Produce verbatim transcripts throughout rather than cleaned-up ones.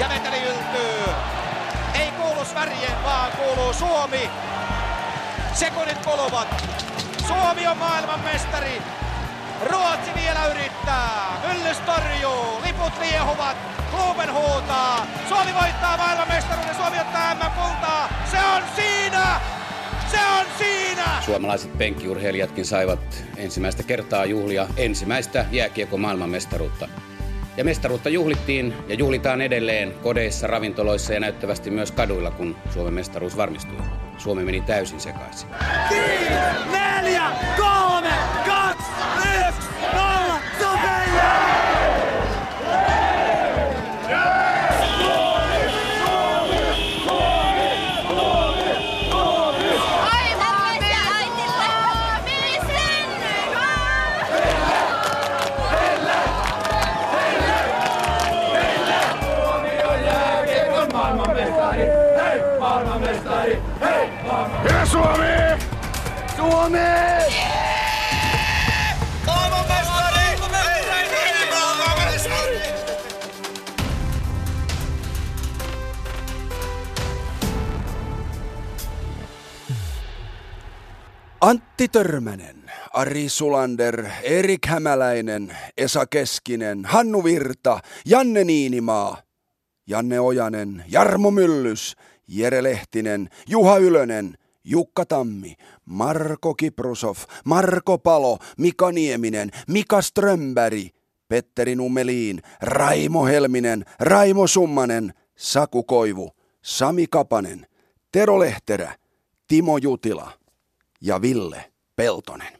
ja meteli yltyy. Ei kuulu Sverige, vaan kuuluu Suomi. Sekunnit kuluvat. Suomi on maailmanmestari. Ruotsi vielä yrittää. Myllys torjuu. Liput liehuvat. Globen huutaa. Suomi voittaa maailmanmestaruuden. Suomi ottaa M M-kultaa. Se on siinä! Se on siinä! Suomalaiset penkkiurheilijatkin saivat ensimmäistä kertaa juhlia ensimmäistä jääkiekon maailmanmestaruutta. Ja mestaruutta juhlittiin ja juhlitaan edelleen kodeissa, ravintoloissa ja näyttävästi myös kaduilla, kun Suomen mestaruus varmistui. Suomi meni täysin sekaisin. viisi, neljä, kolme, kaksi, yksi, nolla, Suomi! Ja Suomi! Suomi! Maailmanmestari! Maailmanmestari! Antti Törmänen, Ari Sulander, Erik Hämäläinen, Esa Keskinen, Hannu Virta, Janne Niinimaa, Janne Ojanen, Jarmo Myllys, Jere Lehtinen, Juha Ylönen, Jukka Tammi, Marko Kiprusov, Marko Palo, Mika Nieminen, Mika Strömbäri, Petteri Nummelin, Raimo Helminen, Raimo Summanen, Saku Koivu, Sami Kapanen, Tero Lehterä, Timo Jutila ja Ville Peltonen.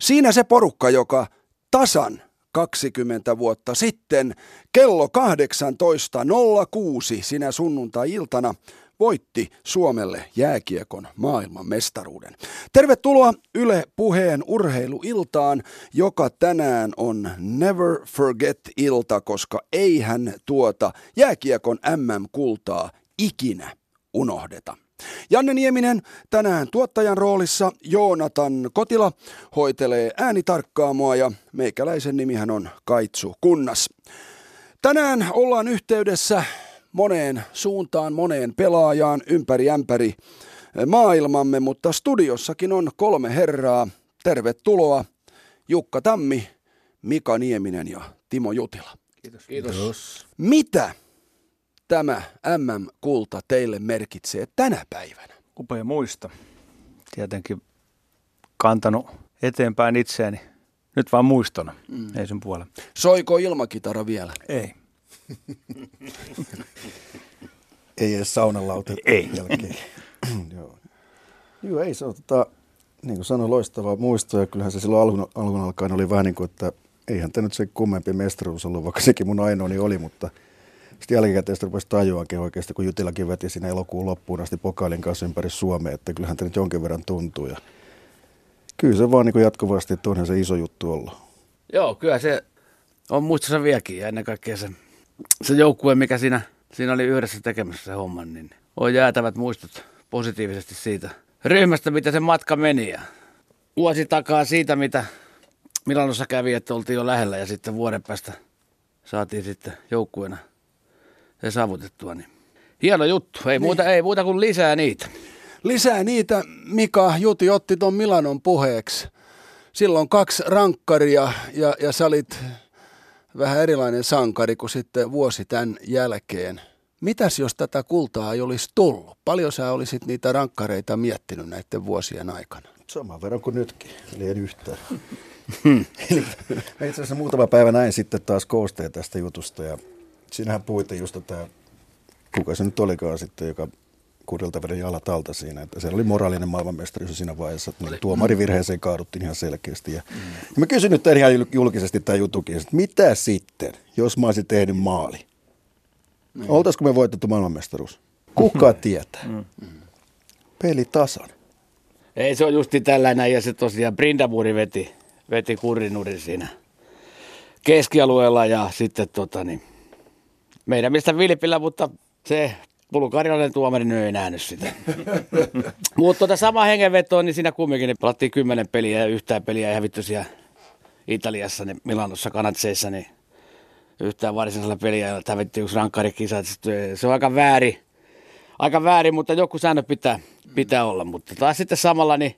Siinä se porukka, joka tasan kaksikymmentä vuotta sitten kello kahdeksantoista nolla kuusi sinä sunnuntai-iltana voitti Suomelle jääkiekon maailmanmestaruuden. Tervetuloa Yle Puheen urheiluiltaan, joka tänään on Never Forget-ilta, koska eihän tuota jääkiekon M M-kultaa ikinä unohdeta. Janne Nieminen tänään tuottajan roolissa, Joonatan Kotila hoitelee äänitarkkaamoa ja meikäläisen nimihän on Kaitsu Kunnas. Tänään ollaan yhteydessä moneen suuntaan, moneen pelaajaan ympäri ämpäri maailmamme, mutta studiossakin on kolme herraa. Tervetuloa Jukka Tammi, Mika Nieminen ja Timo Jutila. Kiitos. Kiitos. Mitä tämä M M-kulta teille merkitsee tänä päivänä? Upea muisto. Tietenkin kantanut eteenpäin itseäni. Nyt vaan muistona, mm. ei sen puolella. Soiko ilmakitara vielä? Ei. Ei edes saunalauteen jälkeen. Joo. Joo, ei se ole, tota, niin kuin sanoin, loistava muisto. Ja kyllähän se silloin alun, alun alkaen oli vähän niin kuin, että eihän tämä nyt se kummempi mestaruus ollut, vaikka sekin mun ainoani oli, mutta sitten jälkikäteen sitä rupesi tajuaankin oikeasti, kun Jutilakin veti siinä elokuun loppuun asti pokaalin kanssa ympäri Suomea, että kyllähän tämä nyt jonkin verran tuntuu. Ja kyllä se vaan niin kuin jatkuvasti, että onhan se iso juttu ollut. Joo, kyllä se on muistossa vieläkin ja ennen kaikkea se, se joukkue, mikä siinä, siinä oli yhdessä tekemässä se homma, niin on jäätävät muistot positiivisesti siitä ryhmästä, mitä se matka meni. Ja vuosi takaa siitä, mitä Milanossa kävi, että oltiin jo lähellä ja sitten vuoden päästä saatiin sitten joukkueena se saavutettua. Niin. Hieno juttu. Ei, niin. muuta, ei muuta kuin lisää niitä. Lisää niitä. Mika Juti otti tuon Milanon puheeksi. Silloin kaksi rankkaria ja, ja sä olit vähän erilainen sankari kuin sitten vuosi tämän jälkeen. Mitäs jos tätä kultaa ei olisi tullut? Paljon sä olisit niitä rankkareita miettinyt näiden vuosien aikana? Saman verran kuin nytkin. Eli en yhtään. Itse asiassa muutama päivä näin sitten taas koosteen tästä jutusta ja siinähän puhuitte just tätä, kuka se nyt olikaan sitten, joka kuudelta veden jalat alta siinä. Että siellä oli moraalinen maailmanmestarius siinä vaiheessa, että niin tuomarivirheeseen kaaduttiin ihan selkeästi. Ja, mm. ja mä kysyn nyt ihan julkisesti tämä jutukin, että mitä sitten, jos mä olisin tehnyt maali? Mm. Oltaisiko me voitettu maailmanmestaruus? Kuka tietää? Mm. Peli tasan. Ei, se on justi tällainen ja se tosiaan Brindamuri veti, veti kurrinurin siinä keskialueella ja sitten tota niin. Meidän mistä vilpillä, mutta se bulgarialainen tuomari niin ei nähnyt sitä. Mutta tuota samaa hengenvetoa, niin siinä kumminkin niin pelattiin kymmenen peliä ja yhtään peliä ja hävitty siellä Italiassa, niin Milanossa, Kanatseissa, niin yhtään varsinaisella peliajalla. Tämä vettiin yksi rankkarikisa. Se on aika väärin, aika väärin, mutta joku säännö pitää, pitää olla. Mutta taas sitten samalla, niin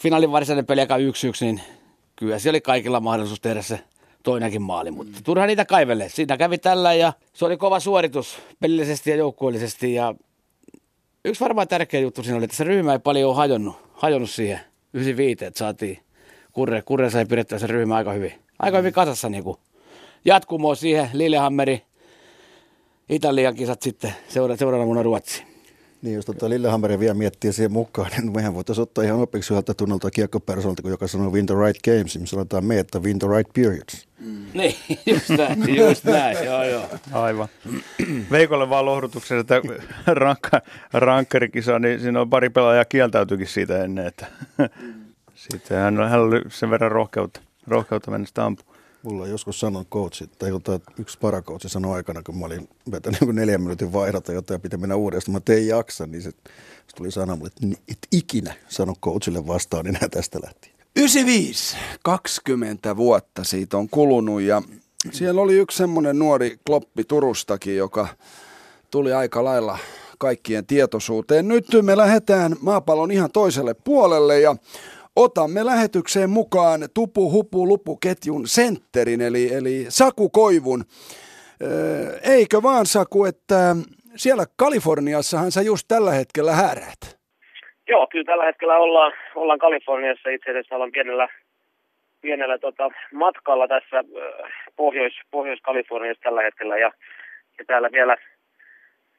finaalin varsinainen peli aika yksi yksi, niin kyllä siellä oli kaikilla mahdollisuus tehdä se toinenkin maali, mutta turha niitä kaivelee. Siinä kävi tällä ja se oli kova suoritus pelillisesti ja joukkueellisesti. Ja yksi varmaan tärkeä juttu siinä oli, että se ryhmä ei paljon ole hajonnut, hajonnut siihen yhdeksänkymmentäviisi, että saatiin kurre. Kurre sai pidettyä sen ryhmä aika hyvin. Aika hyvin kasassa niin kuin jatkumoa siihen. Lillehammerin Italian kisat sitten seura- seuraavana vuonna Ruotsiin. Niin, jos tuota Lillehammeria vielä miettii siihen mukaan, niin mehän voitaisiin ottaa ihan opiksi yhdeltä tunnolta kiekkopersonalta, kun joka sanoo win the right games, niin sanotaan me, että win the right periods. Mm. Niin, just näin, just näin, joo joo. Aivan. Veikolle vaan lohdutuksena, että rankka, rankkarikisa, niin siinä on pari pelaajaa kieltäytyykin siitä ennen, että siitä hän oli sen verran rohkeutta, rohkeutta mennä sitä ampumaan. Mulla joskus sanon coachi, tai jotain, yksi parakoutsi sanoi aikana, kun mä olin vetänyt niin neljän minuutin vaihdata jotain, pitää mennä uudestaan, mä tein jaksa, niin se, se tuli sana mulle, että et ikinä sano coachille vastaan, niin nää tästä lähti. yhdeksänkymmentäviisi, kaksikymmentä vuotta siitä on kulunut, ja siellä oli yksi semmoinen nuori kloppi Turustakin, joka tuli aika lailla kaikkien tietoisuuteen. Nyt me lähdetään maapallon ihan toiselle puolelle, ja otamme lähetykseen mukaan Tupu Hupu Lupu-ketjun sentterin, eli, eli Saku Koivun. Eikö vaan, Saku, että siellä Kaliforniassahan sä just tällä hetkellä häärät? Joo, kyllä tällä hetkellä ollaan, ollaan Kaliforniassa. Itse asiassa ollaan pienellä, pienellä tota, matkalla tässä pohjois, Pohjois-Kaliforniassa tällä hetkellä. Ja, ja täällä vielä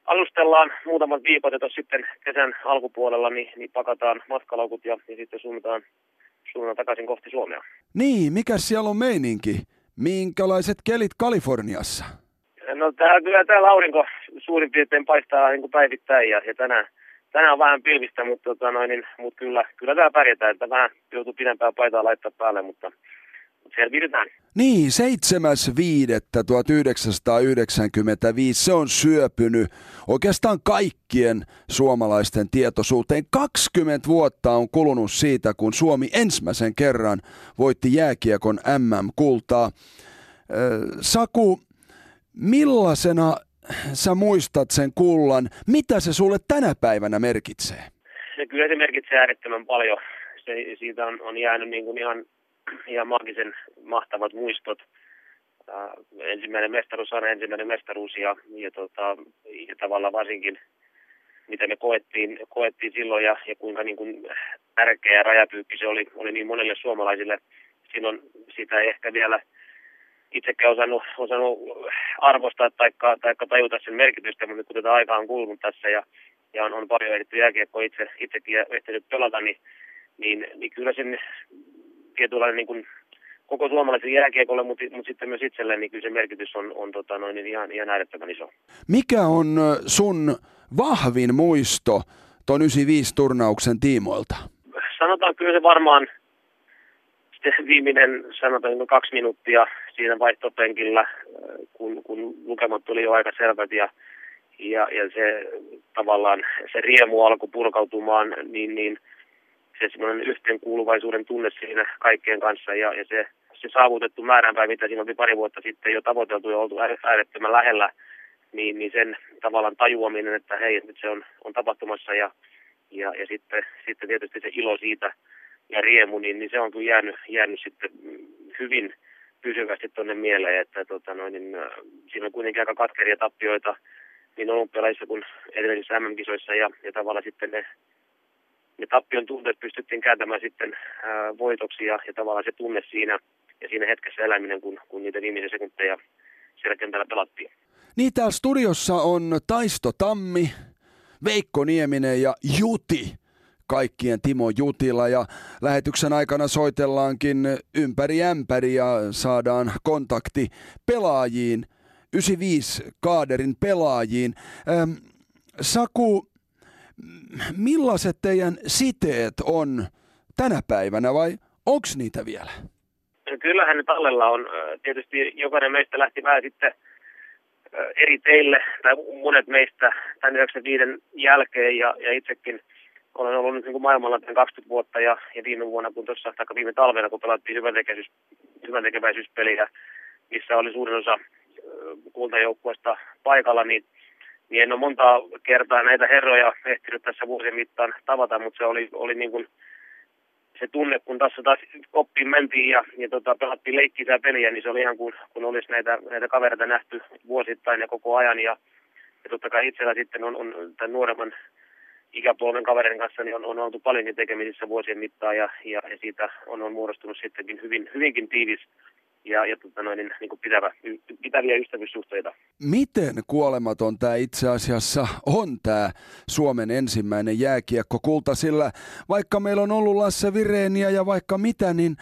alustellaan muutamat viikot, ja tuossa sitten kesän alkupuolella niin, niin pakataan matkalaukut ja, ja sitten suunnataan, suunnataan takaisin kohti Suomea. Niin, mikä siellä on meininki? Minkälaiset kelit Kaliforniassa? No tää, kyllä täällä aurinko suurin piirtein paistaa niin kuin päivittäin, ja, ja tänään, tänään on vähän pilvistä, mutta, tota noin, niin, mutta kyllä, kyllä täällä pärjätään. Että vähän joutuu pidempää paitaa laittaa päälle, mutta... Niin, seitsemäs viidettä tuhatyhdeksänsataayhdeksänkymmentäviisi se on syöpynyt oikeastaan kaikkien suomalaisten tietoisuuteen. kaksikymmentä vuotta on kulunut siitä, kun Suomi ensimmäisen kerran voitti jääkiekon M M-kultaa. Saku, millaisena sä muistat sen kullan? Mitä se sulle tänä päivänä merkitsee? No, kyllä se merkitsee äärettömän paljon. Se, siitä on, on jäänyt niin kuin ihan... ihan maagisen mahtavat muistot. Äh, ensimmäinen mestaruus, aina ensimmäinen mestaruus ja, ja, tota, ja tavallaan varsinkin, mitä me koettiin, koettiin silloin ja, ja kuinka niin kuin tärkeä rajapyykki se oli, oli niin monelle suomalaisille. Silloin sitä ei ehkä vielä itsekään osannut, osannut arvostaa tai tajuta sen merkitystä, mutta kun tätä aikaa on kulunut tässä ja, ja on, on paljon ehditty jääkiekkoa itse, itsekin ehtinyt pelata, niin, niin, niin kyllä sen... tietynlainen niin kuin koko suomalaisen jääkiekolle, mutta, mutta sitten myös itselleen, niin kyllä se merkitys on, on tota, noin, ihan, ihan äärettömän iso. Mikä on sun vahvin muisto ton yhdeksänkymmentäviisi-turnauksen tiimoilta? Sanotaan kyllä se varmaan viimeinen, sanotaan kaksi minuuttia siinä vaihtopenkillä, kun, kun lukemat tuli jo aika selvät ja, ja, ja se tavallaan se riemu alkoi purkautumaan, niin... niin se semmoinen yhteenkuuluvaisuuden tunne siinä kaikkien kanssa ja, ja se, se saavutettu määränpää, mitä siinä oli pari vuotta sitten jo tavoiteltu ja oltu äärettömän lähellä, niin, niin sen tavallaan tajuaminen, että hei, nyt se on, on tapahtumassa ja, ja, ja sitten, sitten tietysti se ilo siitä ja riemu, niin, niin se on kyllä jäänyt, jäänyt sitten hyvin pysyvästi tuonne mieleen, että tota noin, niin, siinä on kuitenkin aika katkeria tappioita niin olympialaisissa kuin edellisissä M M-kisoissa ja, ja tavallaan sitten ne Ne tappion tunteet pystyttiin kääntämään sitten ää, voitoksi ja, ja tavallaan se tunne siinä ja siinä hetkessä eläminen, kun, kun niitä viimeisiä sekunteja siellä kentällä pelattiin. Niin täällä studiossa on Taisto Tammi, Veikko Nieminen ja Juti, kaikkien Timo Jutila. Ja lähetyksen aikana soitellaankin ympäri ämpäri ja saadaan kontakti pelaajiin, yhdeksänkymmentäviisi-kaaderin pelaajiin. Ähm, Saku... Millaiset teidän siteet on tänä päivänä vai onko niitä vielä? Kyllähän ne tallella on. Tietysti jokainen meistä lähti vähän sitten eri teille, tai monet meistä tämän yhdeksänkymmentäviiden jälkeen. Ja, ja itsekin olen ollut nyt niin kuin maailmalla tämän kaksikymmentä vuotta ja, ja viime vuonna, kun tuossa, tai viime talvena, kun pelattiin hyväntekeväisyyspeliä, missä oli suurin osa kultajoukkueesta paikalla, niin, niin en ole montaa kertaa näitä herroja ehtinyt tässä vuosien mittaan tavata, mutta se oli, oli niin kuin se tunne, kun tässä taas koppiin mentiin ja, ja tota, pelattiin leikkisää peliä, niin se oli ihan kuin kun olisi näitä, näitä kavereita nähty vuosittain ja koko ajan. Ja, ja totta kai itsellä sitten on, on tämän nuoremman ikäpuolen kaverin kanssa niin on, on oltu paljonkin tekemisissä vuosien mittaan ja, ja, ja siitä on, on muodostunut sittenkin hyvin, hyvinkin tiivis ja, ja tota noin, niin kuin pitävä, pitäviä ystävyyssuhteita. Miten kuolematon tämä itse asiassa on tämä Suomen ensimmäinen jääkiekkokulta, sillä vaikka meillä on ollut Lasse Vireeniä ja vaikka mitä, niin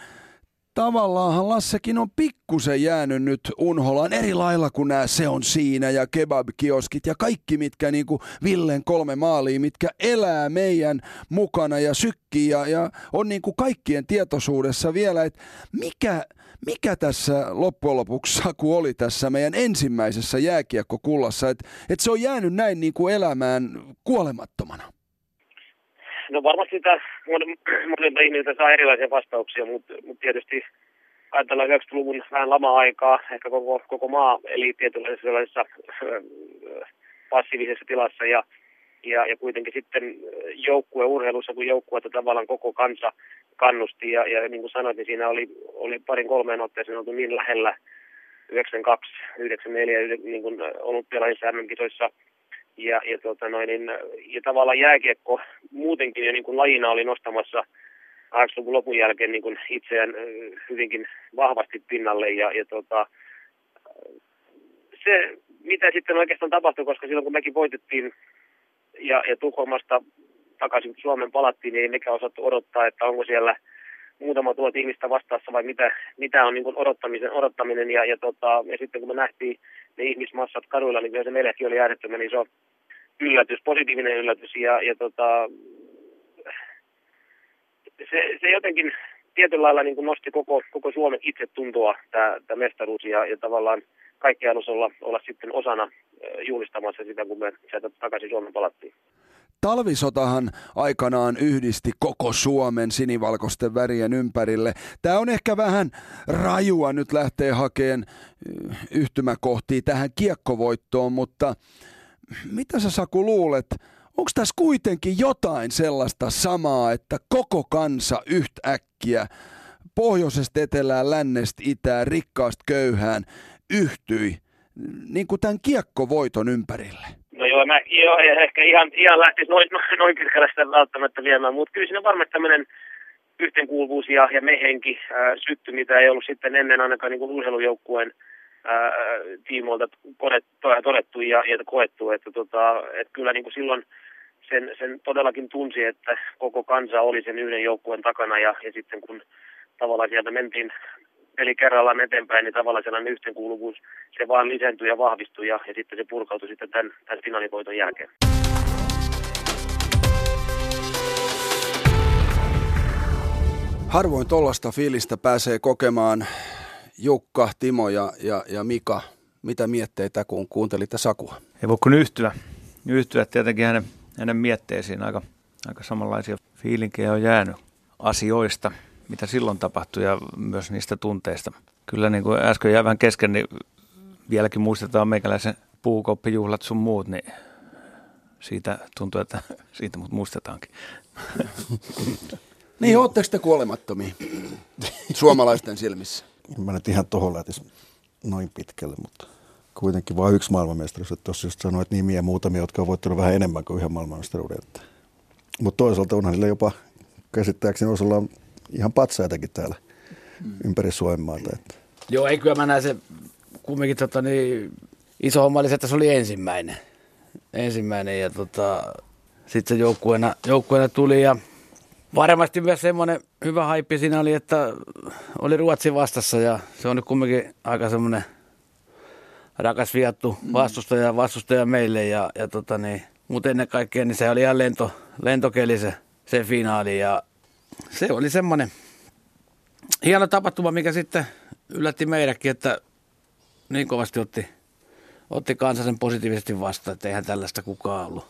tavallaanhan Lassekin on pikkusen jäänyt nyt unholaan eri lailla kuin nämä Se on siinä ja kebabkioskit ja kaikki, mitkä niin kuin Villen kolme maalia, mitkä elää meidän mukana ja sykkii ja, ja on niin kuin kaikkien tietoisuudessa vielä, että mikä, mikä tässä loppujen lopuksi Saku oli tässä meidän ensimmäisessä jääkiekkokullassa, että et se on jäänyt näin niin kuin elämään kuolemattomana? No varmasti sitä monilta ihmisiltä saa erilaisia vastauksia, mutta, mutta tietysti ajatellaan yhdeksänkymmentäluvun vähän lama-aikaa, ehkä koko, koko maa eli tietynlaisessa sellaisessa passiivisessa tilassa ja, ja, ja kuitenkin sitten joukkueurheilussa, kun joukkuetta tavallaan koko kansa kannusti ja, ja niin kuin sanoit, niin siinä oli, oli parin kolmeen otteeseen oltu niin lähellä yhdeksänkymmentäkaksi yhdeksänkymmentäneljä niin kuin olympialaisissa M M-kisoissa. Ja, ja, tota noin, ja tavallaan jääkiekko muutenkin jo niin kuin lajina oli nostamassa kahdeksankymmentäluvun lopun jälkeen niin kuin itseään hyvinkin vahvasti pinnalle. Ja, ja tota, se, mitä sitten oikeastaan tapahtui, koska silloin kun mekin voitettiin ja, ja Tukholmasta takaisin Suomeen palattiin, niin ei mekään osattu odottaa, että onko siellä muutama tuhat ihmistä vastaassa vai mitä, mitä on niin kuin odottamisen, odottaminen. Ja, ja, tota, ja sitten kun me nähtiin ne ihmismassat kaduilla, niin kyllä se meillekin oli äärettömän iso yllätys, positiivinen yllätys. Ja, ja tota, se, se jotenkin tietyllä lailla niin kuin nosti koko, koko Suomen itsetuntoa tämä mestaruus ja, ja tavallaan kaikki halusi olla, olla sitten osana juhlistamassa sitä, kun me sieltä takaisin Suomen palattiin. Talvisotahan aikanaan yhdisti koko Suomen sinivalkoisten värien ympärille. Tämä on ehkä vähän rajua nyt lähteä hakemaan yhtymäkohtia tähän kiekkovoittoon, mutta mitä sä Saku luulet, onko tässä kuitenkin jotain sellaista samaa, että koko kansa yhtäkkiä pohjoisesta etelään, lännestä itään, rikkaasta köyhään yhtyi niin kuin tämän kiekkovoiton ympärille? No joo, mä joo, ehkä ihan, ihan lähtisi noin, noin pitkällä sitä välttämättä viemään, mutta kyllä siinä varmasti tämmöinen yhteenkuuluvuus ja, ja mehenki ää, sytty, mitä ei ollut sitten ennen ainakaan niin kuin urheilujoukkueen ää, tiimoilta todettu ja, ja koettu, että tota, et kyllä niin kuin silloin sen, sen todellakin tunsi, että koko kansa oli sen yhden joukkueen takana ja, ja sitten kun tavallaan sieltä mentiin eli kerrallaan eteenpäin, niin tavallaan sellainen yhteenkuuluvuus, se vaan lisääntyi ja vahvistui ja, ja sitten se purkautui sitten tämän, tämän finaalivoiton jälkeen. Harvoin tuollaista fiilistä pääsee kokemaan Jukka, Timo ja, ja, ja Mika. Mitä mietteitä, kun kuuntelitte Sakua? Ei voi kun yhtyä. Yhtyä tietenkin hänen, hänen mietteisiin. Aika, aika samanlaisia fiilinkejä on jäänyt asioista, mitä silloin tapahtui ja myös niistä tunteista. Kyllä niin kuin äsken jäi vähän kesken, niin vieläkin muistetaan meikäläisen puukoppijuhlat sun muut, niin siitä tuntuu, että siitä mut muistetaankin. Niin, ootteko te kuolemattomia suomalaisten silmissä? Mä nyt ihan tohon lähtis noin pitkälle, mutta kuitenkin vain yksi maailmanmestaruus. Tuossa just sanoit nimiä muutamia, jotka on voittanut vähän enemmän kuin yhden maailmanmestaruuden. Mutta toisaalta onhan niillä jopa käsittääkseni osalla ihan patsaitakin täällä mm. ympäri Suomenmaata. Että. Joo, ei kyllä mä näin se kumminkin tota, niin, iso homma oli se, että se oli ensimmäinen. Ensimmäinen ja tota, sitten se joukkueena, joukkueena tuli ja varmasti myös semmoinen hyvä haippi siinä oli, että oli Ruotsi vastassa ja se on nyt kumminkin aika semmoinen rakas viattu vastustaja, vastustaja meille. Ja, ja tota, niin, mutta ennen kaikkea niin se oli ihan lento, lentokeli se, se finaali ja se oli semmoinen hieno tapahtuma, mikä sitten yllätti meidätkin, että niin kovasti otti, otti kansa sen positiivisesti vastaan, että eihän tällaista kukaan ollut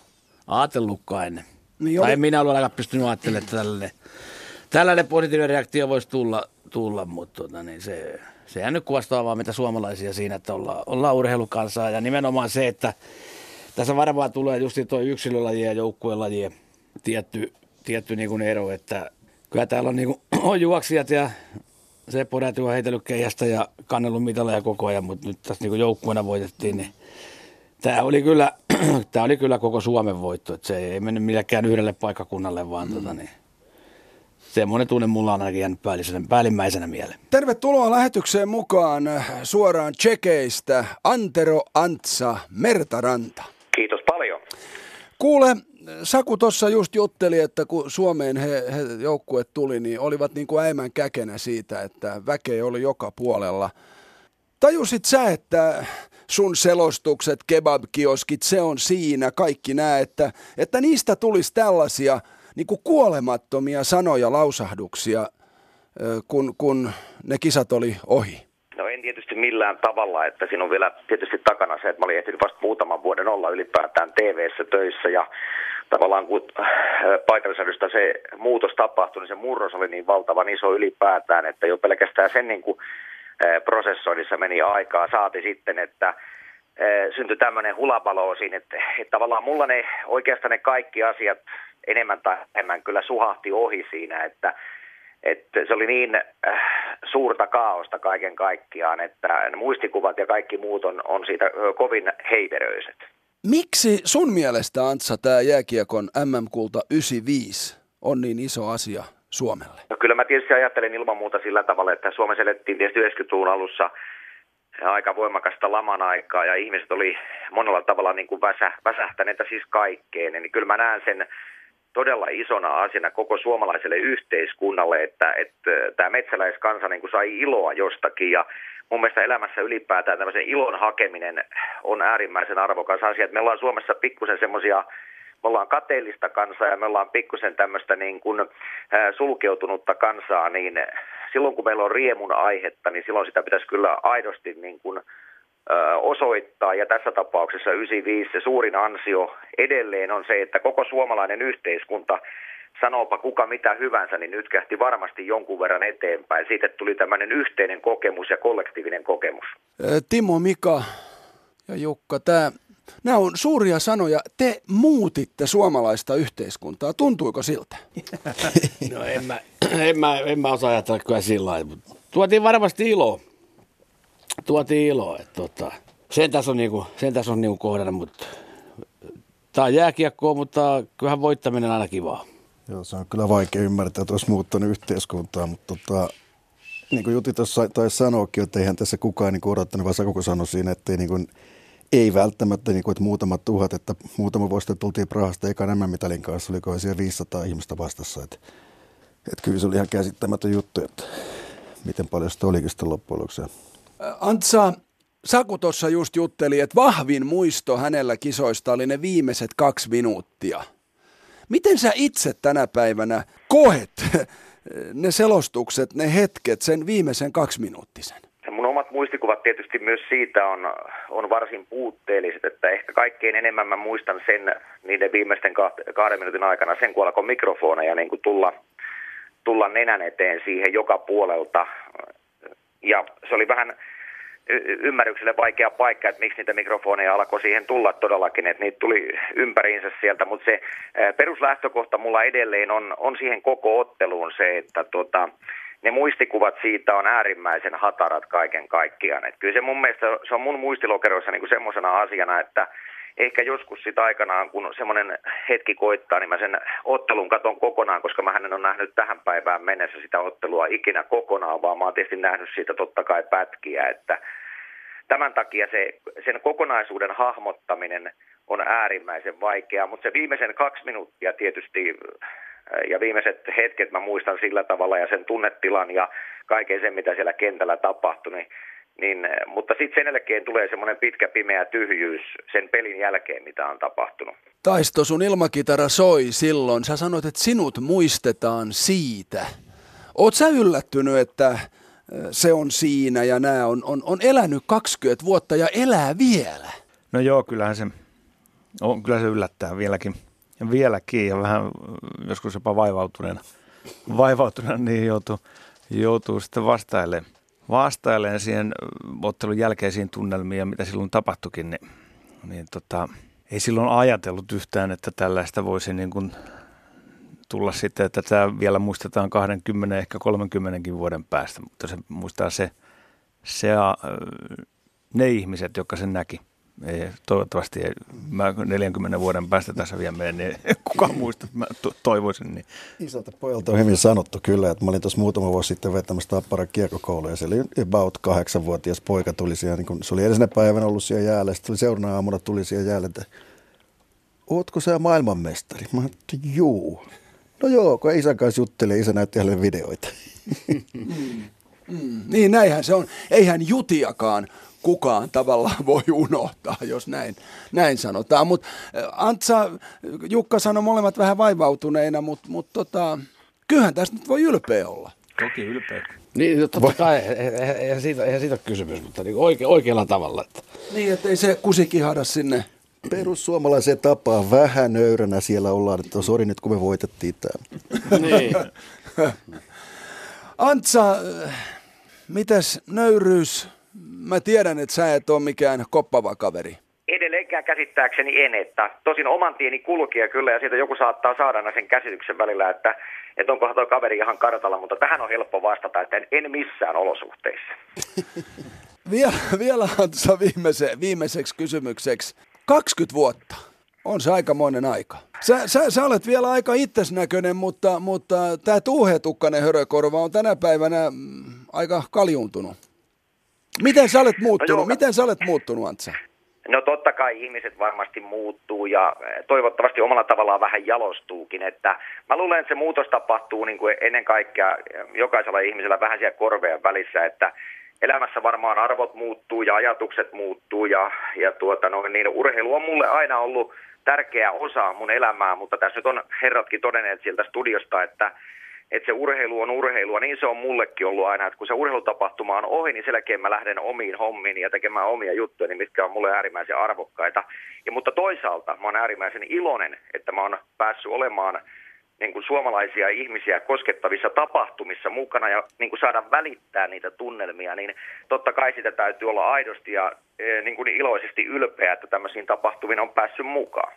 ajatellutkaan ennen. Niin tai en minä ollut aika pystynyt ajattelemaan, että tällainen, tällainen positiivinen reaktio voisi tulla, tulla mutta tuota, niin se, sehän nyt kuvastaa vaan mitä suomalaisia siinä, että olla, ollaan urheilukansaa ja nimenomaan se, että tässä varmaan tulee just tuo yksilölajien ja joukkuelajien tietty, tietty niin kuin ero, että kyllä täällä on, niin kuin, on juoksijat ja Seppo Räty on heitellyt keihästä ja kannellut mitaleja koko ajan, mutta nyt tässä niin kuin joukkueena voitettiin, niin tämä oli kyllä, tämä oli kyllä koko Suomen voitto, että se ei mennyt millekään yhdelle paikkakunnalle, vaan mm. tota niin. Semmoinen tunne mulla on ainakin jäänyt päällimmäisenä mieleen. Tervetuloa lähetykseen mukaan suoraan Tsekeistä Antero Antsa Mertaranta. Kiitos paljon. Kuule, Saku tuossa just jutteli, että kun Suomeen he, he joukkueet tuli, niin olivat niin kuin äimän käkenä siitä, että väkeä oli joka puolella. Tajusit sä, että sun selostukset, kebabkioskit, se on siinä, kaikki nää, että, että niistä tulisi tällaisia niin kuin kuolemattomia sanoja, lausahduksia, kun, kun ne kisat oli ohi? No en tietysti millään tavalla, että siinä on vielä tietysti takana se, että mä olin ehtinyt vasta muutaman vuoden olla ylipäätään T V:ssä töissä ja tavallaan kun paikallisradiosta se muutos tapahtui, niin se murros oli niin valtavan iso ylipäätään, että jo pelkästään sen niin kuin prosessoinnissa meni aikaa, saati sitten, että syntyi tämmöinen hulabalo siinä, että, että tavallaan mulla ne oikeastaan ne kaikki asiat enemmän tai enemmän kyllä suhahti ohi siinä, että, että se oli niin äh, suurta kaaosta kaiken kaikkiaan, että muistikuvat ja kaikki muut on, on siitä ö, kovin heiveröiset. Miksi sun mielestä, Antsa, tämä jääkiekon M M-kulta yhdeksänkymmentäviisi on niin iso asia Suomelle? No, kyllä mä tietysti ajattelen ilman muuta sillä tavalla, että Suomessa elettiin tietysti yhdeksänkymmentäluvun alussa aika voimakasta laman aikaa ja ihmiset oli monella tavalla niin kuin väsä, väsähtäneitä siis kaikkeen, niin kyllä mä näen sen todella isona asiana koko suomalaiselle yhteiskunnalle, että, että tämä metsäläiskansa niin kuin sai iloa jostakin ja mun mielestä elämässä ylipäätään tämmöisen ilon hakeminen on äärimmäisen arvokas asia, että me ollaan Suomessa pikkusen semmoisia, me ollaan kateellista kansaa ja me ollaan pikkusen tämmöistä niin kuin sulkeutunutta kansaa, niin silloin kun meillä on riemun aihetta, niin silloin sitä pitäisi kyllä aidosti niin kuin osoittaa, ja tässä tapauksessa yhdeksänkymmentäviisi se suurin ansio edelleen on se, että koko suomalainen yhteiskunta, sanoopa kuka mitä hyvänsä, niin nytkähti varmasti jonkun verran eteenpäin. Siitä tuli tämmöinen yhteinen kokemus ja kollektiivinen kokemus. Timo, Mika ja Jukka, tää, nämä on suuria sanoja. Te muutitte suomalaista yhteiskuntaa. Tuntuiko siltä? No en mä, en mä, en mä osaa ajatella kyllä sillä lailla, mutta tuotiin varmasti iloa. Tuotiin iloa, että tota, sen tässä on, niinku, on niinku kohdana, mutta tämä on jääkiekkoa, mutta kyllähän voittaminen on aina kivaa. Joo, se on kyllä vaikea ymmärtää, että olisi muuttanut yhteiskuntaa, mutta tota, niin kuin Juti tuossa taisi sanoakin, että eihän tässä kukaan niin odottanut, vaan Saku sanoi siinä, että ei, niin kuin, ei välttämättä niin kuin, että muutamat tuhat, että muutama vuosi tultiin Prahasta ekan M M-mitalin kanssa, oliko siellä viisisataa ihmistä vastassa, että, että kyllä se oli ihan käsittämätön juttu, että miten paljon sitä olikin sitten loppujen lopuksi. Antsa, Saku tuossa just jutteli, että vahvin muisto hänellä kisoista oli ne viimeiset kaksi minuuttia. Miten sä itse tänä päivänä koet ne selostukset, ne hetket, sen viimeisen kaksiminuuttisen? Mun omat muistikuvat tietysti myös siitä on, on varsin puutteelliset, että ehkä kaikkein enemmän mä muistan sen niiden viimeisten kahden minuutin aikana sen, kun alkoi mikrofoneja niin kuin tulla, tulla nenän eteen siihen joka puolelta. Ja se oli vähän ymmärrykselle vaikea paikka, että miksi niitä mikrofoneja alkoi siihen tulla todellakin, että niitä tuli ympäriinsä sieltä, mutta se peruslähtökohta mulla edelleen on, on siihen koko otteluun se, että tota, ne muistikuvat siitä on äärimmäisen hatarat kaiken kaikkiaan. Et kyllä se mun mielestä, se on mun muistilokeroissa niinku semmoisena asiana, että ehkä joskus sitä aikanaan, kun semmoinen hetki koittaa, niin mä sen ottelun katon kokonaan, koska mä en ole nähnyt tähän päivään mennessä sitä ottelua ikinä kokonaan, vaan mä oon tietysti nähnyt siitä totta kai pätkiä, että tämän takia se, sen kokonaisuuden hahmottaminen on äärimmäisen vaikeaa, mutta se viimeisen kaksi minuuttia tietysti ja viimeiset hetket mä muistan sillä tavalla ja sen tunnetilan ja kaiken sen, mitä siellä kentällä tapahtui, niin Niin, mutta sitten sen jälkeen tulee semmoinen pitkä pimeä tyhjyys sen pelin jälkeen, mitä on tapahtunut. Taisto, sun ilmakitara soi silloin. Sä sanoit, että sinut muistetaan siitä. Oot sä yllättynyt, että se on siinä ja nää on, on, on elänyt kaksikymmentä vuotta ja elää vielä? No joo, kyllähän se, on, kyllä se yllättää vieläkin. Ja vieläkin ja vähän joskus jopa vaivautuneena, vaivautuneena niin joutuu, joutuu sitten vastailemaan. vastailen siihen ottelun jälkeisiin tunnelmiin ja mitä silloin tapahtuikin, niin, niin tota, ei silloin ajatellut yhtään, että tällaista voisi niin kuin tulla sitten, että tämä vielä muistetaan kaksikymmentä, ehkä kolmekymmentäkin vuoden päästä, mutta se muistaa se, se ne ihmiset, jotka sen näki. Ei, toivottavasti ei. Mä neljänkymmenen vuoden päästä tässä vielä menen, niin kukaan muista, mä to- toivoisin. Niin. Isältä pojalta on hyvin sanottu kyllä, että mä olin tuossa muutama vuosi sitten vetämässä Tapparan kiekkokoulua, ja se oli about kahdeksanvuotias poika tuli siihen, niin kun se oli edellisenä päivänä ollut siellä jäällä, ja sitten seuraavana aamuna tuli siihen jäällä, että ootko sä maailmanmestari? Mä ajattelin, juu. No joo, kun isän kanssa juttelee, isä näytti hänelle videoita. Mm, niin näinhän se on. Eihän jutiakaan kukaan tavallaan voi unohtaa, jos näin, näin sanotaan. Mutta Antsa, Jukka sanoi molemmat vähän vaivautuneina, mutta mut tota, kyllähän tässä nyt voi ylpeä olla. Toki ylpeä. Niin, totta kai, eihän siitä, eihän siitä ole kysymys, mutta niin oike, oikealla tavalla. Että. Niin, ettei se kusikihada sinne. Perussuomalaiseen tapaan vähän nöyränä siellä ollaan, että sori nyt kun me voitettiin tämän. Niin. Antsa, mitäs nöyryys? Mä tiedän, että sä et ole mikään koppava kaveri. Edelleenkään käsittääkseni en, että tosin oman tieni kulkee kyllä, ja siitä joku saattaa saada sen käsityksen välillä, että, että onkohan tuo kaveri ihan kartalla, mutta tähän on helppo vastata, että en, en missään olosuhteissa. Vielä, vielä Antsa viimeise, viimeiseksi kysymykseksi. kaksikymmentä vuotta on se aikamoinen aika. Sä, sä, sä olet vielä aika itsesnäköinen, mutta, mutta tämä tuuhetukkainen hörökorva on tänä päivänä aika kaljuuntunut. Miten sä olet muuttunut? No Miten sä olet muuttunut, Antsa? No totta kai ihmiset varmasti muuttuu ja toivottavasti omalla tavallaan vähän jalostuukin. Että mä luulen, että se muutos tapahtuu niin kuin ennen kaikkea jokaisella ihmisellä vähän siellä korveen välissä, että elämässä varmaan arvot muuttuu ja ajatukset muuttuu ja, ja tuota, no, niin urheilu on mulle aina ollut tärkeä osa mun elämää, mutta tässä nyt on herratkin todenneet sieltä studiosta, että että se urheilu on urheilua, niin se on mullekin ollut aina, että kun se urheilutapahtuma on ohi, niin sen jälkeen mä lähden omiin hommiin ja tekemään omia juttuja, niin mitkä on mulle äärimmäisen arvokkaita. Ja, mutta toisaalta mä oon äärimmäisen iloinen, että mä oon päässyt olemaan niin kuin suomalaisia ihmisiä koskettavissa tapahtumissa mukana ja niin kuin saada välittää niitä tunnelmia, niin totta kai sitä täytyy olla aidosti ja niin kuin iloisesti ylpeä, että tämmöisiin tapahtumiin on päässyt mukaan.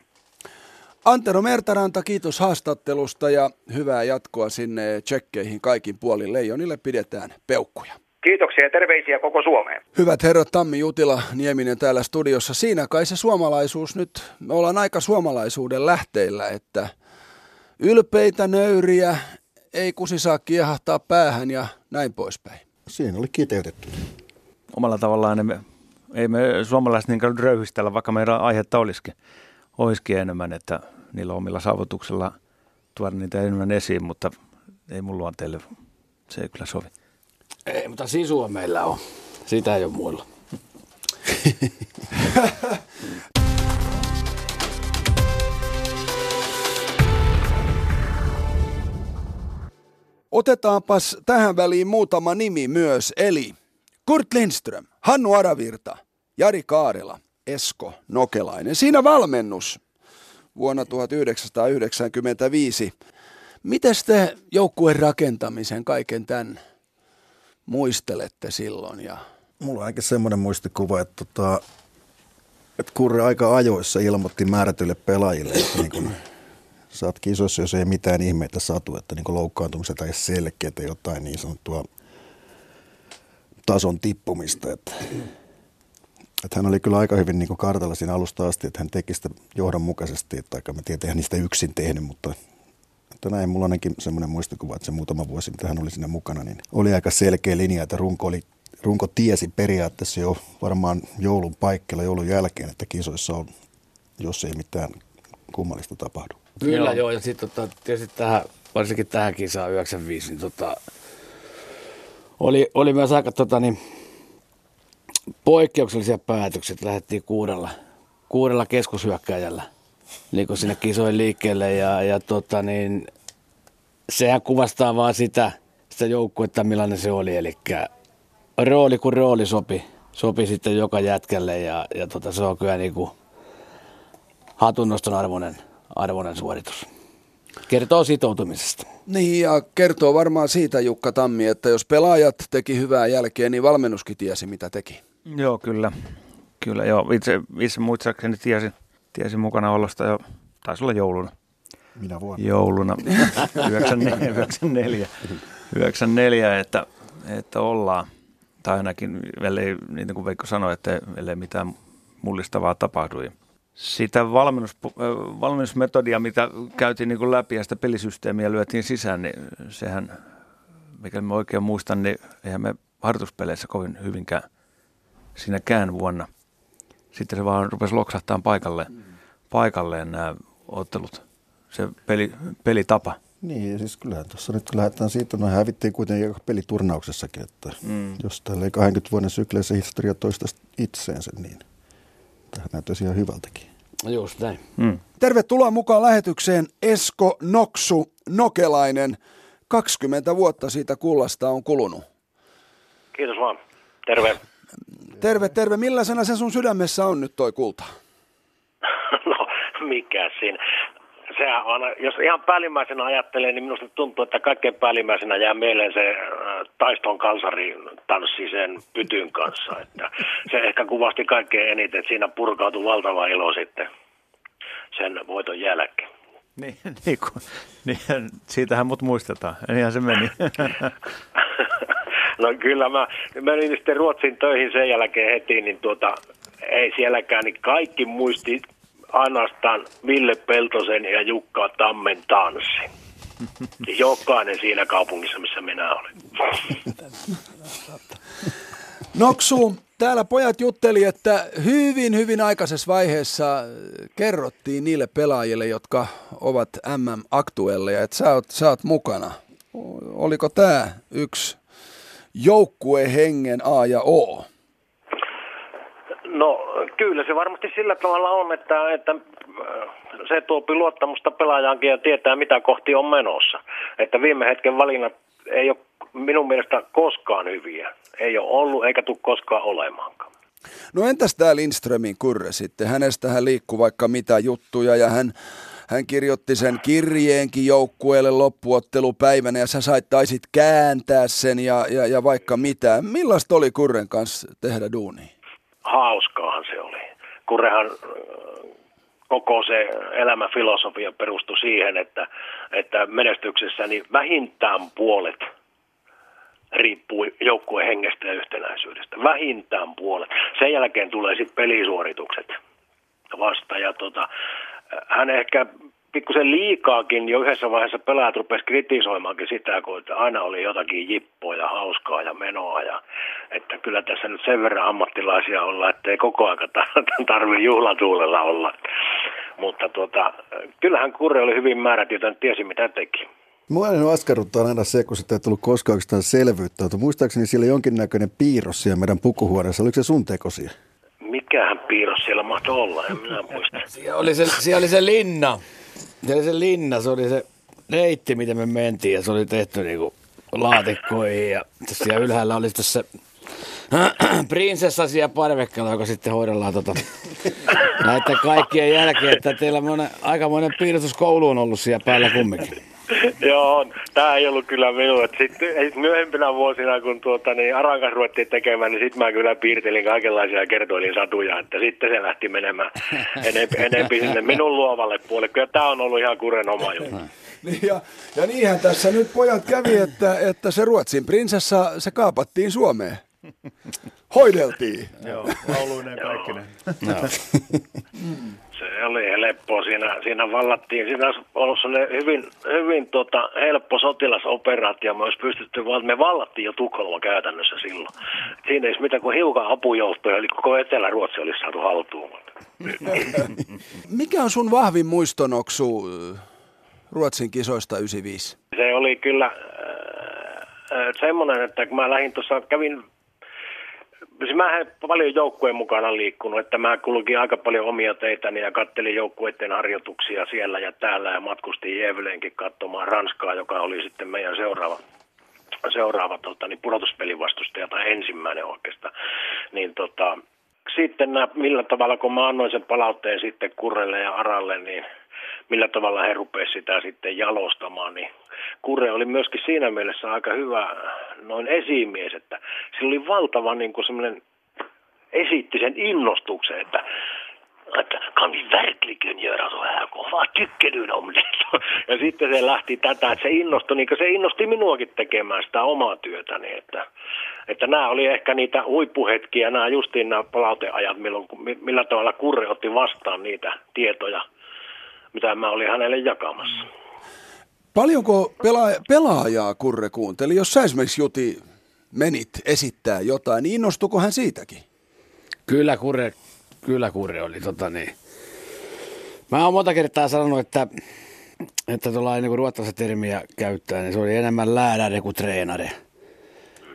Antero Mertaranta, kiitos haastattelusta ja hyvää jatkoa sinne tsekkeihin kaikin puolin. Leijonille pidetään peukkuja. Kiitoksia ja terveisiä koko Suomeen. Hyvät herrat, Tammi, Jutila, Nieminen täällä studiossa. Siinä kai se suomalaisuus nyt, me ollaan aika suomalaisuuden lähteillä, että ylpeitä, nöyriä, ei kusi saa kiehahtaa päähän ja näin poispäin. Siinä oli kiteytetty. Omalla tavallaan emme, ei me suomalaiset niinkään röyhistellä, vaikka meidän aihetta olisikin. Olisikin enemmän, että niillä omilla saavutuksilla tuoda niitä enemmän esiin, mutta ei mun luonteelle, se ei kyllä sovi. Ei, mutta sisua meillä on. Sitä ei ole muilla. Otetaanpas tähän väliin muutama nimi myös, eli Kurt Lindström, Hannu Aravirta, Jari Kaarela, Esko Nokelainen. Siinä valmennus vuonna yhdeksänkymmentäviisi. Miten te joukkueen rakentamisen kaiken tämän muistelette silloin? Ja... Mulla on ainakin semmoinen muistikuva, että, tota, että Kurre aika ajoissa ilmoitti määrätyille pelaajille, että niin kun, sä oot kisossa, jos ei mitään ihmeitä satu, että niin loukkaantumista tai selkeä tai jotain niin sanottua tason tippumista, että... Että hän oli kyllä aika hyvin niin kuin kartalla siinä alusta asti, että hän teki sitä johdonmukaisesti, että aika mä tiedän, niistä yksin tehnyt, mutta että näin mulla ainakin semmoinen muistikuva, että se muutama vuosi, mitä hän oli siinä mukana, niin oli aika selkeä linja, että runko, oli, runko tiesi periaatteessa jo varmaan joulun paikkeilla, joulun jälkeen, että kisoissa on, jos ei mitään kummallista tapahdu. Kyllä joo, joo ja sitten tota, tietysti tähän, varsinkin tähän kisaan yhdeksänkymmentäviisi, niin tota, oli, oli myös aika... Tota, niin, poikkeuksellisia päätöksiä, lähdettiin kuudella, kuudella keskushyökkäjällä niin kuin sinne kisojen liikkeelle ja, ja tota niin, sehän kuvastaa vaan sitä, sitä joukkuetta, millainen se oli, eli rooli kun rooli sopi, sopi sitten joka jätkälle ja, ja tota, se on kyllä niin kuin hatunnoston arvoinen, arvoinen suoritus. Kertoo sitoutumisesta. Niin, ja kertoo varmaan siitä, Jukka Tammi, että jos pelaajat teki hyvää jälkeen, niin valmennuskin tiesi, mitä teki. Joo, kyllä. Kyllä, joo. Itse, itse muistaakseni tiesin, tiesin mukana ollosta jo, taisi olla jouluna. Minä vuonna? Jouluna. yhdeksänkymmentäneljä, että, että ollaan. Tai ainakin, ellei, niin kuin Veikko sanoi, että ellei mitään mullistavaa tapahtui. Sitä valmennus, valmennusmetodia, mitä käytiin niin kuin läpi ja sitä pelisysteemiä lyötiin sisään, niin sehän, mikäli mä oikein muistan, niin eihän me harjoituspeleissä kovin hyvinkään siinäkään vuonna. Sitten se vaan rupesi loksahtamaan paikalleen, paikalleen nämä ottelut, se peli, pelitapa. Niin, siis kyllähän tuossa nyt lähdetään siitä, no hävittiin kuitenkin peliturnauksessakin, että mm. jos täällä ei kahdenkymmenen vuoden sykleissä historia toistaisi itseensä, niin tähän näyttäisi ihan hyvältäkin. Just näin. Mm. Tervetuloa mukaan lähetykseen Esko Noksu Nokelainen. kaksikymmentä vuotta siitä kullasta on kulunut. Kiitos vaan. Terve. Terve, terve. Millaisena se sun sydämessä on nyt toi kulta? No, mikä siinä? Sehän on, jos ihan päällimmäisenä ajattelee, niin minusta tuntuu, että kaikkein päällimmäisenä jää mieleen se taiston kalsarin tanssi sen pytyn kanssa. Että se ehkä kuvasti kaikkein eniten, että siinä purkautui valtava ilo sitten sen voiton jälkeen. Niin, niin, kun, niin siitähän mut muistetaan. Niinhän se meni. No kyllä, mä menin sitten Ruotsin töihin sen jälkeen heti, niin tuota, ei sielläkään, niin kaikki muisti ainoastaan Ville Peltosen ja Jukka Tammen tanssi. Jokainen siinä kaupungissa, missä minä olin. Noksu, täällä pojat jutteli, että hyvin, hyvin aikaisessa vaiheessa kerrottiin niille pelaajille, jotka ovat M M-aktuelleja, että sä oot, sä oot mukana. Oliko tämä yksi joukkuehengen A ja O? No kyllä se varmasti sillä tavalla on, että, että se tuopi luottamusta pelaajaankin ja tietää mitä kohti on menossa. Että viime hetken valinnat ei ole minun mielestä koskaan hyviä. Ei ole ollut eikä tule koskaan olemaankaan. No entäs tämä Lindströmin kurre sitten? Hänestähän liikkuu vaikka mitä juttuja ja hän, hän kirjoitti sen kirjeenkin joukkueelle loppuottelupäivänä ja sä sait taisit kääntää sen ja, ja, ja vaikka mitä. Millaista oli Kurren kanssa tehdä duunia? Hauskaahan se oli. Kurrehan koko se elämänfilosofia perustui siihen, että, että menestyksessä niin vähintään puolet riippuu joukkueen hengestä ja yhtenäisyydestä. Vähintään puolet. Sen jälkeen tulee sitten pelisuoritukset vasta. Ja tota, hän ehkä pikkusen liikaakin jo yhdessä vaiheessa pelaajat rupesi kritisoimaankin sitä, kun aina oli jotakin jippoa ja hauskaa ja menoa. Ja, että kyllä tässä nyt sen verran ammattilaisia olla, ettei koko ajan tarvitse juhlatuulella olla. Mutta tuota, kyllähän Kurre oli hyvin määrätietoinen, tiesi mitä teki. Mua aina askarruttaa aina se, kun sitä ei tullut koskaan yksittäin selvyyttä. Muistaakseni siellä jonkinnäköinen piirros siellä meidän pukuhuoneessa. Oliko se sun tekosia? Mikähän piirros siellä mahtoi olla, en minä muista. Siellä oli se, siellä oli se linna. Se oli se linna, se oli se reitti, mitä me mentiin, ja se oli tehty niinku laatikkoihin, ja siellä ylhäällä oli sitten se prinsessa siellä parvekkeella, joka sitten hoidellaan tota, näiden kaikkien jälkeen, että teillä on aikamoinen piirustus kouluun ollut siellä päällä kumminkin. Joo, tämä ei ollut kyllä minulle. Sitten myöhempinä vuosina, kun tuota, niin Arankas ruvettiin tekemään, niin sitten mä kyllä piirtelin kaikenlaisia ja kertoilin satuja, että sitten se lähti menemään enempi, enempi sinne minun luovalle puolelle. Kyllä tämä on ollut ihan Kurren oma juttu. Ja, ja niinhän tässä nyt pojat kävi, että, että se Ruotsin prinsessa, se kaapattiin Suomeen. Hoideltiin. Joo, lauluinen kaikkinen. Se oli helppoa. Siinä, siinä vallattiin. Siinä olisi ollut hyvin, hyvin tota, helppo sotilasoperaatio. Me olisi pystytty, me vallattiin jo Tukholma käytännössä silloin. Siinä ei mitään kuin hiukan apujoukkoja, eli koko Etelä-Ruotsi olisi saatu haltuun. Mikä on sun vahvin muistonoksu Ruotsin kisoista yhdeksänkymmentäviisi? Se oli kyllä äh, semmoinen, että kun mä lähdin tuossa, kävin... Mä en paljon joukkueen mukana liikkunut, että mä kulkin aika paljon omia teitäni ja kattelin joukkueiden harjoituksia siellä ja täällä ja matkustin Jeveleenkin katsomaan Ranskaa, joka oli sitten meidän seuraava, seuraava tota, niin pudotuspelivastustaja tai ensimmäinen oikeastaan. Niin, tota, sitten nämä, millä tavalla kun mä annoin sen palautteen sitten Kurrelle ja Aralle, niin millä tavalla he rupesivat sitä sitten jalostamaan, niin Kurre oli myöskin siinä mielessä aika hyvä noin esimies, että sillä oli valtava niin kuin semmoinen, esitti sen innostuksen, että että kan vi verkligen göra så här, vad tycker du om det? Ja sitten se lähti tätä, että se innostui, niin kuin se innosti minuakin tekemään sitä omaa työtäni, että, että nämä oli ehkä niitä huippuhetkiä, nämä justiin nämä palauteajat, milloin, millä tavalla Kurre otti vastaan niitä tietoja, mitä mä olin hänelle jakamassa. Paljonko pela- pelaajaa Kurre kuunteli? Jos sä esimerkiksi, Juti, menit esittää jotain, niin innostuiko hän siitäkin? Kyllä Kurre. Kyllä Kurre oli. Tota niin. Mä oon monta kertaa sanonut, että, että tuollainen niin ruottavassa termiä käyttää, niin se oli enemmän läädäri kuin treenari.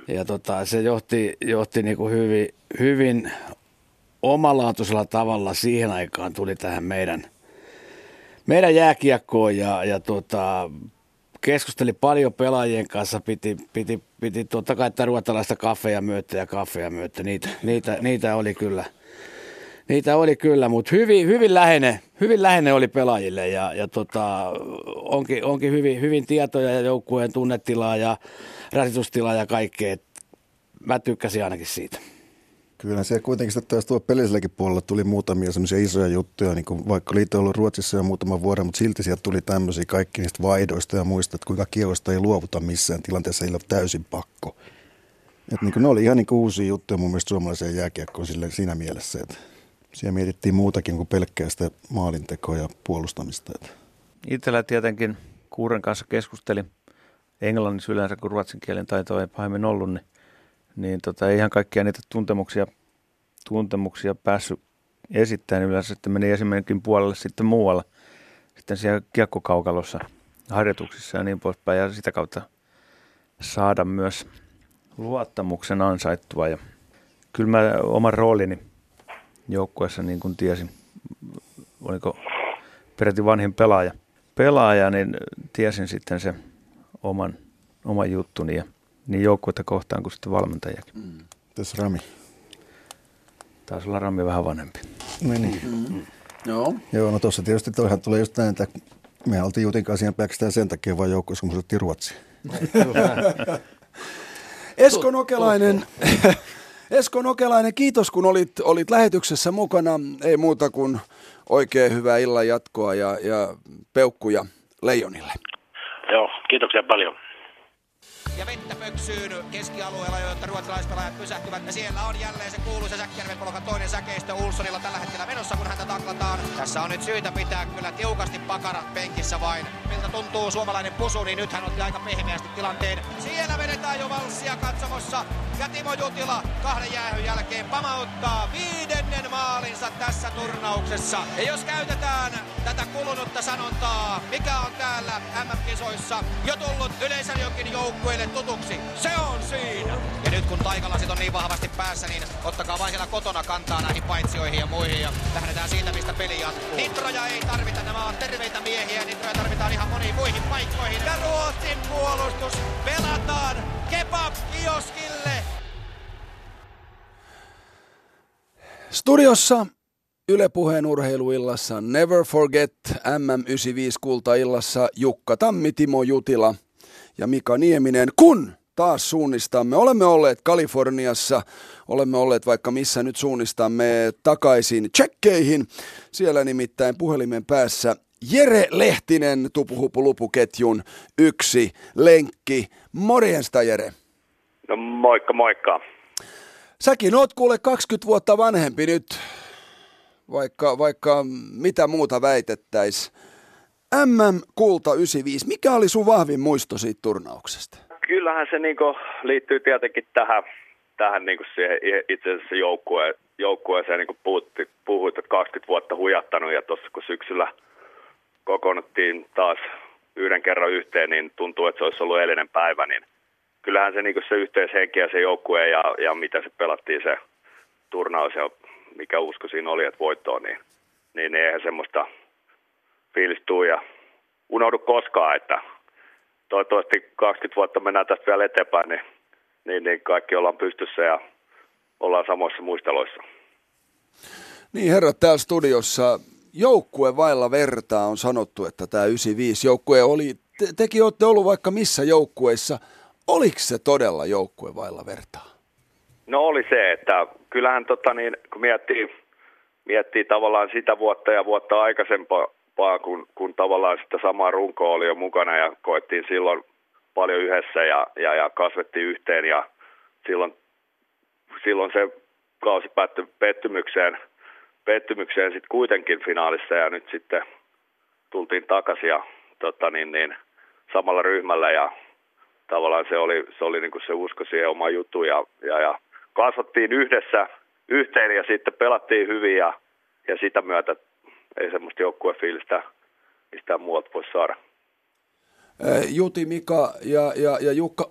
Ja tota, se johti, johti niin kuin hyvin, hyvin omalaatuisella tavalla siihen aikaan tuli tähän meidän, meidän jääkiekkoon ja, ja tota, keskusteli paljon pelaajien kanssa, piti, piti, piti totta kai tämä ruottalaista kaffeja myötä ja kaffeja myötä, niitä, niitä, niitä oli kyllä. Niitä oli kyllä, mutta hyvin, hyvin, lähene, hyvin lähene oli pelaajille ja, ja tota, onkin, onkin hyvin, hyvin tietoja ja joukkueen tunnetilaa ja rasitustilaa ja kaikkea. Mä tykkäsin ainakin siitä. Kyllä se kuitenkin sitten tuolla peliselläkin puolella tuli muutamia semmoisia isoja juttuja, niin kuin vaikka liitto on ollut Ruotsissa jo muutaman vuoden, mutta silti sieltä tuli tämmöisiä kaikki niistä vaihdoista ja muista, että kuinka kiekosta ei luovuta missään tilanteessa, ei ole täysin pakko. Että niin kuin ne oli ihan niin kuin uusia juttuja mun mielestä suomalaiseen jääkiekkoon siinä mielessä, että siellä mietittiin muutakin kuin pelkkää sitä maalintekoa ja puolustamista. Itsellä tietenkin Kuuren kanssa keskustelin englannissa yleensä, kun ruotsin kielen taitoa ei pahemmin ollut, niin, niin tota, ihan kaikkia niitä tuntemuksia, tuntemuksia päässyt esittämään yleensä. Sitten meni esimerkiksi puolelle sitten muualla, sitten siellä kiekkokaukalossa, harjoituksissa ja niin poispäin. Ja sitä kautta saada myös luottamuksen ansaittua. Ja kyllä mä oman roolini joukkueessa, niin kuin tiesin, oliko peräti vanhin pelaaja, pelaaja niin tiesin sitten sen oman, oman juttuni ja niin joukkuetta kohtaan kuin sitten valmentajakin. Mm. Tässä Rami. Taisi olla Rami vähän vanhempi. No niin. Mm-hmm. Joo. Joo, no tuossa tietysti toihan tulee just näin, että me oltiin Jutin kanssa ihan pelkästään sen takia vaan joukkueessa, kun me otettiin Ruotsiin. Esko Nokelainen... Esko Nokelainen, kiitos kun olit, olit lähetyksessä mukana. Ei muuta kuin oikein hyvää illan jatkoa ja, ja peukkuja Leijonille. Joo, kiitoksia paljon. Ja vettä pöksyyn keskialueella, jotta ruotsalaispelaajat pysähtyvät. Ja siellä on jälleen se kuuluisa Säkkijärven polokan toinen säkeistö Ulssonilla tällä hetkellä menossa, kun häntä taklataan. Tässä on nyt syytä pitää kyllä tiukasti pakarat penkissä vain. Miltä tuntuu suomalainen pusu, niin nyt hän otti aika pehmeästi tilanteen. Siellä vedetään jo valssia katsomossa. Ja Timo Jutila kahden jäähyn jälkeen pamauttaa viidennen maalinsa tässä turnauksessa. Ja jos käytetään tätä kulunutta sanontaa, mikä on täällä M M-kisoissa jo tullut Yleisradionkin joukkueelle tutuksi. Se on siinä. Ja nyt kun taikalasit on niin vahvasti päässä, niin ottakaa vain siellä kotona kantaa näihin paitsioihin ja muihin. Ja lähdetään siitä, mistä peli jatkuu. Nitroja ei tarvita. Nämä on terveitä miehiä. Nitroja tarvitaan ihan moniin muihin paikkoihin. Ja Ruotsin puolustus pelataan kebab-kioskille. Studiossa Yle Puheen urheiluillassa Never Forget M M yhdeksänkymmentäviisi kultaillassa Jukka Tammi, Timo Jutila ja Mika Nieminen, kun taas suunnistamme. Olemme olleet Kaliforniassa, olemme olleet vaikka missä, nyt suunnistamme takaisin Tšekkeihin. Siellä nimittäin puhelimen päässä Jere Lehtinen, Tupuhupulupuketjun yksi lenkki. Morjesta, Jere. No moikka, moikka. Säkin oot kuule kaksikymmentä vuotta vanhempi nyt, vaikka, vaikka mitä muuta väitettäisiin. M M-kulta yhdeksänkymmentäviisi, mikä oli sun vahvin muisto siitä turnauksesta? Kyllähän se niinku liittyy tietenkin tähän, tähän niinku siihen itse asiassa joukkue, joukkueeseen, niin kuin puhutti, puhuit, että kaksikymmentä vuotta hujattanut, ja tuossa kun syksyllä kokoonnuttiin taas yhden kerran yhteen, niin tuntuu, että se olisi ollut eilinen päivä, niin kyllähän se, niinku se yhteishenki ja se joukkue ja, ja mitä se pelattiin se turnaus ja mikä usko siinä oli, että voittoon, niin, niin eihän semmoista fiilistuu ja unohdu koskaan, että toivottavasti kaksikymmentä vuotta mennään tästä vielä eteenpäin, niin, niin, niin kaikki ollaan pystyssä ja ollaan samoissa muisteloissa. Niin herrat täällä studiossa, joukkue vailla vertaa on sanottu, että tämä yhdeksänkymmentäviisi joukkue oli, te, tekin olette ollut vaikka missä joukkueissa, oliko se todella joukkue vailla vertaa? No oli se, että kyllähän tota niin, kun miettii, miettii tavallaan sitä vuotta ja vuotta aikaisempaa, kun, kun tavallaan sitä samaa runkoa oli jo mukana ja koettiin silloin paljon yhdessä ja, ja, ja kasvettiin yhteen ja silloin, silloin se kausi päättyi pettymykseen, pettymykseen sitten kuitenkin finaalissa ja nyt sitten tultiin takaisin ja tota niin, niin, samalla ryhmällä ja tavallaan se oli, se oli niin kuin se usko siihen omaan juttuun ja, ja, ja kasvattiin yhdessä yhteen ja sitten pelattiin hyvin ja, ja sitä myötä ei semmoista joukkuefiilistä mistään muualta voi saada. Juti, Mika ja, ja, ja Jukka,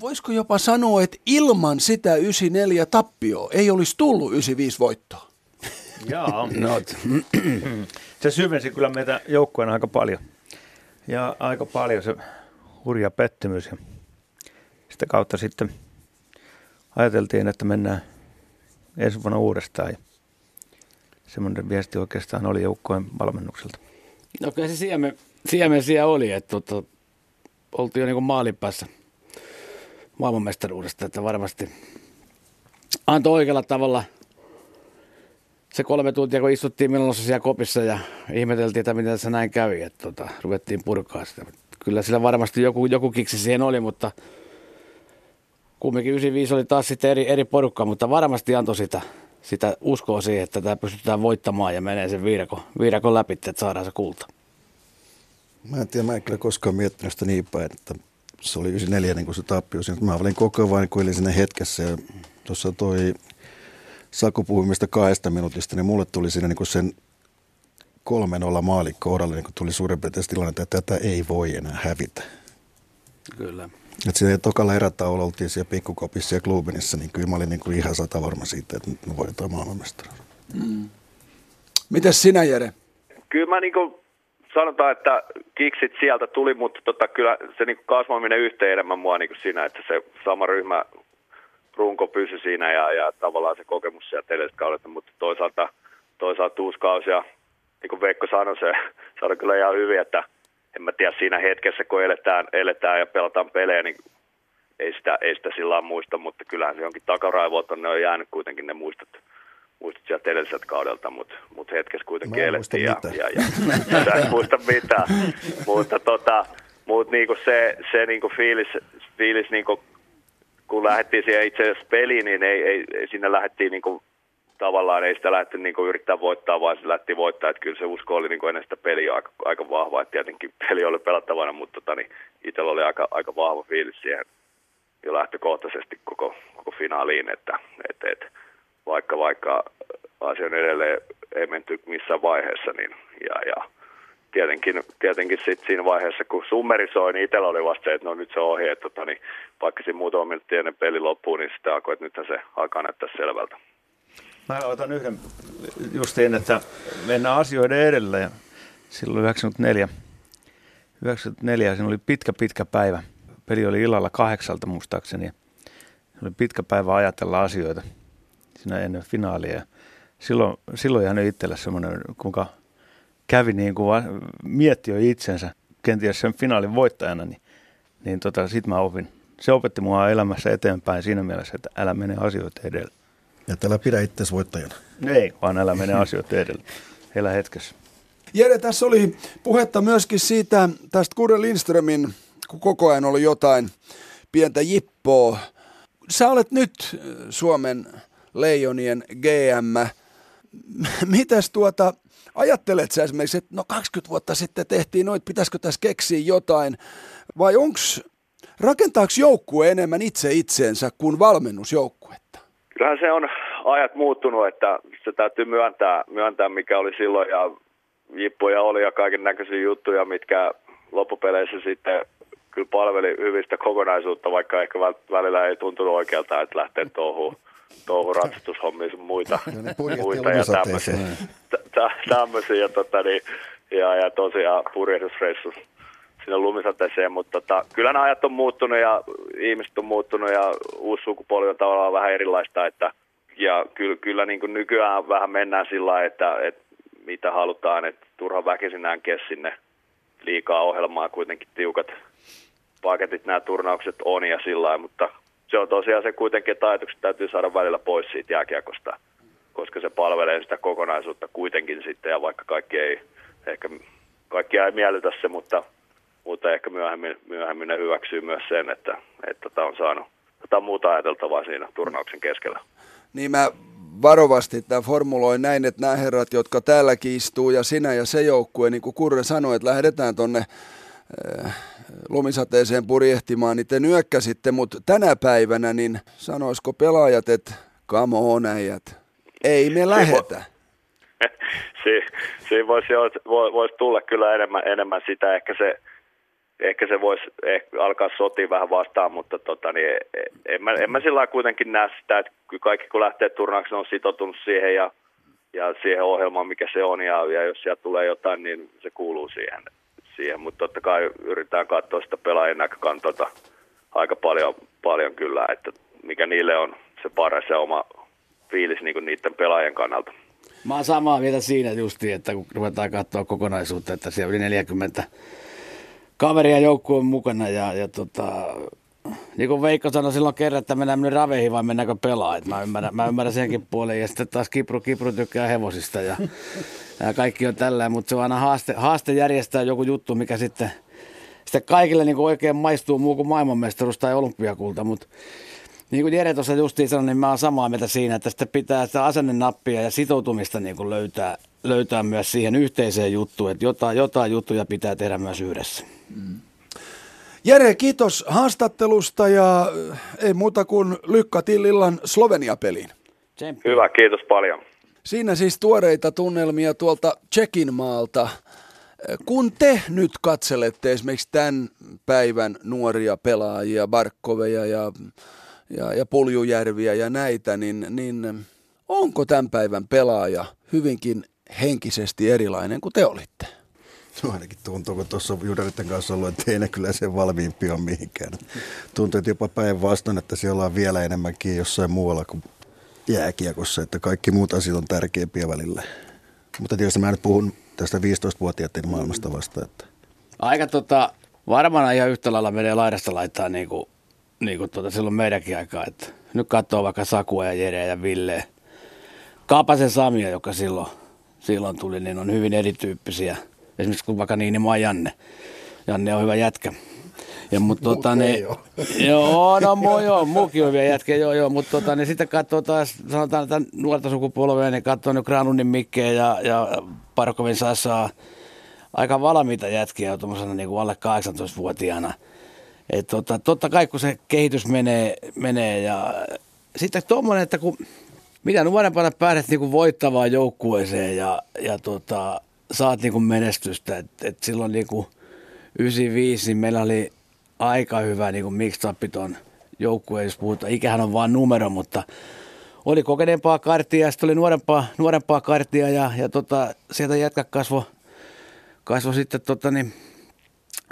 voisiko jopa sanoa, että ilman sitä yhdeksänkymmentäneljä tappioa ei olisi tullut yhdeksänkymmentäviisi voittoa? Jaa, se syvensi kyllä meitä joukkueena aika paljon ja aika paljon se hurja pettymys ja sitä kautta sitten ajateltiin, että mennään ensi vuonna uudestaan ja semmoinen viesti oikeastaan oli joukkojen valmennukselta. No kyllä se siemen, siemensiä oli, että to, oltiin jo niin kuin maalin päässä maailmanmestaruudesta, että varmasti antoi oikealla tavalla se kolme tuntia, kun istuttiin Milanossa siellä kopissa ja ihmeteltiin, että miten tässä näin kävi, että tota, ruvettiin purkaa sitä. Kyllä sillä varmasti joku, joku kiksi siihen oli, mutta kumminkin yhdeksänkymmentäviisi oli taas sitten eri, eri porukkaa, mutta varmasti antoi sitä, sitä uskoa siihen, että tämä pystytään voittamaan ja menee sen viidakon, viidakon läpi, että saadaan se kulta. Mä en tiedä, mä en kyllä koskaan miettinyt sitä niin päin, että se oli yhdeksänkymmentäneljä niin kuin se tappio. Mä olin koko ajan vain, kun elin siinä hetkessä ja tuossa toi Saku puhuimista kahdesta minuutista, niin mulle tuli siinä niin kuin sen kolmen olla maalin kohdalla, niin kun tuli suurin piirtein tilanne, että tätä ei voi enää hävitä. Kyllä. Että siinä tokalla erätaululla oltiin siellä pikkukopissa ja Globenissa, niin kyllä mä olin niin kuin ihan sata varma siitä, että nyt me voidaan maailmanmestaruuden. Mm. Mitäs sinä, Jere? Kyllä mä niin kuin sanotaan, että kiksit sieltä tuli, mutta tota, kyllä se niin kuin kasvaminen yhteen enemmän mua niin kuin siinä, että se sama ryhmä runko pysyi siinä ja, ja tavallaan se kokemus siellä teilliset kaudelta, mutta toisaalta, toisaalta uusi kausi ja niin kuin Veikko sanoi, se, se oli kyllä ihan hyvin, että en mä tiedä siinä hetkessä, kun eletään, eletään ja pelataan pelejä, niin ei sitä, ei sitä sillä muista, mutta kyllähän se jonkin takaraivoilta ne on jäänyt kuitenkin ne muistot, muistot sieltä edelliseltä kaudelta, mutta, mutta hetkessä kuitenkin mä elettiin. Mä en ja, ja, ja, sä et muista mitään, mutta, tota, mutta niin kuin se, se niin kuin fiilis, fiilis niin kuin, kun lähdettiin siihen itse asiassa peliin, niin ei, ei, ei sinne lähdettiin niin kuin, tavallaan ei sitä lähtenyt niinku yrittää voittaa, vaan se lähti voittaa. Että kyllä se usko oli niinku ennen sitä peliä aika, aika vahva. Että tietenkin peli oli pelattavana, mutta tota, niin itsellä oli aika, aika vahva fiilis siihen jo lähtökohtaisesti koko, koko finaaliin. Että, et, et, vaikka vaikka asian edelleen ei menty missään vaiheessa, niin ja, ja tietenkin, tietenkin sit siinä vaiheessa, kun summerisoi, niin itsellä oli vasta se, että no nyt se on ohi. Että, tota, niin, vaikka siinä muutama minuutti ennen peli loppuun, niin sitä alkoi, että nythän se alkaa näyttää selvältä. Mä otan yhden justiin, että mennään asioiden edellä ja silloin yhdeksänkymmentäneljä, yhdeksänkymmentäneljä siinä oli pitkä pitkä päivä. Peli oli illalla kahdeksalta muistaakseni ja oli pitkä päivä ajatella asioita siinä ennen finaalia. Silloin, silloin ihan itsellä semmoinen, kuinka kävi niin kuin mietti jo itsensä kenties sen finaalin voittajana, niin, niin tota, sit mä opin. Se opetti mua elämässä eteenpäin siinä mielessä, että älä mene asioita edellä. Ja älä pidä itseäsi voittajana. Ei, vaan älä mene asioita edellä. Elä hetkessä. Jere, tässä oli puhetta myöskin siitä, tästä Kurt Lindströmin, kun koko ajan oli jotain pientä jippoa. Sä olet nyt Suomen Leijonien G M. Mitäs tuota, ajattelet sä esimerkiksi, että no kaksikymmentä vuotta sitten tehtiin noita, pitäisikö tässä keksiä jotain? Vai onks, rakentaako joukkue enemmän itse itsensä kuin valmennusjoukkuetta? Kyllähän se on ajat muuttunut, että se täytyy myöntää, myöntää mikä oli silloin ja jippoja oli ja kaiken näköisiä juttuja, mitkä loppupeleissä sitten kyllä palveli hyvistä kokonaisuutta, vaikka ehkä välillä ei tuntunut oikealta, että lähtee touhuun, touhuun ratsastushommiin sun muita, muita ja tämmöisiä. Tämmöisiä ja, tota, niin, ja, ja tosiaan purjehdusreissus sinne lumisateeseen, mutta tota, kyllä nämä ajat on muuttunut ja ihmiset on muuttunut ja uusi sukupolvi on tavallaan vähän erilaista. Että, ja kyllä, kyllä niin kuin nykyään vähän mennään sillä lailla, että, että mitä halutaan, että turha väkisin änkeä sinne liikaa ohjelmaa, kuitenkin tiukat paketit nämä turnaukset on ja sillä lailla, mutta se on tosiaan se kuitenkin, että ajatukset täytyy saada välillä pois siitä jääkiekosta, koska se palvelee sitä kokonaisuutta kuitenkin sitten, ja vaikka kaikki ei, ehkä kaikkia ei miellytä se, mutta, mutta ehkä myöhemmin, myöhemmin ne hyväksyy myös sen, että, että tämä on saanut jotain muuta ajateltavaa siinä turnauksen keskellä. Niin mä varovasti tämä formuloin näin, että nämä herrat, jotka täälläkin istuu ja sinä ja se joukkue, niin kuin Kurre sanoi, että lähdetään tuonne lumisateeseen purjehtimaan, niin te nyökkäsitte, mutta tänä päivänä niin sanoisiko pelaajat, että come on äijät, ei me lähetä. Siinä si- voisi vois tulla kyllä enemmän, enemmän sitä, ehkä se, ehkä se voisi ehkä alkaa sotia vähän vastaan, mutta tota, niin en, mä, en mä sillä lailla kuitenkin näe sitä, että kaikki kun lähtee turnaukseen on sitoutunut siihen ja, ja siihen ohjelmaan, mikä se on, ja, ja jos siellä tulee jotain, niin se kuuluu siihen. siihen. Mutta totta kai yritetään katsoa sitä pelaajien näkökantoita aika paljon, paljon kyllä, että mikä niille on se paras ja oma fiilis niin kuin niiden pelaajien kannalta. Mä oon samaa vielä siinä justiin, että kun ruvetaan katsoa kokonaisuutta, että siellä yli neljäkymmentä kaveria joukkue on mukana ja, ja tota, niin kuin Veikko sanoi silloin kerran, että mennään mennä raveihin vai mennäänkö pelaa. Mä ymmärrän, mä ymmärrän senkin puolen ja sitten taas Kipru, Kipru tykkää hevosista ja, ja kaikki on tällä, mutta se on aina haaste, haaste järjestää joku juttu, mikä sitten, sitten kaikille niin kuin oikein maistuu muu kuin maailmanmestaruus tai olympiakulta, mutta niin kuin Jere tuossa justiin sanoi, niin mä oon samaa mieltä siinä, että sitten pitää sitä asennenappia ja sitoutumista niin kuin löytää, löytää myös siihen yhteiseen juttuun, että jotain, jotain juttuja pitää tehdä myös yhdessä. Mm. Jere, kiitos haastattelusta ja ei muuta kuin lykkä Tillan Slovenia-peliin. Tsemppi. Hyvä, kiitos paljon. Siinä siis tuoreita tunnelmia tuolta Tšekin maalta. Kun te nyt katselette esimerkiksi tämän päivän nuoria pelaajia, Barkkoveja ja Ja, ja Puljujärviä ja näitä, niin, niin onko tämän päivän pelaaja hyvinkin henkisesti erilainen kuin te olitte? No ainakin tuntuu, kun tuossa judaritten kanssa ollut, että ei ne kyllä sen valmiimpi ole mihinkään. Tuntuu, että jopa päinvastoin, että siellä on vielä enemmänkin jossain muualla kuin jääkiekossa, että kaikki muut asiat on tärkeämpiä välillä. Mutta tietysti mä nyt puhun tästä viisitoistavuotiaiden maailmasta vasta. Että. Aika tota, varmaan ihan yhtä lailla menee laidasta laittaa niin kuin Niin kuin tuota, silloin meidänkin aikaa, että nyt katsoo vaikka Sakua ja Jereä ja Villeä. Kaapasen Samia, joka silloin, silloin tuli, niin on hyvin erityyppisiä. Esimerkiksi kun vaikka Niinimaa Janne. Janne on hyvä jätkä. Ja, mut, tuota, ne, joo, no mu, joo, muukin on hyvä jätkä, joo, joo. Mutta tuota, niin sitten katsoo taas, sanotaan tämän nuorta sukupolvea, niin katsoo nyt Granunin Mikkeä ja, ja Parkovin Sasaa. Aika valmiita jätkiä on tuollaisena niin kuin alle kahdeksantoistavuotiaana. Et tota, totta kai, kun se kehitys menee, menee ja sitten tuommoinen, että kun mitä nuorempana pääset niin kuin voittavaan joukkueeseen ja, ja tota, saat niin kuin menestystä, että et silloin niin kuin yhdeksänkymmentäviisi niin meillä oli aika hyvä niin kuin mix-up tuon joukkueen, jos puhutaan, ikähän on vaan numero, mutta oli kokeneempaa karttia ja sitten oli nuorempaa, nuorempaa karttia ja, ja tota, sieltä jätkä kasvoi kasvo sitten tota niin,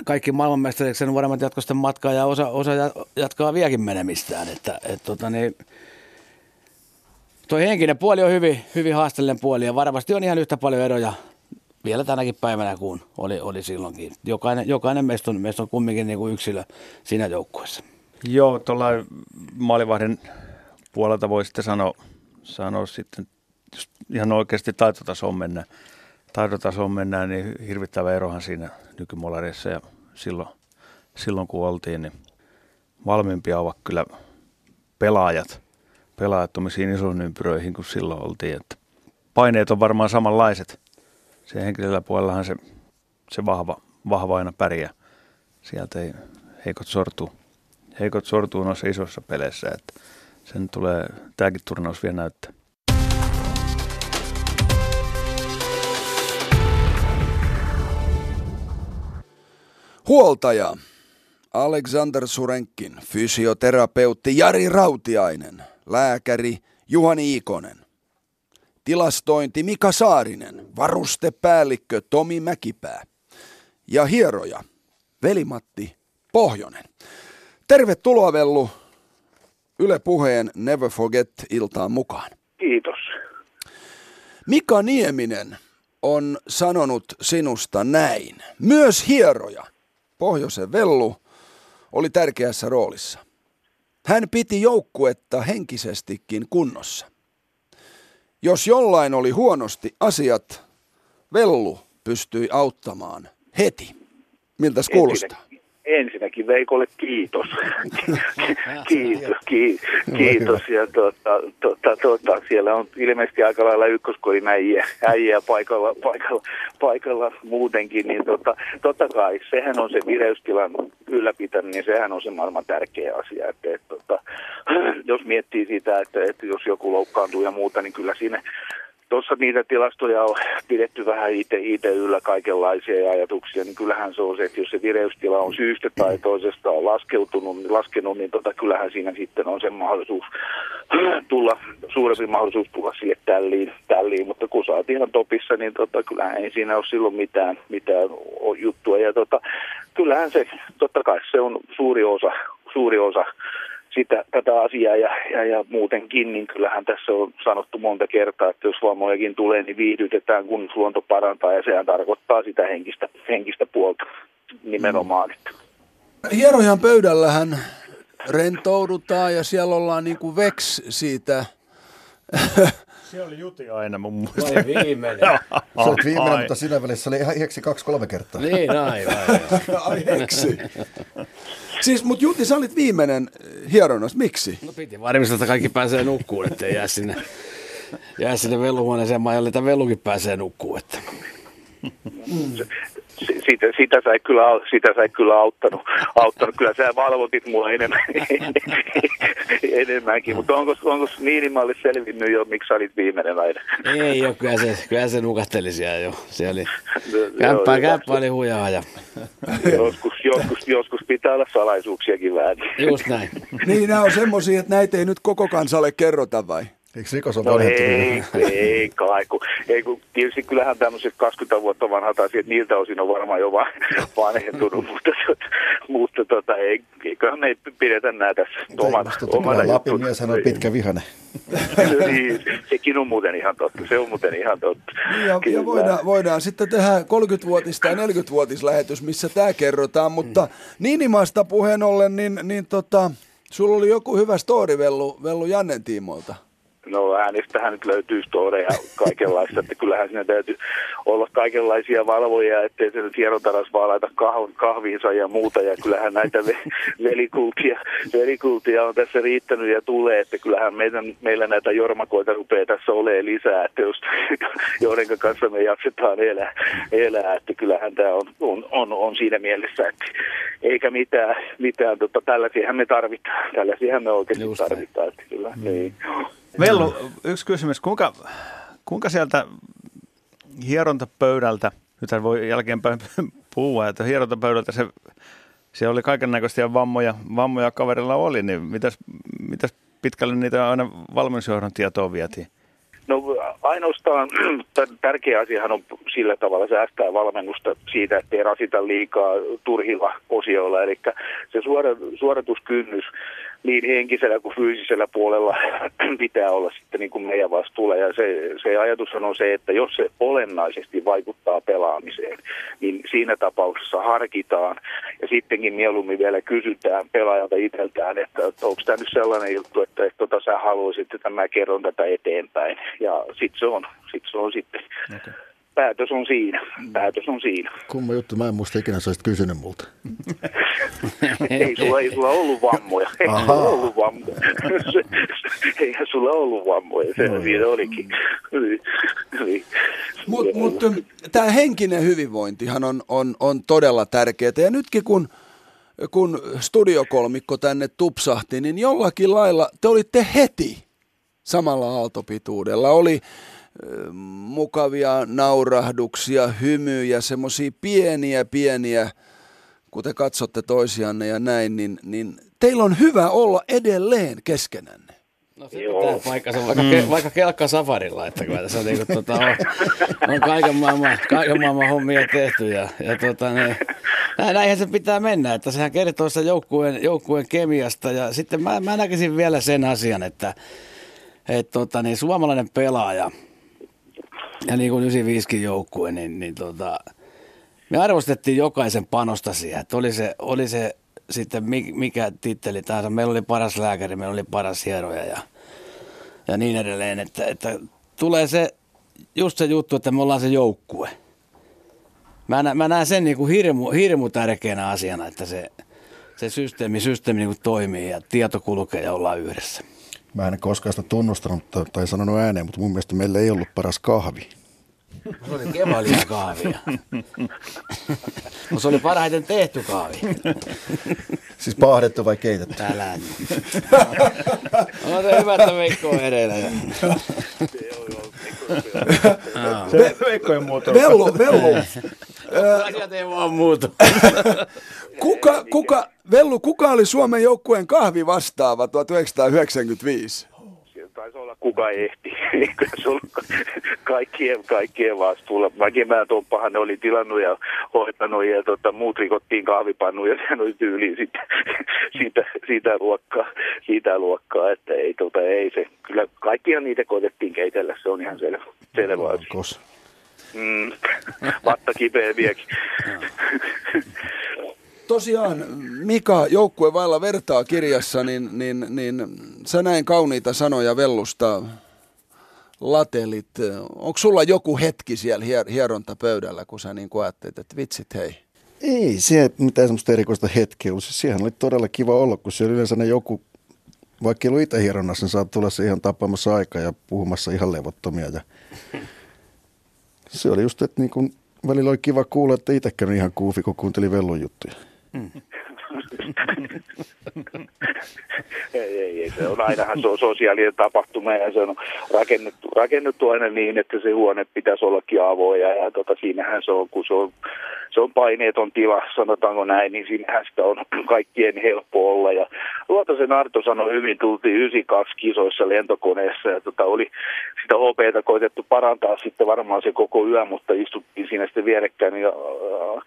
kaikki maailmanmestariksi ja nuoremmat jatkoivat sitten matkaa ja osa, osa jatkaa vieläkin menemistään. Että, et, tota, niin, toi henkinen puoli on hyvin, hyvin haasteellinen puoli ja varmasti on ihan yhtä paljon eroja vielä tänäkin päivänä kuin oli, oli silloinkin. Jokainen, jokainen meistä, on, meistä on kumminkin niin kuin yksilö siinä joukkueessa. Joo, tuolla maalivahden puolelta voi sitten sanoa, sanoa sitten, jos ihan oikeasti taitotasoon mennään. Taidotasoon mennään, niin hirvittävä erohan siinä nykymolareissa ja silloin, silloin kun oltiin, niin valmiimpia ovat kyllä pelaajat, pelaajat tuomisiin isoihin ympyröihin kuin silloin oltiin. Että paineet on varmaan samanlaiset. Sen henkilöllä puolellahan se, se vahva, vahva aina pärjää. Sieltä ei heikot sortuu. Heikot sortuu noissa isoissa peleissä, että sen tulee tämäkin turnaus vielä näyttää. Huoltaja Aleksander Surenkin, fysioterapeutti Jari Rautiainen, lääkäri Juhani Ikonen, tilastointi Mika Saarinen, varustepäällikkö Tomi Mäkipää ja hieroja Veli-Matti Pohjonen. Tervetuloa Vellu Yle Puheen Never Forget-iltaan mukaan. Kiitos. Mika Nieminen on sanonut sinusta näin. Myös hieroja, Pohjoisen Vellu, oli tärkeässä roolissa. Hän piti joukkuetta henkisestikin kunnossa. Jos jollain oli huonosti asiat, Vellu pystyi auttamaan heti. Miltäs kuulostaa? Ensinnäkin Veikolle kiitos. kiitos, ki, kiitos. Ja tuota, tuota, tuota, siellä on ilmeisesti aika lailla ykköskorin äijä, äijä paikalla, paikalla, paikalla muutenkin. Niin tuota, totta kai sehän on se vireystilan ylläpitäminen, niin sehän on se maailman tärkeä asia. Että, et, tuota, jos miettii sitä, että, että jos joku loukkaantuu ja muuta, niin kyllä siinä... Tuossa niitä tilastoja on pidetty vähän itse, itse yllä kaikenlaisia ajatuksia, niin kyllähän se on se, että jos se vireystila on syystä tai toisesta on laskeutunut, niin laskenut, niin tota, kyllähän siinä sitten on se mahdollisuus tulla, suurempi mahdollisuus tulla sille tälliin, tälliin. Mutta kun sä oot ihan topissa, niin tota, kyllähän ei siinä ole silloin mitään, mitään juttua. Ja tota, kyllähän se, totta kai se on suuri osa, suuri osa. Sitä, tätä asiaa ja, ja, ja muutenkin, niin kyllähän tässä on sanottu monta kertaa, että jos vammojakin tulee, niin viihdytetään, kun luonto parantaa, ja sehän tarkoittaa sitä henkistä, henkistä puolta nimenomaan. Mm. Hierojan pöydällähän rentoudutaan, ja siellä ollaan niin kuin veks siitä. Se oli Juti aina mun mielestä. Se oli viimeinen. Se oli viimeinen, mutta siinä välissä oli ihan heksi kaksi-kolme kertaa. Niin, aivan. Ai heksi. Siis, mut Juti, sä olit viimeinen hieronnassa. Miksi? No piti varmistaa, että kaikki pääsee nukkuun, ettei jää sinne, jää sinne velluhuoneeseen majalle, että vellukin pääsee nukkuun. Että. Mm. Sitä, sitä sä et kyllä, sitä sä et kyllä auttanut. auttanut. Kyllä sä valvotit mua enemmän, enemmänkin, mutta onko, onko Niinimalle selvinnyt jo, miksi sä olit viimeinen aina? Ei joo, kyllä se, kyllä se nukahteli siellä jo. Se oli kämppää, kämppä oli hujaa. Ja... Joskus, joskus, joskus pitää olla salaisuuksiakin vähän. Just näin. Niin, nämä on semmoisia, että näitä ei nyt koko kansalle kerrota vai? Eikö rikos on no ei, ei kai, kun, ei, kun tietysti kyllähän tämmöiset kaksikymmentä vuotta vanhat asiat, niiltä osin on varmaan jo vanhentunut, mutta, mutta tota, ei, eiköhän me ei pidetä nää tässä omana juttuna. Lapin mieshän on pitkä vihane. Niin, sekin on muuten ihan totta, se on muuten ihan totta. Ja, ja voidaan, voidaan sitten tehdä kolmekymmentävuotis- tai neljäkymmentävuotislähetys, missä tämä kerrotaan, mutta Niinimaasta puheen ollen, niin, niin tota, sulla oli joku hyvä story Vellu, Vellu Jannen tiimoilta. No äänestähän nyt löytyy storeja kaikenlaista, että kyllähän siinä täytyy olla kaikenlaisia valvoja, ettei se nyt hierontaras vaan laita kahviinsa ja muuta. Ja kyllähän näitä velikultia, velikultia on tässä riittänyt ja tulee, että kyllähän meidän, meillä näitä jormakoita rupeaa tässä olemaan lisää, että just, joiden kanssa me jaksetaan elää, elää. Että kyllähän tämä on, on, on, on siinä mielessä, että eikä mitään, mitään tota, tällaisiahan me tarvitaan, tällaisiahan me oikeasti just tarvitaan, että kyllä, mm. niin. Vellu, yksi kysymys. Kuinka, kuinka sieltä hierontapöydältä, nythän voi jälkeenpäin puhua, että hierontapöydältä se, se oli kaikennäköisiä vammoja, vammoja kaverilla oli, niin mitäs, mitäs pitkälle niitä aina valmennusjohdon tietoa vietiin? No ainoastaan tärkeä asiahan on sillä tavalla säästää valmennusta siitä, ettei rasita liikaa turhilla osioilla. Eli se suorituskynnys niin henkisellä kuin fyysisellä puolella pitää olla sitten niin kuin meidän vastuulla. Ja se, se ajatushan on se, että jos se olennaisesti vaikuttaa pelaamiseen, niin siinä tapauksessa harkitaan ja sittenkin mieluummin vielä kysytään pelaajalta itseltään, että, että onko tämä nyt sellainen juttu, että, että, että sä haluaisit, että mä kerron tätä eteenpäin. Ja sitten se on, sit se on sitten. Okay. Päätös on siinä, päätös on siinä. Kumma juttu, mä en muista ikinä sä olisit kysynyt multa. Ei sulla, ei sulla ollut vammoja, ei sulla ollut vammoja. Eihän sulla ollut vammoja, se no, siinä olikin. Mutta mut, tämä henkinen hyvinvointihan on, on, on todella tärkeää ja nytkin kun... kun studiokolmikko tänne tupsahti, niin jollakin lailla te olitte heti samalla aaltopituudella. Oli äh, mukavia naurahduksia, hymyjä, semmoisia pieniä, pieniä, kun te katsotte toisianne ja näin, niin, niin teillä on hyvä olla edelleen keskenänne. No se pitää paikkansa, vaikka, mm. vaikka kelkka safarilla, että kyllä tässä on, niin kuin, tuota, on, on kaiken, maailman, kaiken maailman hommia tehty ja, ja tuota, niin, näinhän se pitää mennä, että sehän kertoo sitä joukkueen, joukkueen kemiasta ja sitten mä, mä näkisin vielä sen asian, että et, tuota, niin, suomalainen pelaaja ja niin kuin yhdeksänkymmentäviisi joukkue, niin, niin tota, me arvostettiin jokaisen panosta siihen. Oli se, oli se sitten mikä titteli tahansa. Meillä oli paras lääkäri, meillä oli paras hieroja ja, ja niin edelleen. Että, että tulee se, just se juttu, että me ollaan se joukkue. Mä, nä, mä näen sen niin kuin hirmu, hirmu tärkeänä asiana, että se, se systeemi, systeemi niin kuin toimii ja tieto kulkee ja ollaan yhdessä. Mä en koskaan sitä tunnustanut tai sanonut ääneen, mutta mun mielestä meillä ei ollut paras kahvi. Se oli Kemalia kahvia. Se oli parhaiten tehty kahvi. Siis paahdettu vai keitetty? Älä. On se hyvä, että Mikko on edellä. Mikko ei muutu. Vellu, Vellu. Asiat ei vaan muutu. Kuka, kuka, Vellu, kuka oli Suomen joukkueen kahvi vastaava tuhatyhdeksänsataayhdeksänkymmentäviisi? Taisi olla kuka ehti. Se oli kaikkien, kaikkien vastuulla. Mäkimääntomppahan ne oli tilannut ja hoitanut ja tota, muut rikottiin kahvipannuun ja sehän oli tyyliin sitä, sitä, sitä luokkaa. Sitä luokkaa, että ei, tota, ei se. Kyllä kaikkia niitä koitettiin keitellä, se on ihan selvä, selvä asia. Mm, vatta kipeä vieläkin. Tosiaan Mika Joukkue vailla vertaa -kirjassa, niin, niin, niin sä näin kauniita sanoja Vellusta latelit. Onko sulla joku hetki siellä hierontapöydällä, kun sä niin kuin ajattelet, että vitsit hei? Ei, se mitään semmoista erikoista hetkeä ollut. Siihen oli todella kiva olla, kun se oli yleensä joku, vaikka ei ollut itse hieronnassa, niin saa tulla se ihan tapaamassa aikaa ja puhumassa ihan levottomia. Ja se oli just, että niin kuin välillä oli kiva kuulla, että itsekään on ihan kuufi, kun kuuntelin Vellun juttuja. Mm. ei, ei, ei. Se on ainahan se on sosiaalinen tapahtuma ja se on rakennettu, rakennettu aina niin, että se huone pitäisi ollakin avoin. Ja, ja tota, siinähän se on, kun se on, se on paineeton tila, sanotaanko näin, niin siinähän sitä on kaikkien helppo olla. Ja Luotasen Arto sanoi hyvin, tultiin yhdeksänkymmentäkaksi kisoissa lentokoneessa ja tota, oli sitä O P:tä koitettu parantaa sitten varmaan se koko yö, mutta istuttiin siinä sitten vierekkäin ja äh,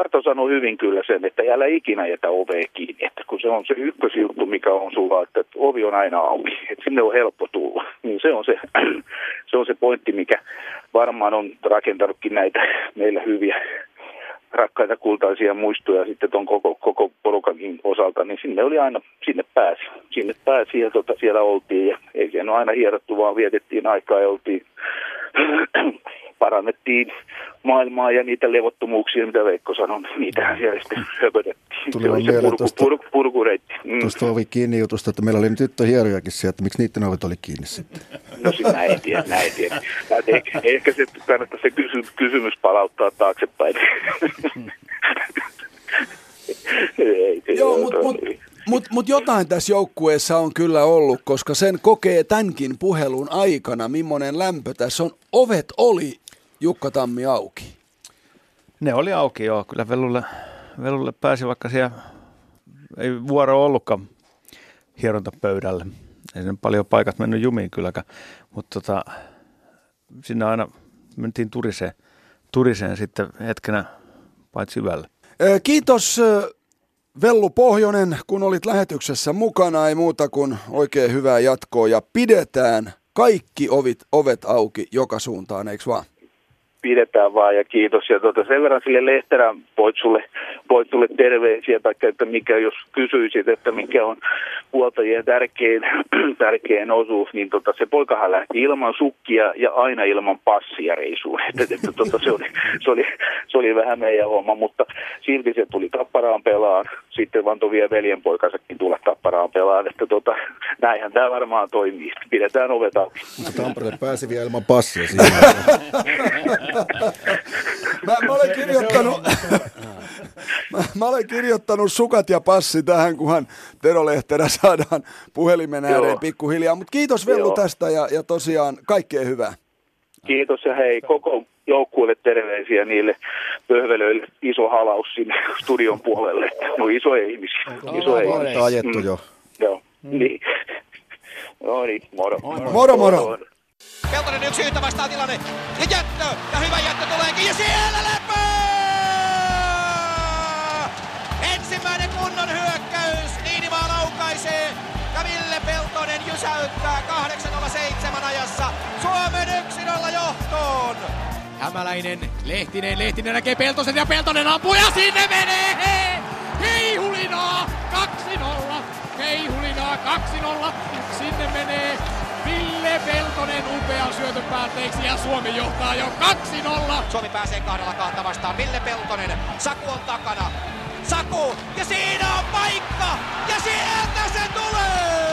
Arto sanoi hyvin kyllä sen, että älä ikinä jätä ovea kiinni, että kun se on se ykkösjuttu, mikä on sulla, että ovi on aina auki, että sinne on helppo tulla. Niin se on se, se on se pointti, mikä varmaan on rakentanutkin näitä meillä hyviä rakkaita kultaisia muistoja sitten tuon koko, koko porukankin osalta, niin sinne oli aina, sinne pääsi. Sinne pääsi ja tota, siellä oltiin ja ei siellä ole aina hierottu, vaan vietettiin aikaa ja oltiin, parannettiin maailmaa ja niitä levottomuuksia, mitä Veikko sanoi, niitähän siellä sitten höpötettiin. Tuli on mieleen tuosta purku, purku, mm. ovi kiinni jutusta, että meillä oli nyt tyttöhierojakin siellä, että miksi niiden ovet oli kiinni sitten? No siis mä en tiedä, mä en tiedä. Ehkä, ehkä se kannattaa se kysy, kysymys palauttaa taaksepäin. Mm. Ei, joo, mutta mut, mut, mut jotain tässä joukkueessa on kyllä ollut, koska sen kokee tämänkin puhelun aikana, millainen lämpö tässä on. Ovet oli, Jukka Tammi, auki. Ne oli auki, joo. Kyllä Vellulle, Vellulle pääsi, vaikka siellä ei vuoro ollutkaan hierontapöydälle. Ei sen paljon paikat mennyt jumiin kylläkään, mutta tota, sinne aina mentiin turiseen, turiseen sitten hetkenä paitsi yöllä. Kiitos Vellu Pohjonen, kun olit lähetyksessä mukana. Ei muuta kuin oikein hyvää jatkoa ja pidetään kaikki ovit, ovet auki joka suuntaan, eikö vaan? Pidetään vaan ja kiitos. Ja tuota, sen verran sille Lehterän poitsulle, poitsulle terveisiä, taikka, että mikä jos kysyisit, että mikä on huoltajien tärkein, tärkein osuus, niin tuota, se poikahan lähti ilman sukkia ja aina ilman passia reisuun. Että, että, tuota, se, oli, se, oli, se oli vähän meidän homma, mutta silti se tuli Tapparaan pelaan. Sitten vantoi vielä veljenpoikansakin tulla Tapparaan pelaan. Että tuota, näinhän tämä varmaan toimii. Pidetään ovet auki. Mutta Tampereelle pääsi vielä ilman passia siinä. Mä, mä, olen kirjoittanut, mä, mä olen kirjoittanut sukat ja passi tähän, kunhan Tero Lehterä saadaan puhelimen ääreen. Joo, pikkuhiljaa. Mutta kiitos Vellu tästä ja, ja tosiaan kaikkea hyvää. Kiitos ja hei koko joukkueelle terveisiä niille pöhvelöille. Iso halaus sinne studion puolelle. No iso ihmisiä. Iso ihmisiä. Ajettu jo. Mm. Joo. Mm. Niin. No niin, moro. Moro, moro. moro. Peltonen yksi yhtä vastaan tilanne. Ja jättö! Ja hyvä jättö tuleekin! Ja siellä lepää! Ensimmäinen kunnon hyökkäys. Niinimaa laukaisee. Ja Ville Peltonen jysäyttää kahdeksan nolla seitsemän ajassa. Suomen yksi nolla johto. Hämäläinen, Lehtinen, Lehtinen näkee Peltosen ja Peltonen ampuu ja sinne menee! Hei, hei hulinaa! kaksi nolla! Hei hulinaa! kaksi nolla! Sinne menee Ville Peltonen upean syötön päätteeksi ja Suomi johtaa jo kaksi nolla! Suomi pääsee kahdella kahta vastaan. Ville Peltonen, Saku on takana. Saku! Ja siinä on paikka! Ja sieltä se tulee!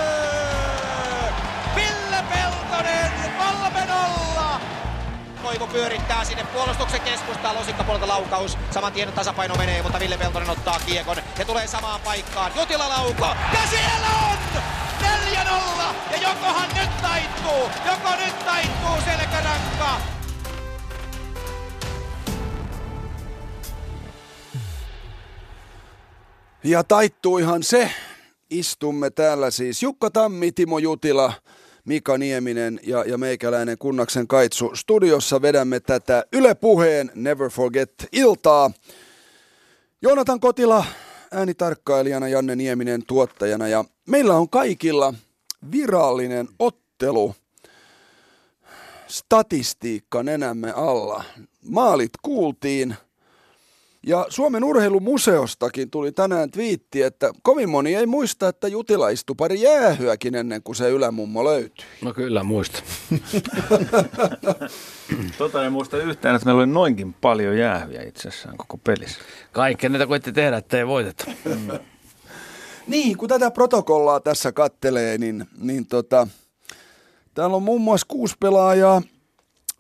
Ville Peltonen kolme nolla! Koivu pyörittää sinne puolustuksen keskustaan, lusikkapuolelta laukaus. Saman tien tasapaino menee, mutta Ville Peltonen ottaa kiekon. Se tulee samaan paikkaan. Jutila lauko! Ja siellä on! neljä nolla! Ja jokohan nyt taittuu! Joko nyt taittuu selkärankka! Ja taittuihan se. Istumme täällä siis Jukka Tammi, Timo Jutila, Mika Nieminen ja, ja meikäläinen Kunnaksen Kaitsu. Studiossa vedämme tätä Yle Puheen Never Forget-iltaa. Joonatan Kotila äänitarkkailijana, Janne Nieminen tuottajana, ja meillä on kaikilla virallinen ottelu statistiikka nenämme alla. Maalit kuultiin. Ja Suomen urheilumuseostakin tuli tänään twiitti, että kovin moni ei muista, että Jutila istui pari jäähyäkin ennen kuin se ylämummo löytyi. No kyllä muista. Tota en muista yhtään, että meillä oli noinkin paljon jäähyjä itse asiassa koko pelissä. Kaikkea niitä koitti tehdä, ettei voiteta. Mm. Niin, kun tätä protokollaa tässä kattelee, niin, niin tota, täällä on muun muassa kuusi pelaajaa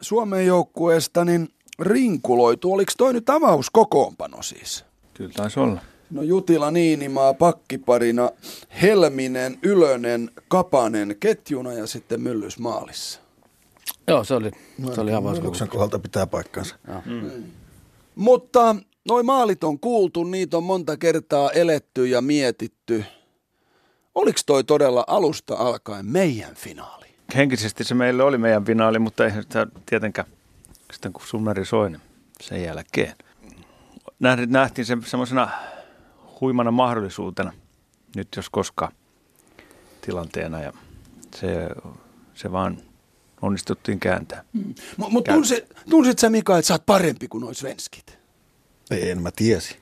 Suomen joukkueesta, niin rinkuloitu. Oliko toi nyt avauskokoonpano siis? Kyllä taisi olla. No Jutila, Niinimaa pakkiparina, Helminen, Ylönen, Kapanen ketjuna ja sitten Myllys maalissa. Joo, se oli, no, se oli avauskokoonpano. Myllyksen kohdalta pitää paikkansa. Mm. Mutta noi maalit on kuultu, niitä on monta kertaa eletty ja mietitty. Oliko toi todella alusta alkaen meidän finaali? Henkisesti se meille oli meidän finaali, mutta ei sitä tietenkään. Sitten kun summeri soi, sen jälkeen nähtiin sen semmoisena huimana mahdollisuutena, nyt jos koskaan, tilanteena, ja se, se vaan onnistuttiin kääntää. Mm. Mutta tunsit, tunsit sä, Mika, että sä oot parempi kuin noi svenskit? Ei, en mä tiesi.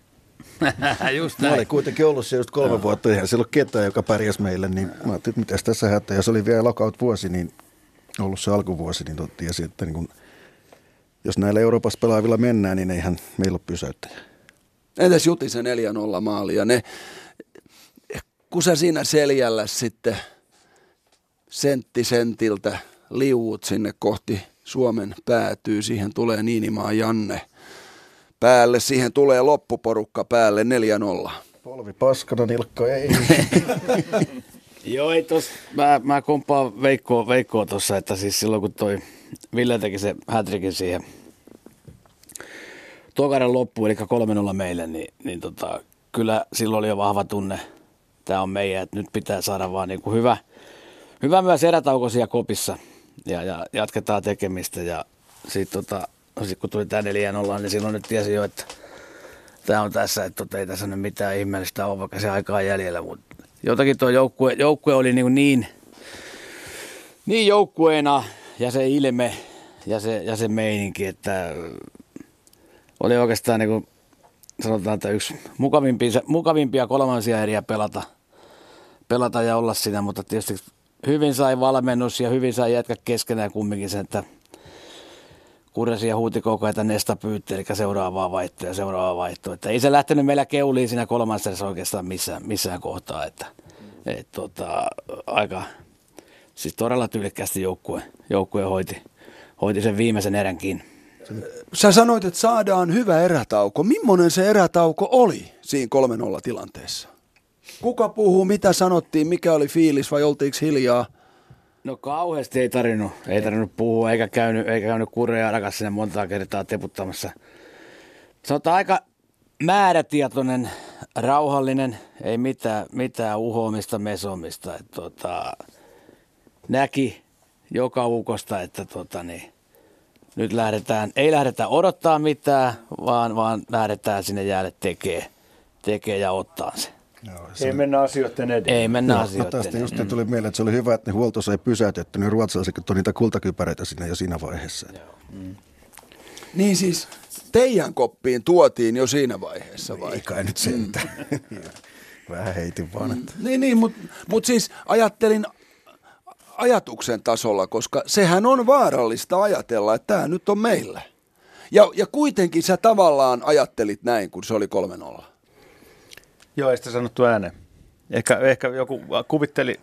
Just näin. Mä olin kuitenkin ollut se just kolme vuotta, eihän siellä ole ketään, joka pärjäs meille, niin mä ajattelin, että mitäs tässä hätää. Ja se oli vielä lockout vuosi, niin ollut se alkuvuosi, niin tiesi, että niin kun jos näillä Euroopassa pelaavilla mennään, niin eihän meillä ole pysäyttäjä. Entäs Juti se neljä nolla maali ja ne, kun sä siinä seljällä sitten sentti sentiltä liuut sinne kohti Suomen päätyy, siihen tulee Niinimaa Janne päälle, siihen tulee loppuporukka päälle neljä nolla. Polvi paskana, nilkka ei. Joo, ei tos, mä, mä kompaan Veikkoa, Veikkoa tuossa, että siis silloin kun toi Ville teki se hätrikin siihen tokainen loppuun, eli kolme nolla meille, niin, niin tota, kyllä silloin oli jo vahva tunne. Tämä on meidän, että nyt pitää saada vaan niin kuin hyvä, hyvä myös erätauko siellä kopissa ja, ja jatketaan tekemistä. Ja sitten tota, sit kun tuli tämä neljä nolla, niin silloin nyt tiesi jo, että tämä on tässä, että tota, ei tässä nyt mitään ihmeellistä ole, vaikka se aikaa jäljellä, mutta jotakin tuo joukkue, joukkue oli niin, niin, niin joukkueena ja se ilme ja se, ja se meininki, että oli oikeastaan niin kuin sanotaan, että yksi mukavimpia, mukavimpia kolmansia eriä pelata, pelata ja olla siinä, mutta tietysti hyvin sai valmennus ja hyvin sai jätkä keskenään kumminkin sen, että kurjasi ja huuti koko ajan nesta pyytti, eli seuraavaa vaihtoa ja seuraavaa vaihtoa. Että ei se lähtenyt meillä keuliin siinä kolmansessa oikeastaan missään, missään kohtaa. Että, et, tota, aika, siis todella tyylikkästi joukkue, joukkue hoiti, hoiti sen viimeisen eränkin. Sä sanoit, että saadaan hyvä erätauko. Mimmonen se erätauko oli siinä kolme nolla tilanteessa? Kuka puhuu, mitä sanottiin, mikä oli fiilis vai oltiinko hiljaa? No kauheasti ei tarvinnut, ei tarvinnut puhua, eikä käynyt, eikä käynyt kureja ainakaan sinne montaa kertaa teputtamassa. Sanotaan aika määrätietoinen, rauhallinen, ei mitään, mitään uhoamista, mesomista. Et, tota, näki joka ukosta, että tota, niin, nyt lähdetään, ei lähdetä odottaa mitään, vaan, vaan lähdetään sinne jäälle tekee, tekee ja ottaa se. Joo, se ei mennä asioiden edelleen. Ei mennä no, asioiden no, edelleen. Just tuli mieleen, että se oli hyvä, että ne huoltossa ei pysäytetty, niin ruotsalaiset on niitä kultakypäreitä sinne jo siinä vaiheessa. Mm. Niin siis teidän koppiin tuotiin jo siinä vaiheessa vai? Eikä nyt sentään. Mm. Vähän heitin vaan. Että... Niin, niin mutta mut siis ajattelin ajatuksen tasolla, koska sehän on vaarallista ajatella, että tämä nyt on meillä. Ja, ja kuitenkin sä tavallaan ajattelit näin, kun se oli kolme nolla. Joo, ei sitä sanottu ääneen. Ehkä, ehkä joku kuvitteli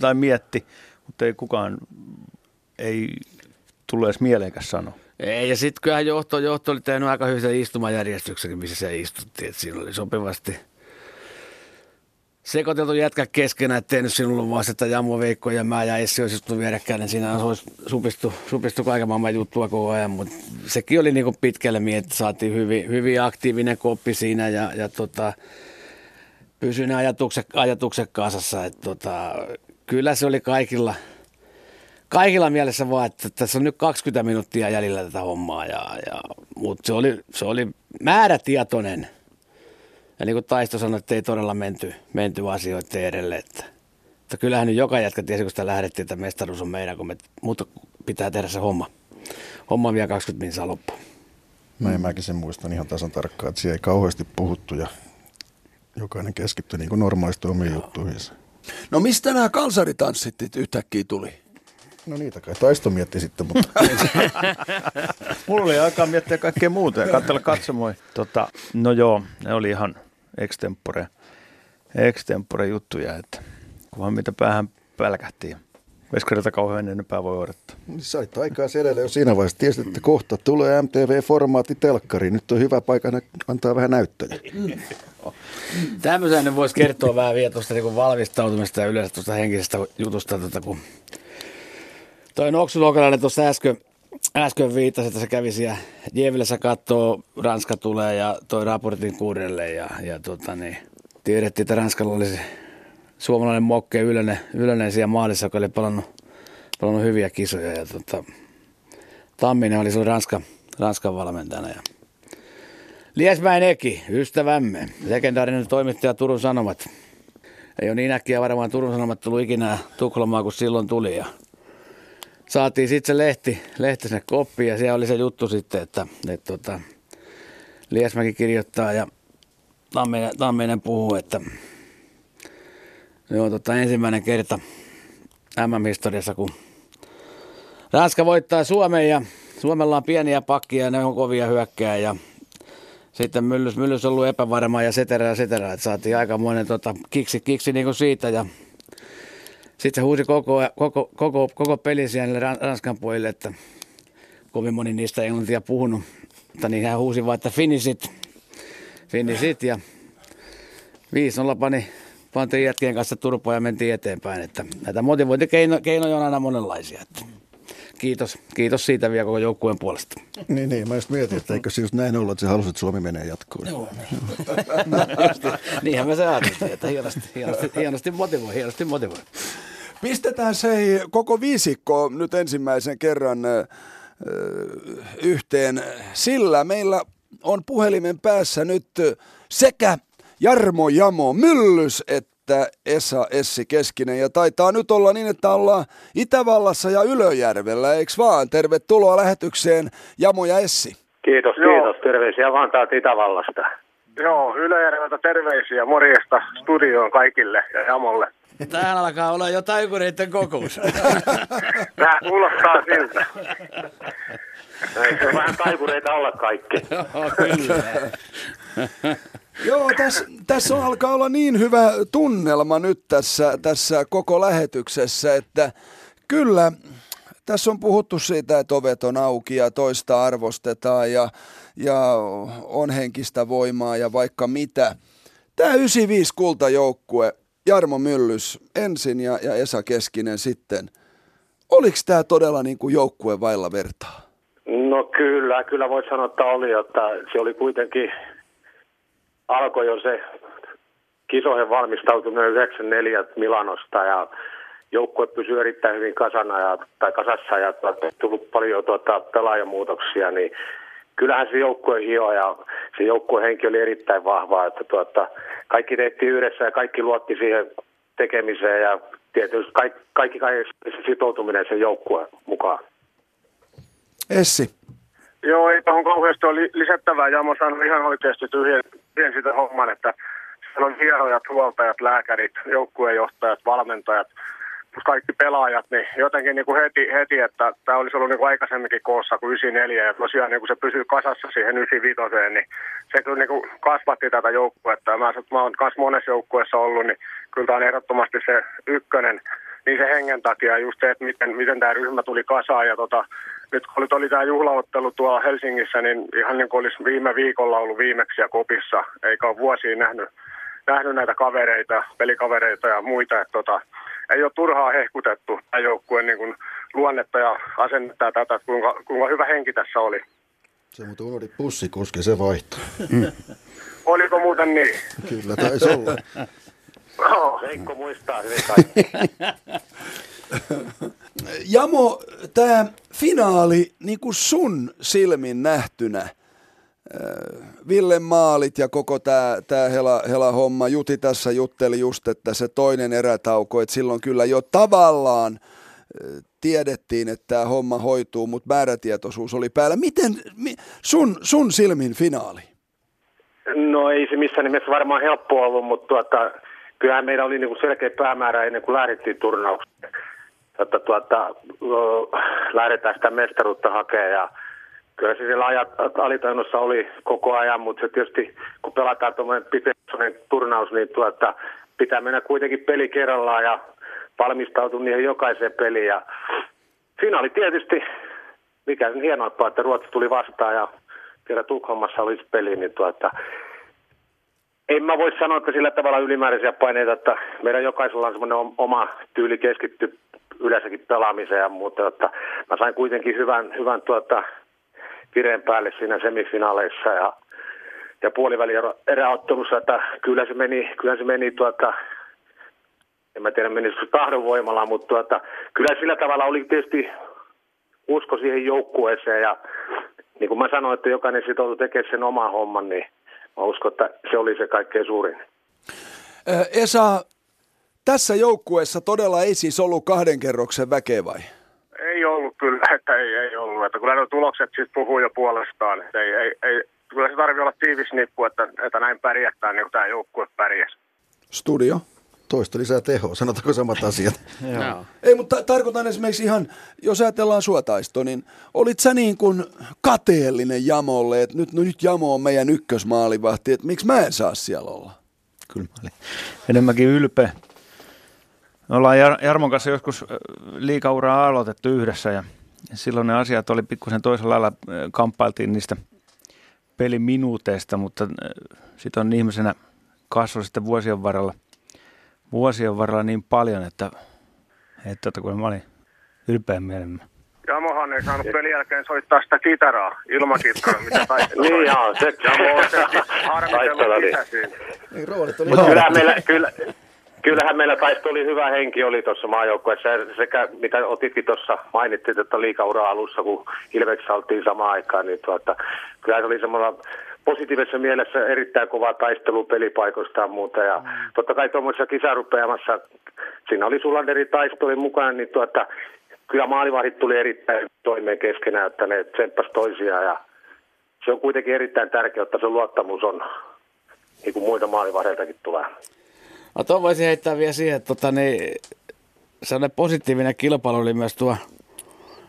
tai mietti, mutta ei kukaan, ei tule edes mieleenkäs sanoa. Ei, ja sitten kyllähän johto, johto oli tehnyt aika hyvän istumajärjestyksen, missä se istuttiin, että siinä oli sopivasti sekoiteltu jätkä keskenään, ettei nyt sinulla vaan sitä Jammo, Veikko ja mä ja Essi olisi juttu vierekkäin, niin siinä olisi supistu, supistu kaiken maailman juttua koko ajan, mutta sekin oli niin pitkälle miettiä, että saatiin hyvin, hyvin aktiivinen koppi siinä ja, ja tota, pysyi ne ajatukset, ajatukset kasassa, että tota, kyllä se oli kaikilla, kaikilla mielessä vaan, että tässä on nyt kaksikymmentä minuuttia jäljellä tätä hommaa, ja, ja, mutta se oli, se oli määrätietoinen. Ja niin kuin Taisto sanoi, että ei todella menty, menty asioita edelle. Että, että kyllähän nyt joka jätkä tiesi, kun sitä lähdettiin, että mestaruus on meidän, kun me, mutta pitää tehdä se homma. Homma vielä kaksikymmentä minuuttia loppuun. No en mäkin sen muistan ihan tasan tarkkaan, että siellä ei kauheasti puhuttu ja jokainen keskittyi niin kuin normaalisti omiin juttuihinsa. No mistä nämä kalsaritanssit yhtäkkiä tuli? No niitä kai Taisto mietti sitten, mutta... Mulla oli aikaa miettiä kaikkea muuta ja katsella katsomoja. Tota, no joo, ne oli ihan extempore, extempore juttuja, että kunhan mitä päähän pälkähtiin. Veskarilta kauhean enempää voi odottaa. Sait aikaa se edelleen jo siinä vaiheessa. Tiesit, että kohta tulee M T V-formaatti telkkariin. Nyt on hyvä paikka antaa vähän näyttöjä. Tämmöisen voisi kertoa vähän vielä tuosta niin valmistautumista ja yleensä tuosta henkisestä jutusta, tuota, kun... Toi Noksu Nokelainen tuossa äsken, äsken viittasi, että se kävi siellä Jevillessä kattoo, Ranska tulee ja toi raportin kuudelle ja, ja tota niin, tiedettiin, että Ranskalla oli se suomalainen Mokke Ylönen, Ylönen siellä maalissa, joka oli palannut, palannut hyviä kisoja ja tota, Tamminen oli se Ranska, Ranskan valmentajana ja Liesmäen Eki, ystävämme, legendaarinen toimittaja Turun Sanomat. Ei ole niin äkkiä varmaan Turun Sanomat tullut ikinä Tukholmaa, kun silloin tuli ja saatiin sitten se lehti, lehti sinne koppiin ja siellä oli se juttu sitten, että, että, että Liesmäki kirjoittaa ja Tamminen, Tamminen puhuu, että joo, tota, ensimmäinen kerta M M-historiassa, kun Ranska voittaa Suomen ja Suomella on pieniä pakkia ja ne on kovia hyökkää ja sitten Myllys, Myllys on ollut epävarma ja seterää, seterää, että saatiin aikamoinen tota, kiksi, kiksi niin kuin siitä ja sitten se huusi koko, koko, koko, koko pelin siellä Ranskan pojille, että kovin moni niistä englantia puhunut. Mutta niin hän huusi vaan, että finisit, finisit ja viisi nolla pani, pantiin jätkien kanssa turpaa ja mentiin eteenpäin. Että näitä motivointikeinoja on aina monenlaisia. Että kiitos, kiitos siitä vielä koko joukkueen puolesta. Niin, niin mä just mietin, että eikö se just näin ollut, että sä halusit, että Suomi menee jatkoon. Joo. Niinhän me se ajattelin, että hienosti, hienosti, hienosti motivoi, hienosti motivoi. Pistetään se koko viisikko nyt ensimmäisen kerran ö, yhteen, sillä meillä on puhelimen päässä nyt sekä Jarmo Jamo Myllys että Esa Essi Keskinen. Ja taitaa nyt olla niin, että ollaan Itävallassa ja Ylöjärvellä, eiks vaan? Tervetuloa lähetykseen Jamo ja Essi. Kiitos, kiitos. Joo. Terveisiä vaan täältä Itävallasta. Joo, Ylöjärveltä terveisiä morjesta studioon kaikille ja Jamolle. Tähän alkaa olla jo taikureiden kokous. Tää kuulostaa siltä. Ei se vähän taikureita olla kaikki. Joo, kyllä. Joo, tässä täs alkaa olla niin hyvä tunnelma nyt tässä, tässä koko lähetyksessä, että kyllä tässä on puhuttu siitä, että ovet on auki ja toista arvostetaan ja, ja on henkistä voimaa ja vaikka mitä. Tämä yhdeksänkymmentäviisi kultajoukkue, Jarmo Myllys ensin ja, ja Esa Keskinen sitten. Oliko tämä todella niin kuin joukkue vailla vertaa? No kyllä, kyllä voit sanoa, että oli, että se oli kuitenkin... Alkoi jo se kisoihin valmistautuminen yhdeksänkymmentäneljä Milanosta ja joukkue pysyi erittäin hyvin kasana ja, tai kasassa ja tullut paljon tuota, pelaajamuutoksia, niin kyllähän se joukkue hioi ja se joukkuehenki oli erittäin vahvaa, että tuota, kaikki tehtiin yhdessä ja kaikki luotti siihen tekemiseen ja tietysti kaikki, kaikki, kaikki sitoutuminen sen joukkueen mukaan. Essi. Joo, ei tuohon kauheasti ole lisättävää. Jamo sanoi ihan oikeasti tyhjien sitä homman, että siellä on hierojat, huoltajat, lääkärit, joukkuejohtajat, valmentajat, kaikki pelaajat, niin jotenkin niin kuin heti, heti, että tämä olisi ollut niin kuin aikaisemminkin koossa kuin yhdeksänkymmentäneljä, ja tosiaan niin kuin se pysyy kasassa siihen yhdeksänkymmentäviisi, niin se kyllä niin kuin kasvatti tätä joukkuetta, ja mä, mä oon myös monessa joukkueessa ollut, niin kyllä tämä on ehdottomasti se ykkönen, niin se hengen takia, just se, että miten, miten tämä ryhmä tuli kasaan, ja tota, nyt kun oli, oli tämä juhlaottelu tuolla Helsingissä, niin ihan niin kuin olisi viime viikolla ollut viimeksi ja kopissa, eikä ole vuosiin nähnyt, nähnyt näitä kavereita, pelikavereita ja muita, että tota, ei ole turhaa hehkutettu tämän joukkueen niin kuin luonnetta ja asennetta tätä, kuinka, kuinka hyvä henki tässä oli. Se muuten unohdit bussikuski, se vaihtaa. Mm. Oliko muuten niin? Kyllä, taisi olla. No, Heikko muistaa hyvin kaikki. Jamo, tämä finaali niin kuin sun silmin nähtynä, Villen maalit ja koko tämä tää hela, hela homma. Juti tässä jutteli just, että se toinen erätauko, että silloin kyllä jo tavallaan tiedettiin, että tämä homma hoituu, mutta määrätietoisuus oli päällä. Miten mi, sun, sun silmin finaali? No ei se missään nimessä varmaan helppoa ollut, mutta tuota, kyllähän meillä oli niinku selkeä päämäärä ennen kuin lähdettiin turnaukseen. Tuota, tuota, lähdetään sitä mestaruutta hakemaan ja kyllä se siellä alitannossa oli koko ajan, mutta se tietysti kun pelataan tuommoinen pitkäinen turnaus, niin tuota, pitää mennä kuitenkin peli kerrallaan ja valmistautua niihin jokaiseen peliin. Ja finaali tietysti, mikä on hienompaa, että Ruotsi tuli vastaan ja siellä Tukholmassa olisi peli, niin tuota, en mä voi sanoa, että sillä tavalla ylimääräisiä paineita, että meidän jokaisella on semmoinen oma tyyli keskitty yleensäkin pelaamiseen ja muuta. Että mä sain kuitenkin hyvän, hyvän tuota... kireen päälle siinä semifinaaleissa ja, ja puolivälieräottelussa, että kyllä se meni, kyllä se meni tuota, en mä tiedä meni tahdonvoimalla, mutta tuota, kyllä sillä tavalla oli tietysti usko siihen joukkueeseen ja niin kuin mä sanoin, että jokainen sitoutui tekemään sen oman homman, niin mä uskon, että se oli se kaikkein suurin. Esa, tässä joukkueessa todella ei siis ollut kahden kerroksen väkeä vai? Ei ollut kyllä, että ei, ei ollut. Että kyllä nuo tulokset siis puhuu jo puolestaan. Että ei, ei, ei. Kyllä se tarvii olla tiivis nippu, että, että näin pärjätään, niin kuin tämä joukkue pärjäs. Studio, toista lisää tehoa, sanotaanko samat asiat. No. Ei, mutta tarkoitan esimerkiksi ihan, jos ajatellaan sua Taisto, niin olit sä niin kuin kateellinen Jamolle, että nyt, no nyt Jamo on meidän ykkösmaalivahti, että miksi mä en saa siellä olla? Kyllä mä olin enemmänkin ylpeä. Me ollaan Jarmon kanssa joskus liikauraa aloitettu yhdessä ja silloin ne asiat oli pikkusen toisella lailla, kamppailtiin niistä peliminuuteista, mutta sitten on ihmisenä kasvanut sitten vuosien varrella, vuosien varrella niin paljon, että, että, että kun mä olin ylpeä mielemmä. Jamohan ei saanut pelin jälkeen soittaa sitä kitaraa, ilmakitaraa, mitä taistelu on. Niin jaa, se Jamo on se harmitellut sitä siinä. Ei, roolit oli harmitellut. Kyllähän meillä Taisto oli hyvä henki oli tuossa maajoukkueessa sekä mitä otitkin tuossa mainitsit, että liikauraa alussa, kun Ilveksessä oltiin samaan aikaan, niin tuota, kyllä se oli semmoinen positiivisessa mielessä erittäin kovaa taistelua pelipaikoista ja muuta. Ja mm. totta kai tuommoisessa kisarupeamassa, siinä oli Sulanderin taistoli mukana, niin tuota, kyllä maalivahdit tuli erittäin toimeen keskenään, että ne tsemppasi toisiaan. Ja se on kuitenkin erittäin tärkeää, että se luottamus on, niin kuin muita maalivahdeiltakin tulee. No tuon voisin heittää vielä siihen, että tota, niin, sellainen positiivinen kilpailu oli myös tuo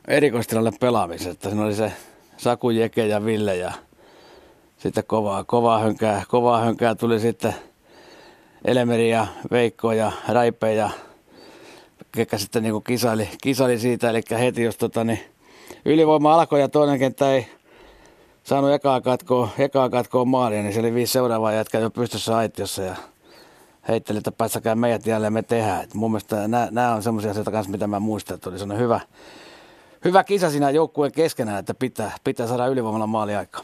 erikoistilalle pelaamisen, että siinä oli se Saku, Jeke ja Ville ja sitten kovaa, kovaa, hönkää, kovaa hönkää tuli sitten Elemeri ja Veikko ja Raipe ja ketkä sitten niin kuin kisaili, kisaili siitä, eli heti jos tota, niin, ylivoima alkoi ja toinen kenttä ei saanut ekaa katkoa, ekaa katkoa maalia, niin se oli viisi seuraavaa jätkää jo pystyssä aitiossa ja heitteli, että päässäkään meidät jälleen me tehdään. Et mun mielestä nämä on semmoisia asioita kanssa, mitä mä muistan, että oli sellainen hyvä, hyvä kisa siinä joukkueen keskenään, että pitää, pitää saada ylivoimalla maaliaikaa.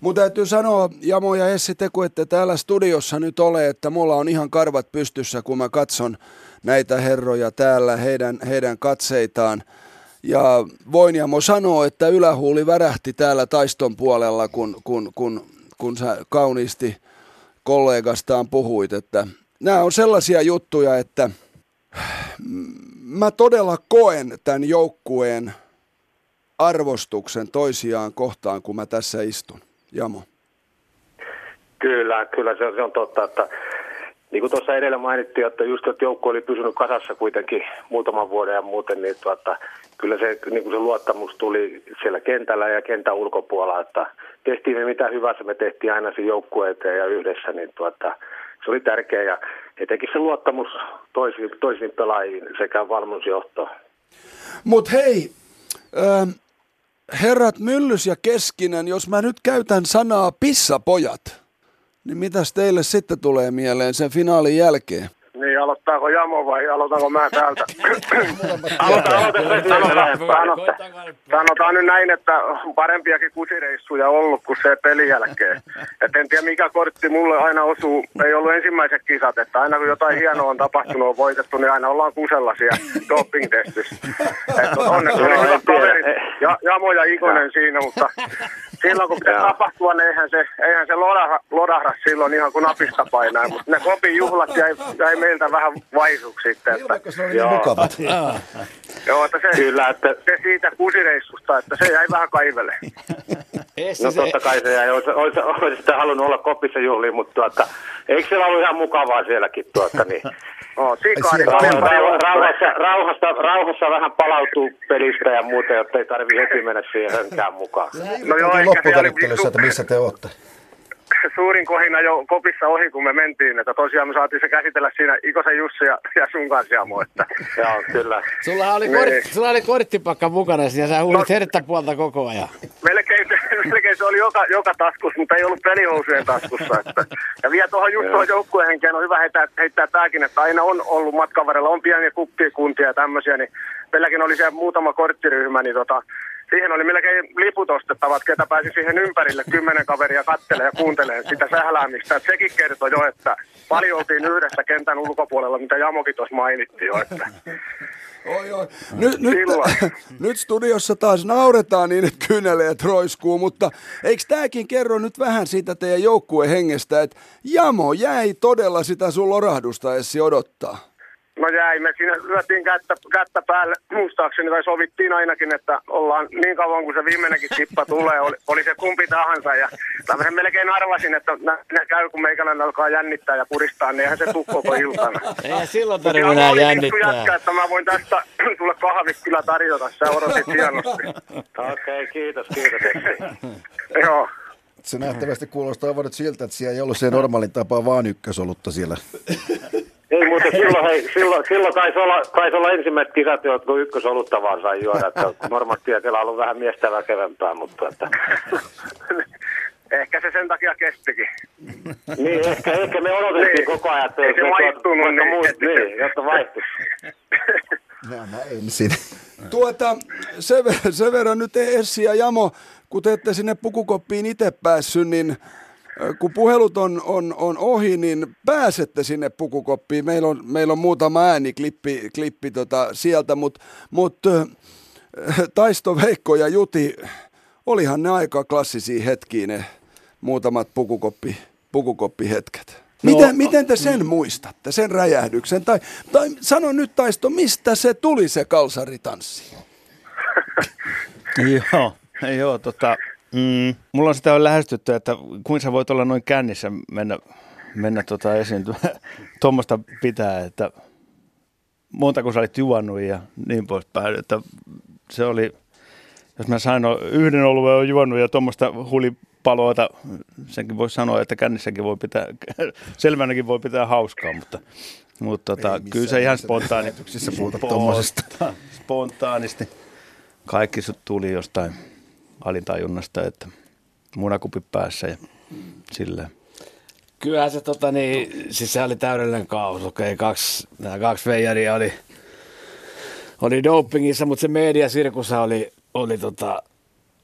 Mun täytyy sanoa, Jamo ja Essi, te kun ette täällä studiossa nyt ole, että mulla on ihan karvat pystyssä, kun mä katson näitä herroja täällä, heidän, heidän katseitaan. Ja voin Jamo sanoa, että ylähuuli värähti täällä Taiston puolella, kun, kun, kun, kun sä kauniisti kollegastaan puhuit, että nämä on sellaisia juttuja, että mä todella koen tämän joukkueen arvostuksen toisiaan kohtaan, kun mä tässä istun. Jamo. Kyllä, kyllä se on, se on totta, että niin kuin tuossa edellä mainittiin, että just että joukko oli pysynyt kasassa kuitenkin muutaman vuoden ja muuten, niin tuota, kyllä se, niin kuin se luottamus tuli siellä kentällä ja kentän ulkopuolella, että tehtiin me mitä hyvässä, me tehtiin aina sen joukkueen eteen ja yhdessä, niin tuota, se oli tärkeä ja etenkin se luottamus toisiin, toisiin pelaajiin sekä valmennusjohtoon. Mut hei, ähm, herrat Myllys ja Keskinen, jos mä nyt käytän sanaa pissapojat, niin mitäs teille sitten tulee mieleen sen finaalin jälkeen? Niin, aloittaako Jamo vai aloitanko mä täältä? Aloita, aloita. Sanotaan nyt näin, että on parempiakin kusireissuja ollut kuin se pelin jälkeen. Et en tiedä mikä kortti mulle aina osuu, ei ollut ensimmäiset kisat, että aina kun jotain hienoa on tapahtunut, on voitettu, niin aina ollaan kusella siellä doping-testissä. Että onneksi oli hyvät kaverit, ja, Jamo ja Ikonen siinä, mutta silloin kun pitää tapahtua, niin eihän se, eihän se lodahda, lodahda silloin ihan kun napista painaa, mutta ne kopin juhlat jäi, jäi meiltä vähän vaisuksi sitten. Että, se oli joo, mukavat. Joo, että se, kyllä, että se siitä kusireissusta, että se jäi vähän kaiveleen. No totta kai se jäi, olisi, olisi, olisi sitä halunnut olla kopissa juhliin, mutta tuota, eikö se ollut ihan mukavaa sielläkin tuota niin? No, sikaa, niin rauhassa, rauhassa, rauhassa, rauhassa vähän palautuu pelistä ja muuten, jotta ei tarvitse heti mennä siihen hönkään mukaan. No joo, loppukärittelyssä, että missä te olette? Suurin kohina jo kopissa ohi, kun me mentiin, että tosiaan me saatiin se käsitellä siinä Ikosen Jussi ja, ja sun kanssa, Jamo, että joo, kyllä. Sulla oli, niin. kortti, sulla oli korttipakka mukana siinä, sä huulit no, herttäpuolta koko ajan. Melkein, melkein se oli joka, joka taskussa, mutta ei ollut pelihousujen taskussa. Että. Ja vielä tuohon just tuohon joukkuehenkeen on hyvä heittää, heittää tääkin, että aina on ollut matkan varrella, on pieniä kuppikuntia ja tämmöisiä, niin meilläkin oli siellä muutama korttiryhmä, niin tota siihen oli melkein liput ostettavat, ketä pääsi siihen ympärille kymmenen kaveria kattelee ja kuuntelee sitä sähläämistä. Et sekin kertoi jo, että paljon oltiin yhdessä kentän ulkopuolella, mitä Jamokin tuossa mainittiin jo. Että oi, oi. Nyt, nyt, nyt studiossa taas nauretaan niin, että kyneleet roiskuu, mutta eikö tämäkin kerro nyt vähän siitä teidän joukkuehengestä, että Jamo jäi todella sitä sun lorahdusta Essi odottaa? No jäi, me siinä lyötiin kättä, kättä päälle, muistaakseni, tai sovittiin ainakin, että ollaan niin kauan kuin se viimeinenkin tippa tulee, oli, oli se kumpi tahansa. Ja tämmöisen melkein arvasin, että ne käy, kun meikäläinen alkaa jännittää ja puristaa, niin eihän se tule koko iltana. Eihän silloin tarvitse enää jännittää. Jatkaa, että mä voin tästä sulle kahvit kyllä tarjota, sä odotit hienosti. Okei, okay, kiitos, kiitos. Joo. Se nähtävästi kuulostaa aivan siltä, että siellä ei ollut se normaalin tapaa, vaan ykkösolutta siellä. Ei muuta, silloin, hei, silloin, silloin taisi olla, taisi olla ensimmäiset kisat, jotka ykkösolutta vaan sai juoda, että normaalisti on ollut vähän miestä väkevämpää, mutta että ehkä se sen takia kestikin. Niin, ehkä, ehkä me odotettiin niin koko ajan, että ei se vaihtunut, niin, muut, niin, jotta vaihtuisi. Nämä mä ensin. Tuota, sen, sen verran nyt Essi ja Jamo, kun te ette sinne pukukoppiin itse päässyt, niin kun puhelut on, on, on ohi, niin pääsette sinne pukukoppiin. Meillä on, meillä on muutama ääniklippi klippi tota sieltä, mutta mut, Taisto, Veikko ja Juti, olihan ne aika klassisia hetkiä ne muutamat pukukoppi, pukukoppihetket. Miten, no, miten te sen muistatte, sen räjähdyksen? Tai, tai sano nyt Taisto, mistä se tuli se kalsaritanssi? Joo, joo, tota Mm. Mulla on sitä lähestytty, että kuin sä voit olla noin kännissä mennä, mennä tota esiintymään. Tuommoista pitää, että monta kun sä olit juonut ja niin poispäin. Että se oli, jos mä sain yhden oluen on juonut ja tuommoista hulipaloita, senkin voi sanoa, että kännissäkin voi pitää, selvänäkin voi pitää hauskaa, mutta, mutta tota, kyllä se ihan spontaani, spontaanisti, spontaanisti kaikki sut tuli jostain alintajunnasta, että munakuppi päässä ja silleen. Kyllähän se tota niin, siis se oli täydellinen kaos. Okei, kaksi, nämä kaksi veijaria oli, oli dopingissa, mutta se mediasirkussa oli, oli, tota,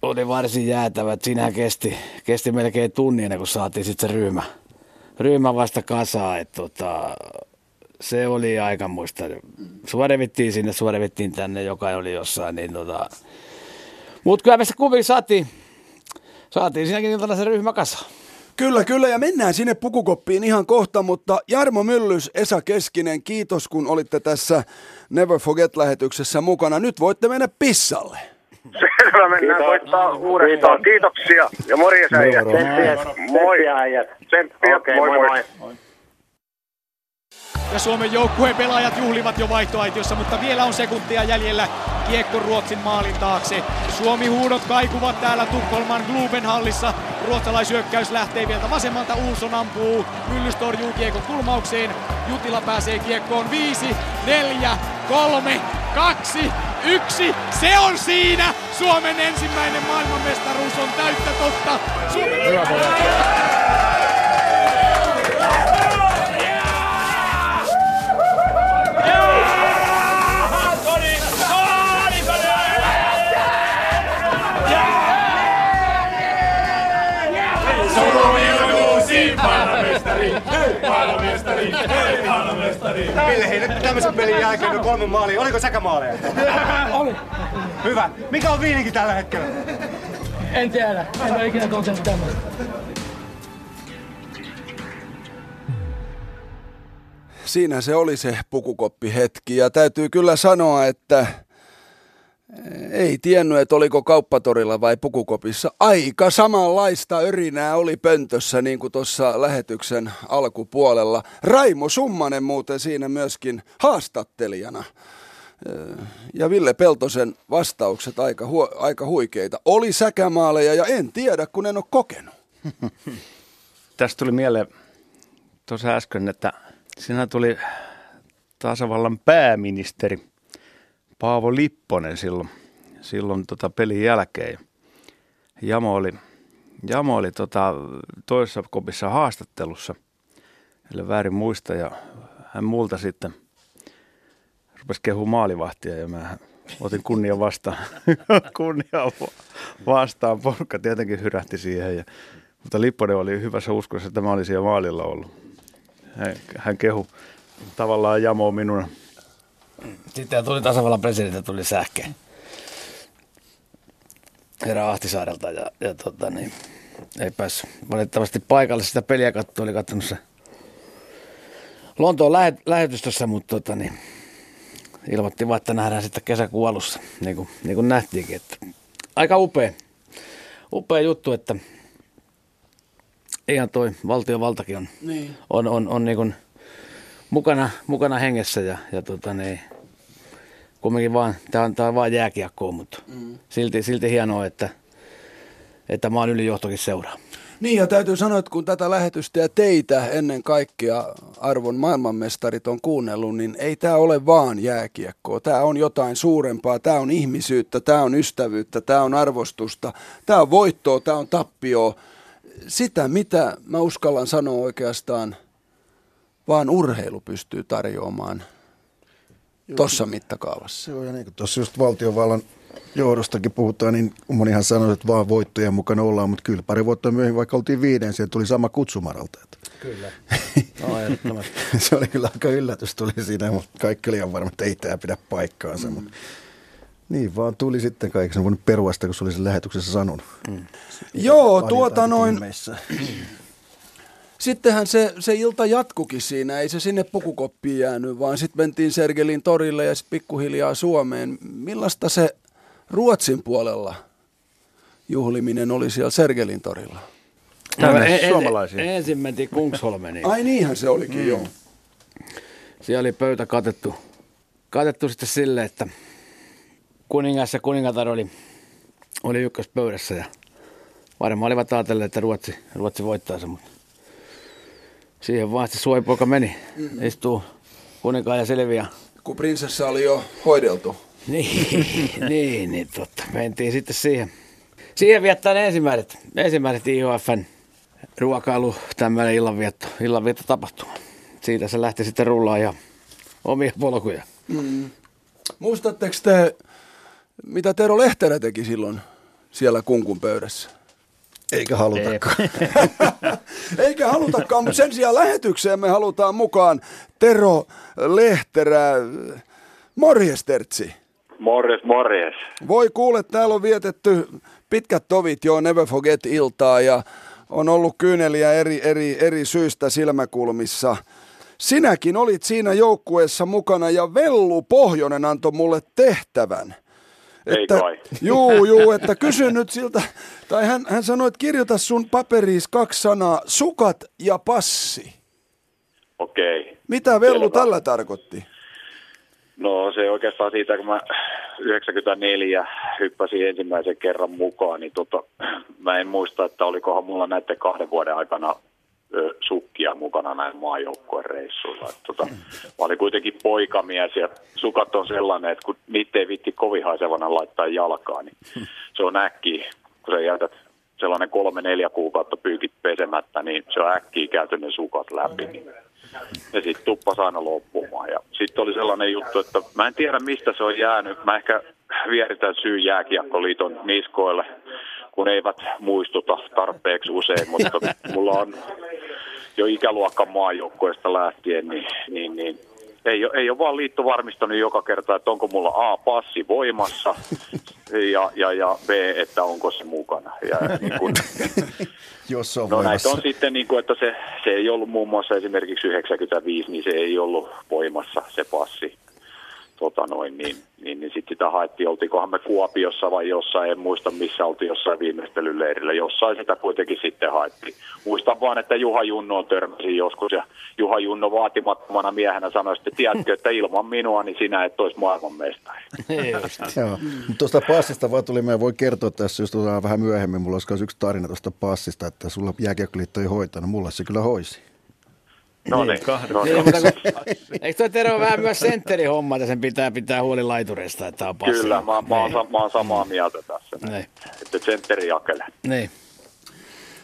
oli varsin jäätävä. Siinähän kesti, kesti melkein tunnin ennen kuin saatiin sitten se ryhmä, ryhmä vasta kasaan. Et tota, se oli aika muista. Suorevittiin sinne, suorevittiin tänne, joka oli jossain, niin tota mutta kyllä me sitä kuviin saatiin, saatiin siinäkin iltana se ryhmä kasaan. Kyllä, kyllä ja mennään sinne pukukoppiin ihan kohta, mutta Jarmo Myllys, Esa Keskinen, kiitos kun olitte tässä Never Forget-lähetyksessä mukana. Nyt voitte mennä pissalle. Selvä, mennään koittaa uudestaan. Kiitoksia ja morjes äijät. Moi. Tsemppiä, moi moi. Ja Suomen joukkueen pelaajat juhlivat jo vaihtoaitiossa, mutta vielä on sekuntia jäljellä kiekko Ruotsin maalin taakse. Suomi-huudot kaikuvat täällä Tukholman Globen hallissa. Ruotsalaishyökkäys lähtee vielä vasemmalta, Uusson ampuu. Myllys torjuu kiekon kulmaukseen. Jutila pääsee kiekkoon. Viisi, neljä, kolme, kaksi, yksi. Se on siinä! Suomen ensimmäinen maailmanmestaruus on täyttä totta. Suomen... Maailmanmestari! Hei, maailmanmestari! Ville, hei, nyt tämmöisen pelin jälkeen on kolme maalia. Oliko säkä maaleja? Oli. Hyvä. Mikä on viininki tällä hetkellä? En tiedä. En ole ikinä kokenut tämmöistä. Siinä se oli se pukukoppihetki. Ja täytyy kyllä sanoa, että ei tiennyt, että oliko kauppatorilla vai pukukopissa. Aika samanlaista örinää oli pöntössä, niin kuin tuossa lähetyksen alkupuolella. Raimo Summanen muuten siinä myöskin haastattelijana. Ja Ville Peltosen vastaukset aika, huo- aika huikeita. Oli säkämaaleja ja en tiedä, kun en ole kokenut. Tästä tuli mieleen tuossa äsken, että siinä tuli tasavallan pääministeri Paavo Lipponen silloin, silloin tota pelin jälkeen. Jamo oli, Jamo oli tota toisessa kopissa haastattelussa, eli väärin muista, ja hän multa sitten rupesi kehua maalivahtia, ja mä otin kunnia vastaan. kunnia vastaan, porukka tietenkin hyrähti siihen, ja, mutta Lipponen oli hyvässä uskossa, että mä olin siellä maalilla ollut. Hän, hän kehui tavallaan Jamoa minuna. Sitten tuli tasavallan presidentti, tuli sähke herra Ahtisaarelta ja, ja tota, niin, ei päässyt valitettavasti paikalle sitä peliä katsoa, oli katsonut se Lontoon lähet, lähetystössä, mutta tota, niin, ilmoitti vaan, että nähdään sitten kesäkuun alussa, niin kuin, niin kuin nähtiinkin. Että aika upea, upea juttu, että ihan toi valtiovaltakin on, niin. on, on, on niin kuin mukana, mukana hengessä ja, ja tota, niin, kumminkin vaan, tämä on, on vaan jääkiekkoa, mutta mm. silti, silti hienoa, että, että maan ylijohtokin seuraa. Niin ja täytyy sanoa, että kun tätä lähetystä ja teitä ennen kaikkea arvon maailmanmestarit on kuunnellut, niin ei tämä ole vaan jääkiekkoa. Tämä on jotain suurempaa, tämä on ihmisyyttä, tämä on ystävyyttä, tämä on arvostusta, tämä on voittoa, tämä on tappioa. Sitä, mitä mä uskallan sanoa oikeastaan, vaan urheilu pystyy tarjoamaan tuossa mittakaavassa. Joo, ja niin kuin tuossa just valtiovallan johdostakin puhutaan, niin monihan sanoi, että vaan voittojen mukana ollaan, mutta kyllä pari vuotta myöhemmin, vaikka oltiin viiden, siellä tuli sama kutsumaralta. Kyllä. No, se oli kyllä aika yllätys, tuli siinä, mutta kaikki liian varma, että ei tämä pidä paikkaansa. Mm. Mutta niin vaan tuli sitten kaikki, sen voinut perua sitä, kun se oli sen lähetyksessä sanonut. Mm. Joo, tuota noin... Meissä. Sittenhän se, se ilta jatkukin siinä, ei se sinne pukukoppiin jäänyt, vaan sitten mentiin Sergelin torille ja sitten pikkuhiljaa Suomeen. Millaista se Ruotsin puolella juhliminen oli siellä Sergelin torilla? Tämä en, suomalaisia. En, ensin mentiin Kungsholmeniin. Ai niinhän se olikin, mm. joo. Siellä oli pöytä katettu, katettu sitten silleen, että kuningas ja kuningatar oli, oli ykköspöydässä ja varmaan olivat ajatelleet, että Ruotsi, Ruotsi voittaa sen, mutta siihen vaan sitten suojapoika meni, mm. istuu kuninkaan ja selviää. Kun prinsessa oli jo hoideltu. niin, niin, niin totta. Mentiin sitten siihen. Siihen viettään ensimmäiset, ensimmäiset I H F:n ruokailu, tämmöinen illanvietto, illanvietto tapahtuma. Siitä se lähti sitten rullaan ja omia polkuja. Mm. Muistatteko te, mitä Tero Lehterä teki silloin siellä kunkun pöydässä? Eikä halutakaan. Eikä halutakaan, mutta sen sijaan lähetykseen me halutaan mukaan Tero Lehterä. Morjes, Tertsi. Morjes, morjes. Voi kuule, täällä on vietetty pitkät tovit jo Never Forget-iltaa ja on ollut kyyneliä eri, eri, eri syistä silmäkulmissa. Sinäkin olit siinä joukkueessa mukana ja Vellu Pohjonen antoi mulle tehtävän. Ei kai. Juu, juu, että kysy nyt siltä, tai hän, hän sanoi, että kirjoita sun paperiis kaksi sanaa, sukat ja passi. Okei. Mitä Vellu tällä tarkoitti? No se oikeastaan siitä, kun mä yhdeksänkymmentäneljä hyppäsin ensimmäisen kerran mukaan, niin tota, mä en muista, että olikohan mulla näiden kahden vuoden aikana ö, sukkia mukana näin maajoukkueen reissuilla. Tota, mä olin kuitenkin poikamies ja sukat on sellainen, että kun niitä ei vitti kovin haisevana laittaa jalkaan, niin se on äkkiä, kun sä jätät sellainen kolme neljä kuukautta pyykit pesemättä, niin se on äkkiä käyty ne sukat läpi. Niin. Ja sitten tuppas aina loppumaan. Ja sitten oli sellainen juttu, että mä en tiedä mistä se on jäänyt. Mä ehkä vieritän syy Jääkiekkoliiton niskoille, kun eivät muistuta tarpeeksi usein. Mutta mulla on jo ikäluokka maajoukkueesta lähtien, niin, niin, niin ei, ole, ei ole vaan liitto varmistanut joka kerta, että onko mulla A, passi voimassa ja, ja, ja B, että onko se mukana. Ja niin kun, jos on no voimassa. Näitä on sitten, niin kuin, että se, se ei ollut muun muassa esimerkiksi yhdeksänkymmentäviisi, niin se ei ollut voimassa se passi. Tota noin, niin niin, niin sitten sitä haettiin, oltiinkohan me Kuopiossa vai jossain, en muista missä oltiin jossain viimeistelyleirillä, jossain sitä kuitenkin sitten haettiin. Muistan vaan, että Juha Junnoon törmäsin joskus ja Juha Junno vaatimattomana miehenä sanoi, että tiedätkö, että ilman minua, niin sinä et olisi maailmanmestari. Tuosta passista vaan tuli, mä voi kertoa tässä, jos tuossa vähän myöhemmin, mulla olisi yksi tarina tuosta passista, että sulla Jääkiekkoliitto ei hoitanut, mulla se kyllä hoisi. No niin, no niin. Eikö toi Tero vähän myös sentterihomma, että sen pitää pitää huoli laitureista, että on passi? Kyllä, mä, mä, oon, mä oon samaa mieltä tässä, että sentteri jakelee. Niin.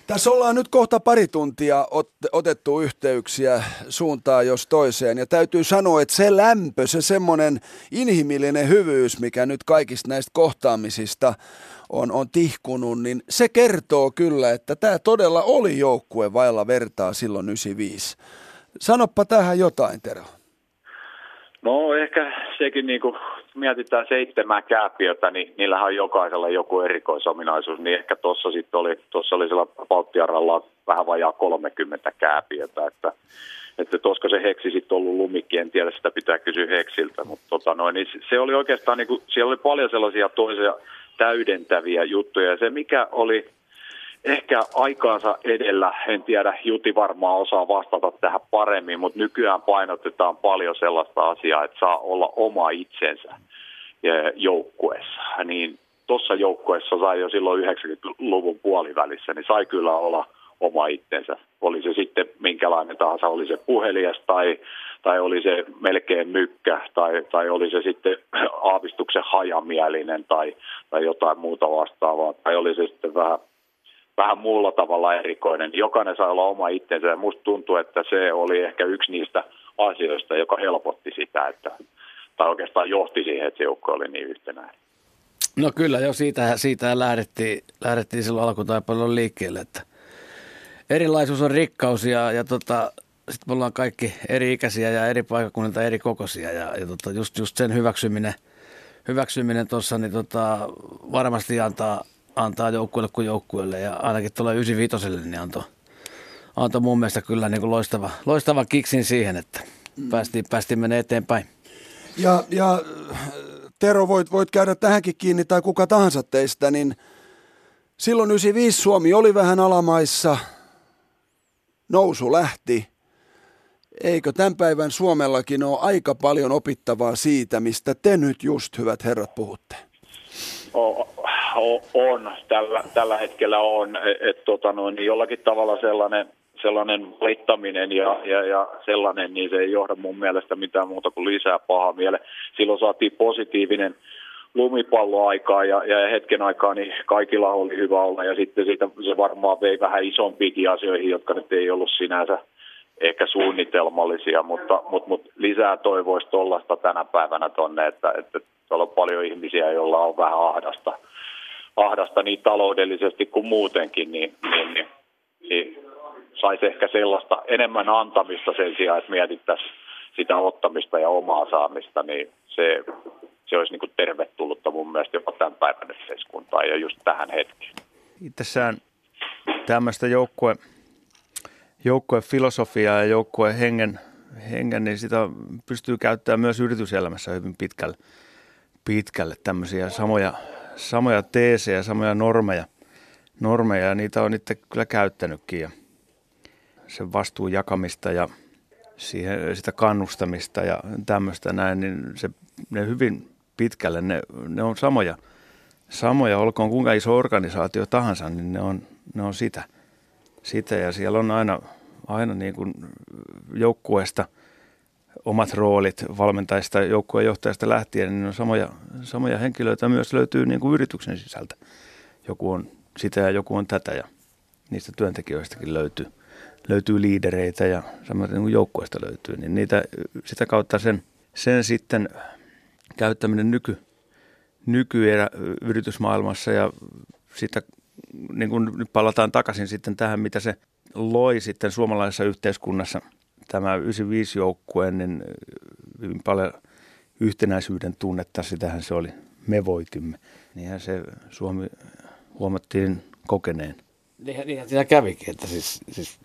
Tässä ollaan nyt kohta pari tuntia ot, otettu yhteyksiä suuntaan jos toiseen. Ja täytyy sanoa, että se lämpö, se semmoinen inhimillinen hyvyys, mikä nyt kaikista näistä kohtaamisista on, on tihkunut, niin se kertoo kyllä, että tämä todella oli joukkue vailla vertaa silloin yhdeksänkymmentäviisi. Sanoppa tähän jotain, Tero. No ehkä sekin, niin kun mietitään seitsemää kääpiötä, niin niillähän on jokaisella joku erikoisominaisuus. Niin ehkä tuossa sitten oli, tuossa oli siellä Baltiaralla vähän vajaa kolmekymmentä kääpiötä. Että, että olisiko se heksi sitten ollut lumikki, en tiedä, sitä pitää kysyä heksiltä. Mutta tota noin, niin se oli oikeastaan, niin kun, siellä oli paljon sellaisia toisia täydentäviä juttuja. Se mikä oli ehkä aikaansa edellä, en tiedä, Juti varmaan osaa vastata tähän paremmin, mutta nykyään painotetaan paljon sellaista asiaa, että saa olla oma itsensä joukkueessa. Niin tuossa joukkueessa sai jo silloin yhdeksänkymmentäluvun puolivälissä, niin sai kyllä olla oma itsensä. Oli se sitten minkälainen tahansa, oli se puhelias tai, tai oli se melkein mykkä tai, tai oli se sitten aavistuksen hajamielinen tai, tai jotain muuta vastaavaa tai oli se sitten vähän vähän muulla tavalla erikoinen. Jokainen sai olla oma itsensä ja musta tuntuu, että se oli ehkä yksi niistä asioista, joka helpotti sitä, että, tai oikeastaan johti siihen, että se joukko oli niin yhtenäinen. No kyllä, jo siitä, siitä lähdettiin, lähdettiin silloin alkutaipaleella liikkeelle, että erilaisuus on rikkaus ja, ja tota, sitten me ollaan kaikki eri-ikäisiä ja eri paikkakunnilta eri kokoisia ja, ja tota, just, just sen hyväksyminen, hyväksyminen tuossa niin tota, varmasti antaa antaa joukkueelle kuin joukkueelle ja ainakin tuolla yhdeksänkymmentäviitoselle niin antoi, antoi mun mielestä kyllä niin kuin loistava, loistava kiksin siihen, että päästiin, päästiin menemään eteenpäin. Ja, ja Tero, voit, voit käydä tähänkin kiinni tai kuka tahansa teistä, niin silloin yhdeksänkymmentäviisi Suomi oli vähän alamaissa, nousu lähti. Eikö tämän päivän Suomellakin ole aika paljon opittavaa siitä, mistä te nyt just, hyvät herrat, puhutte? Oh. On, tällä, tällä hetkellä on, että tota noin, jollakin tavalla sellainen, sellainen valittaminen ja, ja, ja sellainen, niin se ei johda mun mielestä mitään muuta kuin lisää pahaa mieleen. Silloin saatiin positiivinen lumipalloaikaa ja, ja hetken aikaa niin kaikilla oli hyvä olla ja sitten siitä se varmaan vei vähän isompiakin asioihin, jotka nyt ei ollut sinänsä ehkä suunnitelmallisia, mutta, mutta, mutta lisää toivoisi tollaista tänä päivänä tonne, että, että täällä on paljon ihmisiä, joilla on vähän ahdasta. ahdasta niin taloudellisesti kuin muutenkin, niin, niin, niin, niin saisi ehkä sellaista enemmän antamista sen sijaan, että mietittäisiin sitä ottamista ja omaa saamista, niin se, se olisi niin kuin tervetullutta mun mielestä jopa tämän päivän yhteiskuntaan ja just tähän hetkeen. Itsessään tämmöistä joukkue, joukkuefilosofiaa ja joukkuehengen, hengen, niin sitä pystyy käyttämään myös yrityselämässä hyvin pitkälle. pitkälle tämmöisiä samoja, samoja teesejä, samoja normeja, normeja ja niitä on itse kyllä käyttänytkin ja sen vastuun jakamista ja siihen, sitä kannustamista ja tämmöistä näin, niin se, ne hyvin pitkälle, ne, ne on samoja, samoja, olkoon kuinka iso organisaatio tahansa, niin ne on, ne on sitä, sitä ja siellä on aina, aina niin kuin joukkueesta omat roolit valmentajista, joukkuejohtajista lähtien, niin ne on samoja, samoja henkilöitä myös löytyy niin kuin yrityksen sisältä. Joku on sitä ja joku on tätä ja niistä työntekijöistäkin löytyy, löytyy liidereitä ja samoin niin kuin joukkueesta löytyy. Niin niitä, sitä kautta sen, sen sitten käyttäminen nyky, nykyerä yritysmaailmassa ja sitä niin kuin nyt palataan takaisin sitten tähän, mitä se loi sitten suomalaisessa yhteiskunnassa. Tämä yhdeksänkymmentäviisi-joukkue, niin hyvin paljon yhtenäisyyden tunnetta, sitähän se oli, me voitimme. Niinhän se Suomi huomattiin kokeneen. Niinhän, niinhän sitä kävikin, että siis, siis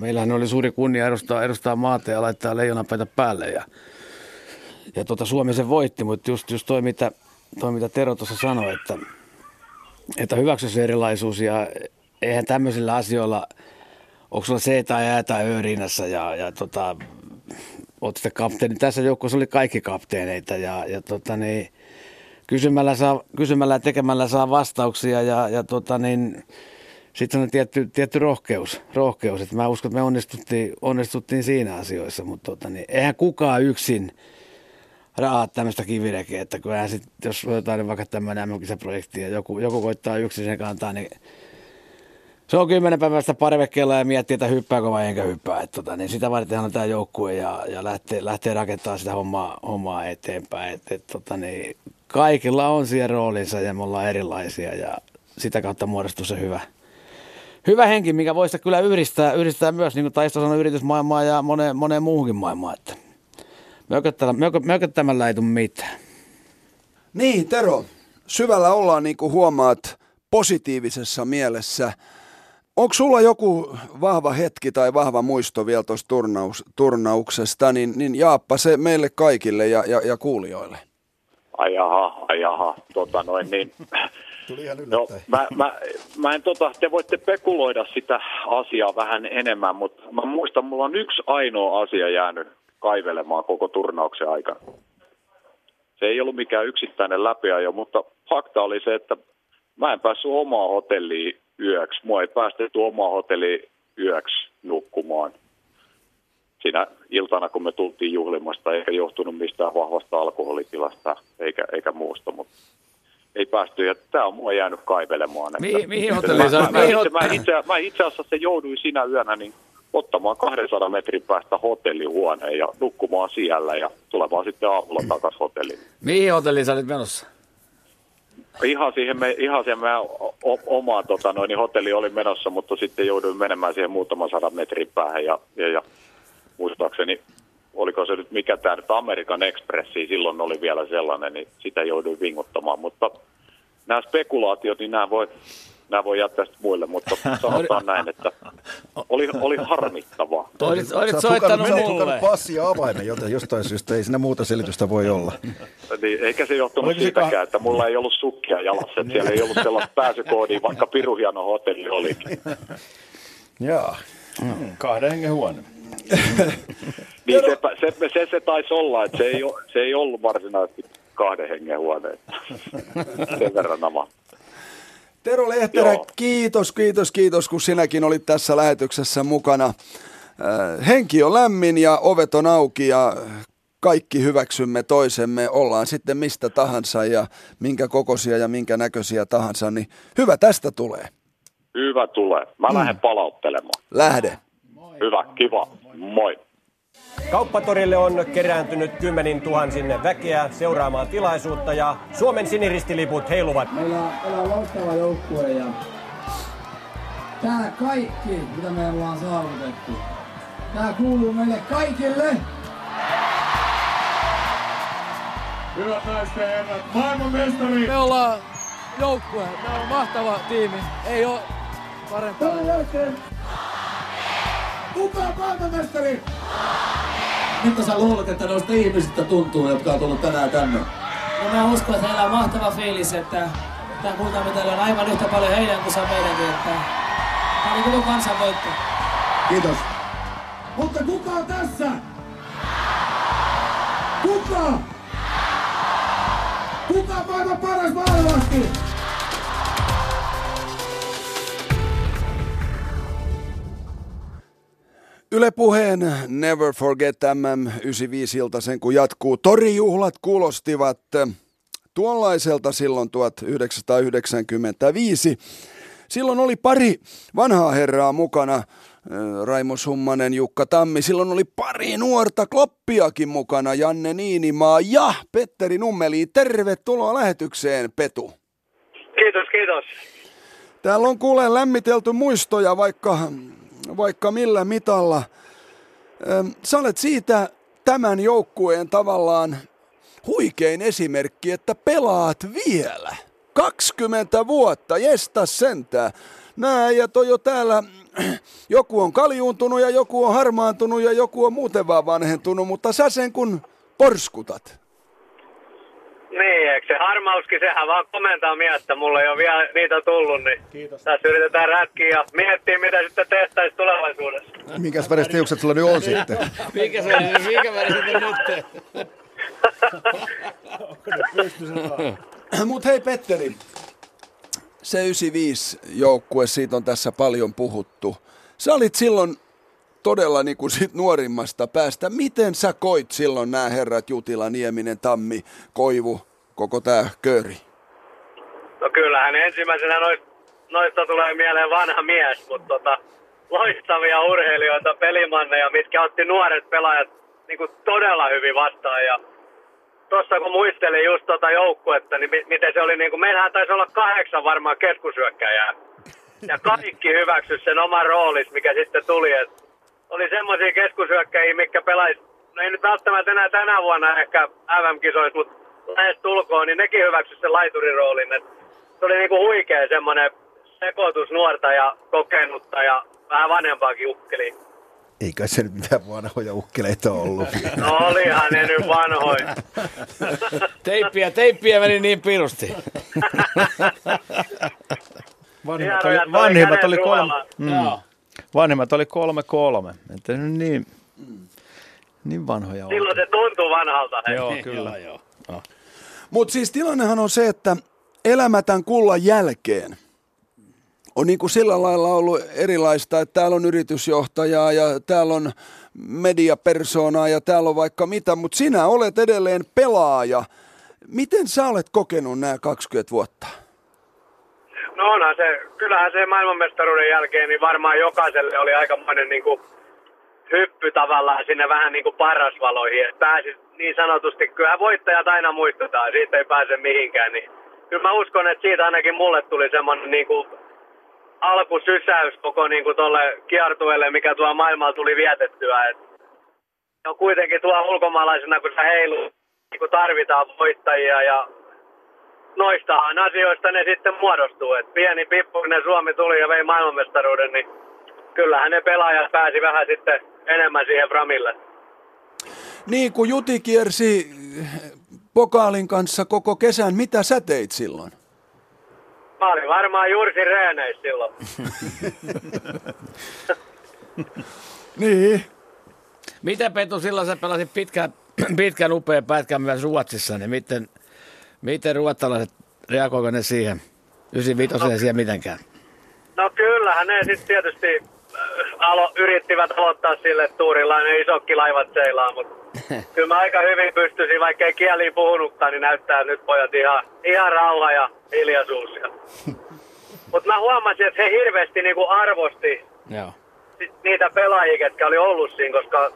meillähän oli suuri kunnia edustaa, edustaa maata ja laittaa leijonapäitä päälle. Ja, ja tuota, Suomi sen voitti, mutta just, just toi, mitä, toi, mitä Tero tuossa sanoi, että, että hyväksyisi erilaisuus ja eihän tämmöisillä asioilla... Onko sulla C tai Ä tai Ö rinnassa ja, ja tota, oot sitä kapteeni. Tässä joukkueessa oli kaikki kapteeneita ja, ja tota, niin, kysymällä, saa, kysymällä ja tekemällä saa vastauksia ja, ja tota, niin, sitten on tietty, tietty rohkeus. rohkeus. Et mä uskon, että me onnistuttiin, onnistuttiin siinä asioissa, mutta tota, niin, eihän kukaan yksin rahaa tämmöistä kivirekeä. Että kyllähän sit, jos otetaan vaikka tämmöinen M M-kisaprojekti ja joku, joku koittaa yksin sen kantaa, niin... Se on kymmenen päivästä parvekkeella ja miettii, että hyppääkö vai enkä hyppää. Et tota, niin sitä vartenhan on tämä joukkue ja, ja lähtee, lähtee rakentamaan sitä hommaa, hommaa eteenpäin. Et, et, tota, niin kaikilla on siellä roolinsa ja me ollaan erilaisia ja sitä kautta muodostuu se hyvä, hyvä henki, mikä voi sitä kyllä yhdistää, yhdistää myös niin kuin Taisto sanoi, yritysmaailmaa ja moneen, moneen muuhunkin maailmaan. Mököttämällä ei tule mitään. Niin Tero, syvällä ollaan niin kuin huomaat positiivisessa mielessä. Onko sulla joku vahva hetki tai vahva muisto vielä tuosta turnaus, turnauksesta, niin, niin jaappa se meille kaikille ja, ja, ja kuulijoille. Ai jaha, ai jaha. Tota noin, niin... Tuli ihan yllättäen. No, mä, mä, mä en, tota, te voitte pekuloida sitä asiaa vähän enemmän, mutta mä muistan, mulla on yksi ainoa asia jäänyt kaivelemaan koko turnauksen aikana. Se ei ollut mikään yksittäinen läpiajo, mutta fakta oli se, että mä en päässyt omaan hotelliin yöksi. Mua ei päästetty omaan hotelliin yöksi nukkumaan. Siinä iltana, kun me tultiin juhlimasta, eikä johtunut mistään vahvasta alkoholitilasta eikä, eikä muusta, mutta ei päästy. Ja tämä on mua jäänyt kaivelemaan. Mihin, mihin hotelliin sä... Mä, mä, itse, mä, itse, mä itse asiassa jouduin sinä yönä niin ottamaan kahdensadan metrin päästä hotellihuoneen ja nukkumaan siellä ja tulemaan sitten aamulla takaisin hotelliin. Mihin hotelliin sä olit menossa? Ihan siihen, me, ihan siihen meidän omaan tota, noin, hotelli oli menossa, mutta sitten jouduin menemään siihen muutaman sadan metrin päähän. Ja, ja, ja muistaakseni, oliko se nyt mikä tämä nyt American Expressi, silloin oli vielä sellainen, niin sitä jouduin vinguttamaan. Mutta nämä spekulaatiot, niin nämä voi, nämä voi jättää sitten muille, mutta sanotaan näin, että oli, oli harmittavaa. Olit, olit soittanut mulle. Sä oot hukannut passi ja avaimen, joten jostain syystä ei siinä muuta selitystä voi olla. Niin, eikä se johtunut oliko siitäkään, ka... että mulla ei ollut sukkia jalassa, että siellä ei ollut sellaista pääsykoodia, vaikka piruhieno hotelli olikin. Jaa, mm. kahden hengen huone. Niin sepä, se, se, se taisi olla, että se ei, se ei ollut varsinaisesti kahden hengen huone. Sen verran nama. Tero Lehterä, Joo. kiitos, kiitos, kiitos, kun sinäkin olit tässä lähetyksessä mukana. Henki on lämmin ja ovet on auki ja kaikki hyväksymme toisemme. Ollaan sitten mistä tahansa ja minkä kokoisia ja minkä näköisiä tahansa, niin hyvä tästä tulee. Hyvä tulee. Mä mm. lähden palauttelemaan. Lähde. Moi. Hyvä, kiva. Moi. Kauppatorille on kerääntynyt kymmenin tuhansin väkeä seuraamaan tilaisuutta ja Suomen siniristiliput heiluvat. Meillä on, meillä on loistava joukkue ja tämä kaikki, mitä me ollaan saavutettu, tämä kuuluu meille kaikille. Hyvät naiset ja herrat, maailmanmestari! Me ollaan joukkue, tämä on mahtava tiimi, ei ole parempaa. Kuka on maailmanmestari? Mitä sä luulet, että noista ihmisistä tuntuu, jotka on tullut tänään tänne? Ja mä uskon, että heillä on mahtava fiilis, että tämä kultamitali on aivan yhtä paljon heidän kuin se on meidänkin. Että tämä oli koko kansan voitto. Kiitos. Mutta kuka on tässä? Kuka? Kuka on maailman paras maalivahti? Yle Puheen Never Forget M M yhdeksänkymmentäviisi-iltaisen, kun jatkuu. Torijuhlat kuulostivat tuollaiselta silloin tuhatyhdeksänsataayhdeksänkymmentäviisi. Silloin oli pari vanhaa herraa mukana, Raimo Summanen, Jukka Tammi. Silloin oli pari nuorta kloppiakin mukana, Janne Niinimaa ja Petteri Nummeli. Tervetuloa lähetykseen, Petu. Kiitos, kiitos. Täällä on kuulee lämmitelty muistoja, vaikka... Vaikka millä mitalla. Sä olet siitä tämän joukkueen tavallaan huikein esimerkki, että pelaat vielä. kaksikymmentä vuotta, jestas sentään. Nää äijät on jo täällä, joku on kaljuuntunut ja joku on harmaantunut ja joku on muuten vaan vanhentunut, mutta sä sen kun porskutat. Niin, eikö se harmauskin, sehän vaan komentaa miestä, mulla ei ole vielä niitä tullut, niin kiitos. Tässä yritetään rätkiä ja miettiä, mitä sitten tehtäisiin tulevaisuudessa. Minkäs väriset hiukset sulla nyt on sitten? Minkä väriset on nyt? Mut hei Petteri, se yhdeksänkymmentäviisi-joukkue, siitä on tässä paljon puhuttu. Sä olit silloin todella niin kuin sit nuorimmasta päästä. Miten sä koit silloin nämä herrat Jutila, Nieminen, Tammi, Koivu, koko tää kööri? No kyllähän ensimmäisenä noista, noista tulee mieleen vanha mies, mutta tota, loistavia urheilijoita, pelimanneja, mitkä otti nuoret pelaajat niin kuin todella hyvin vastaan. Ja tossa kun muistelin just tota joukkuetta, niin m- miten se oli, niin kuin, meillähän taisi olla kahdeksan varmaan keskushyökkäjää. Ja kaikki hyväksy sen oman roolis, mikä sitten tuli, että oli semmoisia keskushyökkäjiä, mitkä pelaisi, no ei nyt välttämättä enää tänä vuonna ehkä M M-kisoissa, mutta lähes tulkoon, niin nekin hyväksyisi sen laiturin roolin. Et se oli niinku huikea semmoinen sekoitus nuorta ja kokenutta ja vähän vanhempaakin ukkeliin. Eikä se nyt mitään vanhoja ukkeleita ollut. No olihan ne nyt vanhoja. teippiä, teippiä meni niin pirusti. vanhemmat oli, vanhemmat oli kolme. Mm. Vanhemmat oli kolme kolme, että niin, niin vanhoja oli. Silloin se tuntuu vanhalta. He. Joo, kyllä. Joo, joo. Mutta siis tilannehan on se, että elämä tämän kullan jälkeen on niin kuin sillä lailla ollut erilaista, että täällä on yritysjohtajaa ja täällä on mediapersoonaa ja täällä on vaikka mitä, mutta sinä olet edelleen pelaaja. Miten sä olet kokenut nämä kaksikymmentä vuotta? No onhan se, kyllähän se maailmanmestaruuden jälkeen niin varmaan jokaiselle oli aikamoinen niin kuin hyppy tavallaan sinne vähän niin kuin parasvaloihin. Että pääsi niin sanotusti, kyllähän voittajat aina muistetaan, siitä ei pääse mihinkään. Niin. Kyllä mä uskon, että siitä ainakin mulle tuli semmoinen niin kuin alkusysäys koko niin kuin tolle kiertueelle, mikä tuolla maailmalla tuli vietettyä. Et no kuitenkin tuolla ulkomaalaisena, kun sä heilut, niin kuin tarvitaan voittajia ja... Noistahan asioista ne sitten muodostuu, että pieni pippu, kun ne Suomi tuli ja vei maailmanmestaruuden, niin kyllähän ne pelaajat pääsi vähän sitten enemmän siihen framille. Niin, kun Juti kiersi pokaalin kanssa koko kesän, mitä sä teit silloin? Mä olin varmaan Jursin reeneissä silloin. Niin. Mitä Petu, silloin sä pelasit pitkän, pitkän upean pätkän myös Ruotsissa, niin miten... Miten ruotsalaiset, reagoiko ne siihen yhdeksänkymmentäviisi no, siihen mitenkään? No kyllähän ne sitten tietysti alo, yrittivät aloittaa sille tuurilla, ne isokki laivat seilaa, mutta kyllä mä aika hyvin pystyisin, vaikka ei kieliä puhunutkaan, niin näyttää nyt pojat ihan, ihan rauha ja hiljaisuus. Mutta mä huomasin, että he hirveästi niinku arvosti Joo. niitä pelaajia, ketkä oli ollut siinä, koska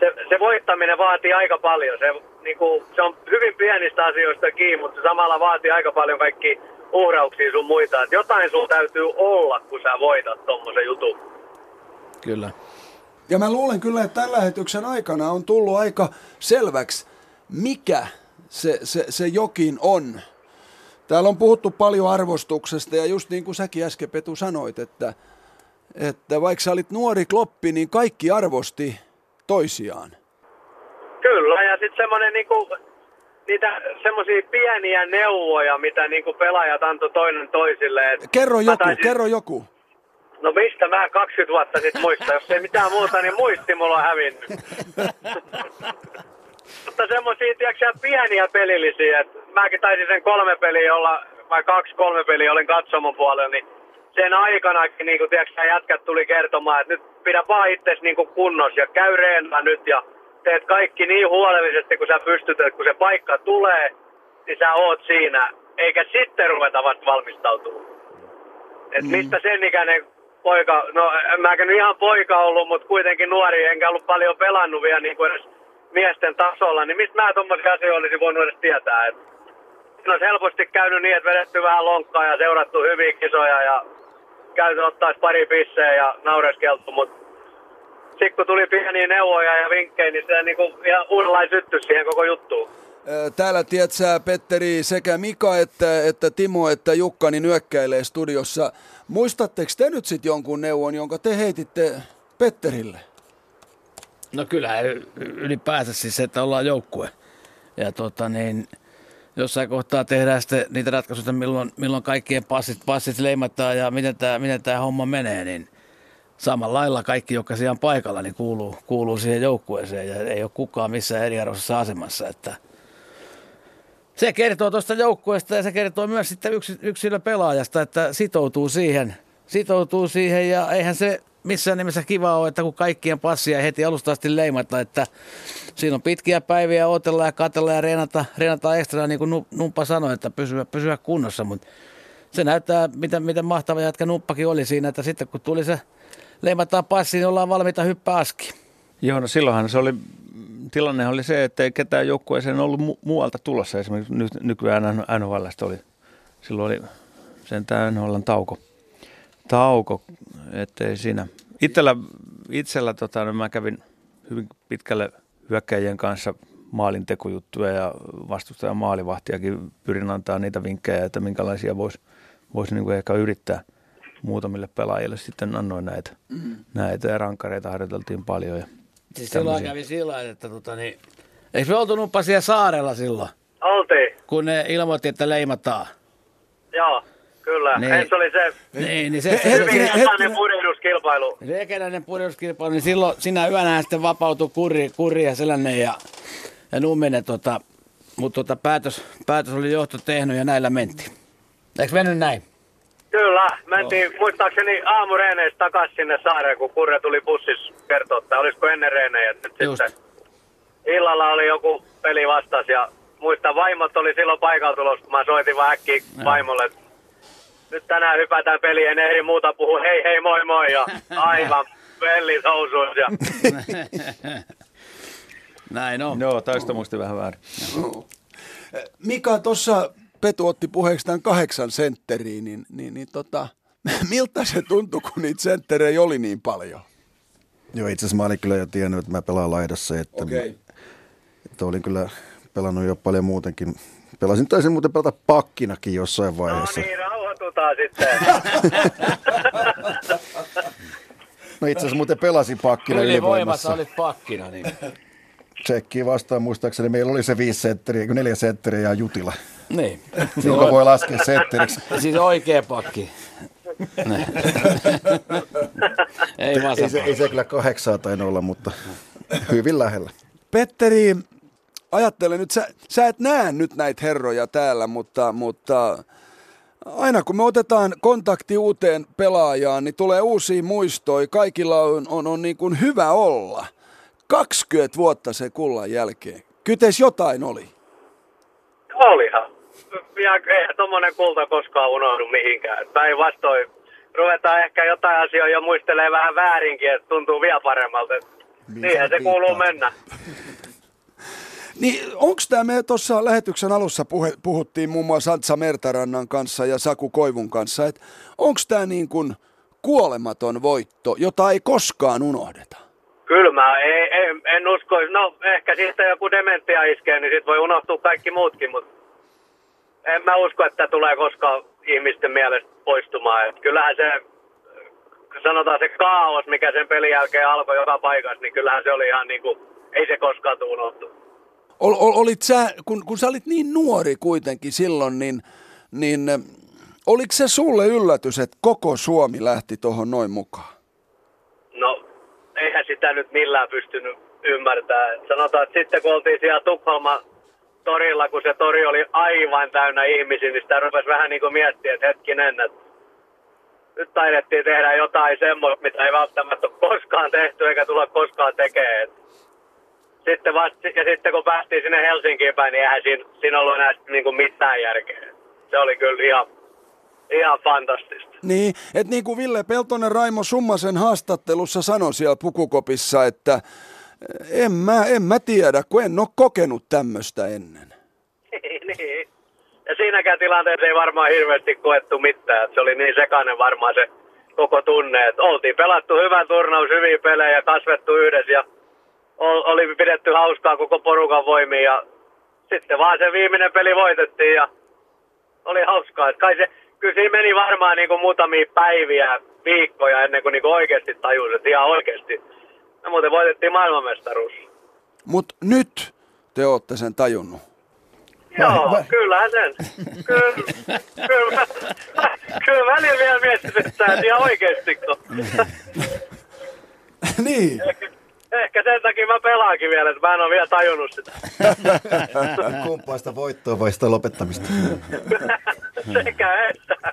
se, se voittaminen vaatii aika paljon. Se, Niin kuin, se on hyvin pienistä asioista kiinni, mutta se samalla vaatii aika paljon kaikki uhrauksia sun muita. Et jotain sun täytyy olla, kun sä voitat tommosen jutun. Kyllä. Ja mä luulen kyllä, että tämän lähetyksen aikana on tullut aika selväksi, mikä se, se, se jokin on. Täällä on puhuttu paljon arvostuksesta ja just niin kuin säkin äsken Petu sanoit, että, että vaikka sä olit nuori kloppi, niin kaikki arvosti toisiaan. Kyllä, ja sitten semmoinen niinku niitä semmoisia pieniä neuvoja, mitä niinku pelaajat antoi toinen toisilleen. Kerro joku, taisin... kerro joku. No mistä mä kaksikymmentä vuotta sitten muistan, jos ei mitään muuta, niin muisti mulla on hävinnyt. Mutta semmoisia, tiedätkö, pieniä pelillisiä, että mäkin taisin sen kolme peliä olla, vai kaksi kolme peliä olin katsomon puolella, niin sen aikanakin, niin kun tiedätkö, jätkät tuli kertomaan, että nyt pidä vaan itsesi niin kunnossa ja käy reenaa nyt ja teet kaikki niin huolellisesti, kun sä pystyt, että kun se paikka tulee, niin sä oot siinä, eikä sitten ruveta vasta valmistautumaan. Että mm. mistä sen ikäinen poika, no mä en ihan poika ollut, mutta kuitenkin nuori, enkä ollut paljon pelannut vielä niin kuin edes miesten tasolla, niin mistä mä tommosia asioita olisi voinut edes tietää, että siinä olisi helposti käynyt niin, että vedetty vähän lonkkaa ja seurattu hyviä kisoja ja käyty ottaisi pari pisseä ja naureskeltu, mutta sitten kun tuli pieniä neuvoja ja vinkkejä, niin se niinku ihan uudenlainen syttyi siihen koko juttuun. Täällä, tiedätkö, Petteri, sekä Mika että, että Timo että Jukka niin nyökkäilee studiossa. Muistatteko te nyt sitten jonkun neuvon, jonka te heititte Petterille? No kyllä, ylipäänsä siis se, että ollaan joukkue. Ja tota niin, jossain kohtaa tehdään sitten niitä ratkaisuja, milloin, milloin kaikkien passit, passit leimataan ja miten tämä miten tämä homma menee, niin samalla lailla kaikki, jotka siellä on paikalla, niin kuuluu, kuuluu siihen joukkueeseen ja ei ole kukaan missään eriarvoisessa asemassa. Että se kertoo tuosta joukkueesta ja se kertoo myös sitten yksilöpelaajasta, että sitoutuu siihen, sitoutuu siihen ja eihän se missään nimessä kiva ole, että kun kaikkien passia heti alusta asti leimata, että siinä on pitkiä päiviä, odotellaan ja katsellaan ja reenata, reenata ekstra, niin kuin Numppa sanoi, että pysyä, pysyä kunnossa, mutta se näyttää, miten, miten mahtava jatka Numppakin oli siinä, että sitten kun tuli se leimataan passiin, niin ollaan valmiita hyppää aski. Joo, no silloinhan se oli, tilanne oli se, että ei ketään joukkueeseen ollut mu- muualta tulossa. Esimerkiksi nyt, nykyään N H L:stä oli, silloin oli sentään N H L:n tauko, tauko ettei siinä. Itsellä, itsellä tota, no mä kävin hyvin pitkälle hyökkäjien kanssa maalintekojuttuja ja vastustajan maalivahtiakin pyrin antaa niitä vinkkejä, että minkälaisia voisi vois niinku ehkä yrittää. Muutamille pelaajille sitten annoin näitä, mm. näitä ja rankkareita harjoiteltiin paljon. Ja siis silloin kävi sillä, että tota niin, eikö me oltu Numppa siellä saarella silloin? Oltiin. Kun ne ilmoitti, että leimataan. Joo, kyllä. Niin, se oli se niin, niin se hyvin purjehduskilpailu. Rekenäinen purjehduskilpailu, niin silloin sinä yönä sitten vapautui kurri, kurri ja sellainen ja, ja Numminen, tota, mutta tota päätös, päätös oli johto tehnyt ja näillä mentiin. Eikö mennyt näin? Kyllä, mentiin no. muistaakseni aamureeneistä takaisin sinne saareen, kun Kurre tuli bussissa kertoa, että olisiko ennen reenejä. Sitten illalla oli joku peli vastas ja muista vaimot oli silloin paikalla tulossa, kun mä soitin vaan äkkiä no. vaimolle, että nyt tänään hypätään peliin, en ehdi muuta puhua, hei hei moi moi ja aivan pellis housuus. Ja... Näin on. Joo, taista muisti vähän väärin. Mika, tuossa... Petu otti puheeksi tämän kahdeksan sentteriin, niin, niin, niin tota, miltä se tuntui, kun niitä sentterejä oli niin paljon? Joo, itse asiassa mä olin kyllä jo tiennyt, että mä pelaan laidassa, että, okay. mä, että olin kyllä pelannut jo paljon muutenkin. Pelasin, taisin muuten pelata pakkinakin jossain vaiheessa. No niin, rauhoitutaan sitten. No itse asiassa muuten pelasin pakkina ylivoimassa. Ylivoimassa olit pakkina, niin... Tsekkiä vastaan muistaakseni. Meillä oli se viisi sentteriä, neljä sentteriä ja Jutila. Niin. Joka voi laskea sentteriksi. Siis oikea pakki. ei, ei, se, ei se kyllä kahdeksaa tainnut olla, mutta hyvin lähellä. Petteri, ajattele nyt, sä, sä et näe nyt näitä herroja täällä, mutta, mutta aina kun me otetaan kontakti uuteen pelaajaan, niin tulee uusia muistoja. Kaikilla on, on, on niin kuin hyvä olla. kaksikymmentä vuotta sen kullan jälkeen. Kytes jotain oli. Olihan. Ja eihän tommonen kulta koskaan unohdu mihinkään. Tai vastoin ruvetaan ehkä jotain asioita ja muistelee vähän väärinkin, että tuntuu vielä paremmalta. Niinhän se kuuluu mennä. Niin, onks tää, me tuossa lähetyksen alussa puhe, puhuttiin muun muassa Antsa Mertarannan kanssa ja Saku Koivun kanssa, että onks tää niin kuin kuolematon voitto, jota ei koskaan unohdeta? Kyllä mä ei, ei, en usko. No ehkä siitä joku dementia iskee, niin sit voi unohtua kaikki muutkin, mutta en mä usko, että tulee koskaan ihmisten mielestä poistumaan. Et kyllähän se, sanotaan se kaos, mikä sen pelin jälkeen alkoi joka paikassa, niin kyllähän se oli ihan niin kuin, ei se koskaan unohtu. Ol, ol, olit sä, kun, kun sä olit niin nuori kuitenkin silloin, niin, niin oliko se sulle yllätys, että koko Suomi lähti tuohon noin mukaan? No, eihän sitä nyt millään pystynyt ymmärtämään. Sanotaan, että sitten kun oltiin siellä Tukholman torilla, kun se tori oli aivan täynnä ihmisiä, niin sitä rupesi vähän niin kuin miettiä, että hetkinen, että nyt taidettiin tehdä jotain semmoista, mitä ei välttämättä ole koskaan tehty eikä tulla koskaan tekemään. Sitten vasta, ja sitten kun päästiin sinne Helsinkiin päin, niin eihän siinä, siinä ollut enää niin kuin mitään järkeä. Se oli kyllä ihan, ihan fantastista. Niin, että niin kuin Ville Peltonen Raimo Summasen haastattelussa sanoi siellä Pukukopissa, että en mä, en mä tiedä, kun en ole kokenut tämmöistä ennen. Niin. Ja siinäkään tilanteessa ei varmaan hirveästi koettu mitään. Se oli niin sekainen varmaan se koko tunne. Että oltiin pelattu hyvä turnaus, hyviä pelejä, kasvettu yhdessä ja oli pidetty hauskaa koko porukan voimiin. Ja sitten vaan se viimeinen peli voitettiin ja oli hauskaa. Että kai se, kyllä siinä meni varmaan niin kuin muutamia päiviä, viikkoja ennen kuin, niin kuin oikeasti tajusi, että ihan oikeasti. Ja muuten voitettiin maailmanmestaruus. Mutta nyt te ootte sen tajunnut. Joo, vai, vai. Kyllähän sen. Kyllä, kyllä, kyllä välillä vielä mietityttää, että ihan oikeasti. Niin. Ehkä, ehkä sen takia mä pelaankin vielä, että mä en ole vielä tajunnut sitä. Kumpaa sitä voittoa vai sitä lopettamista? Sekä että.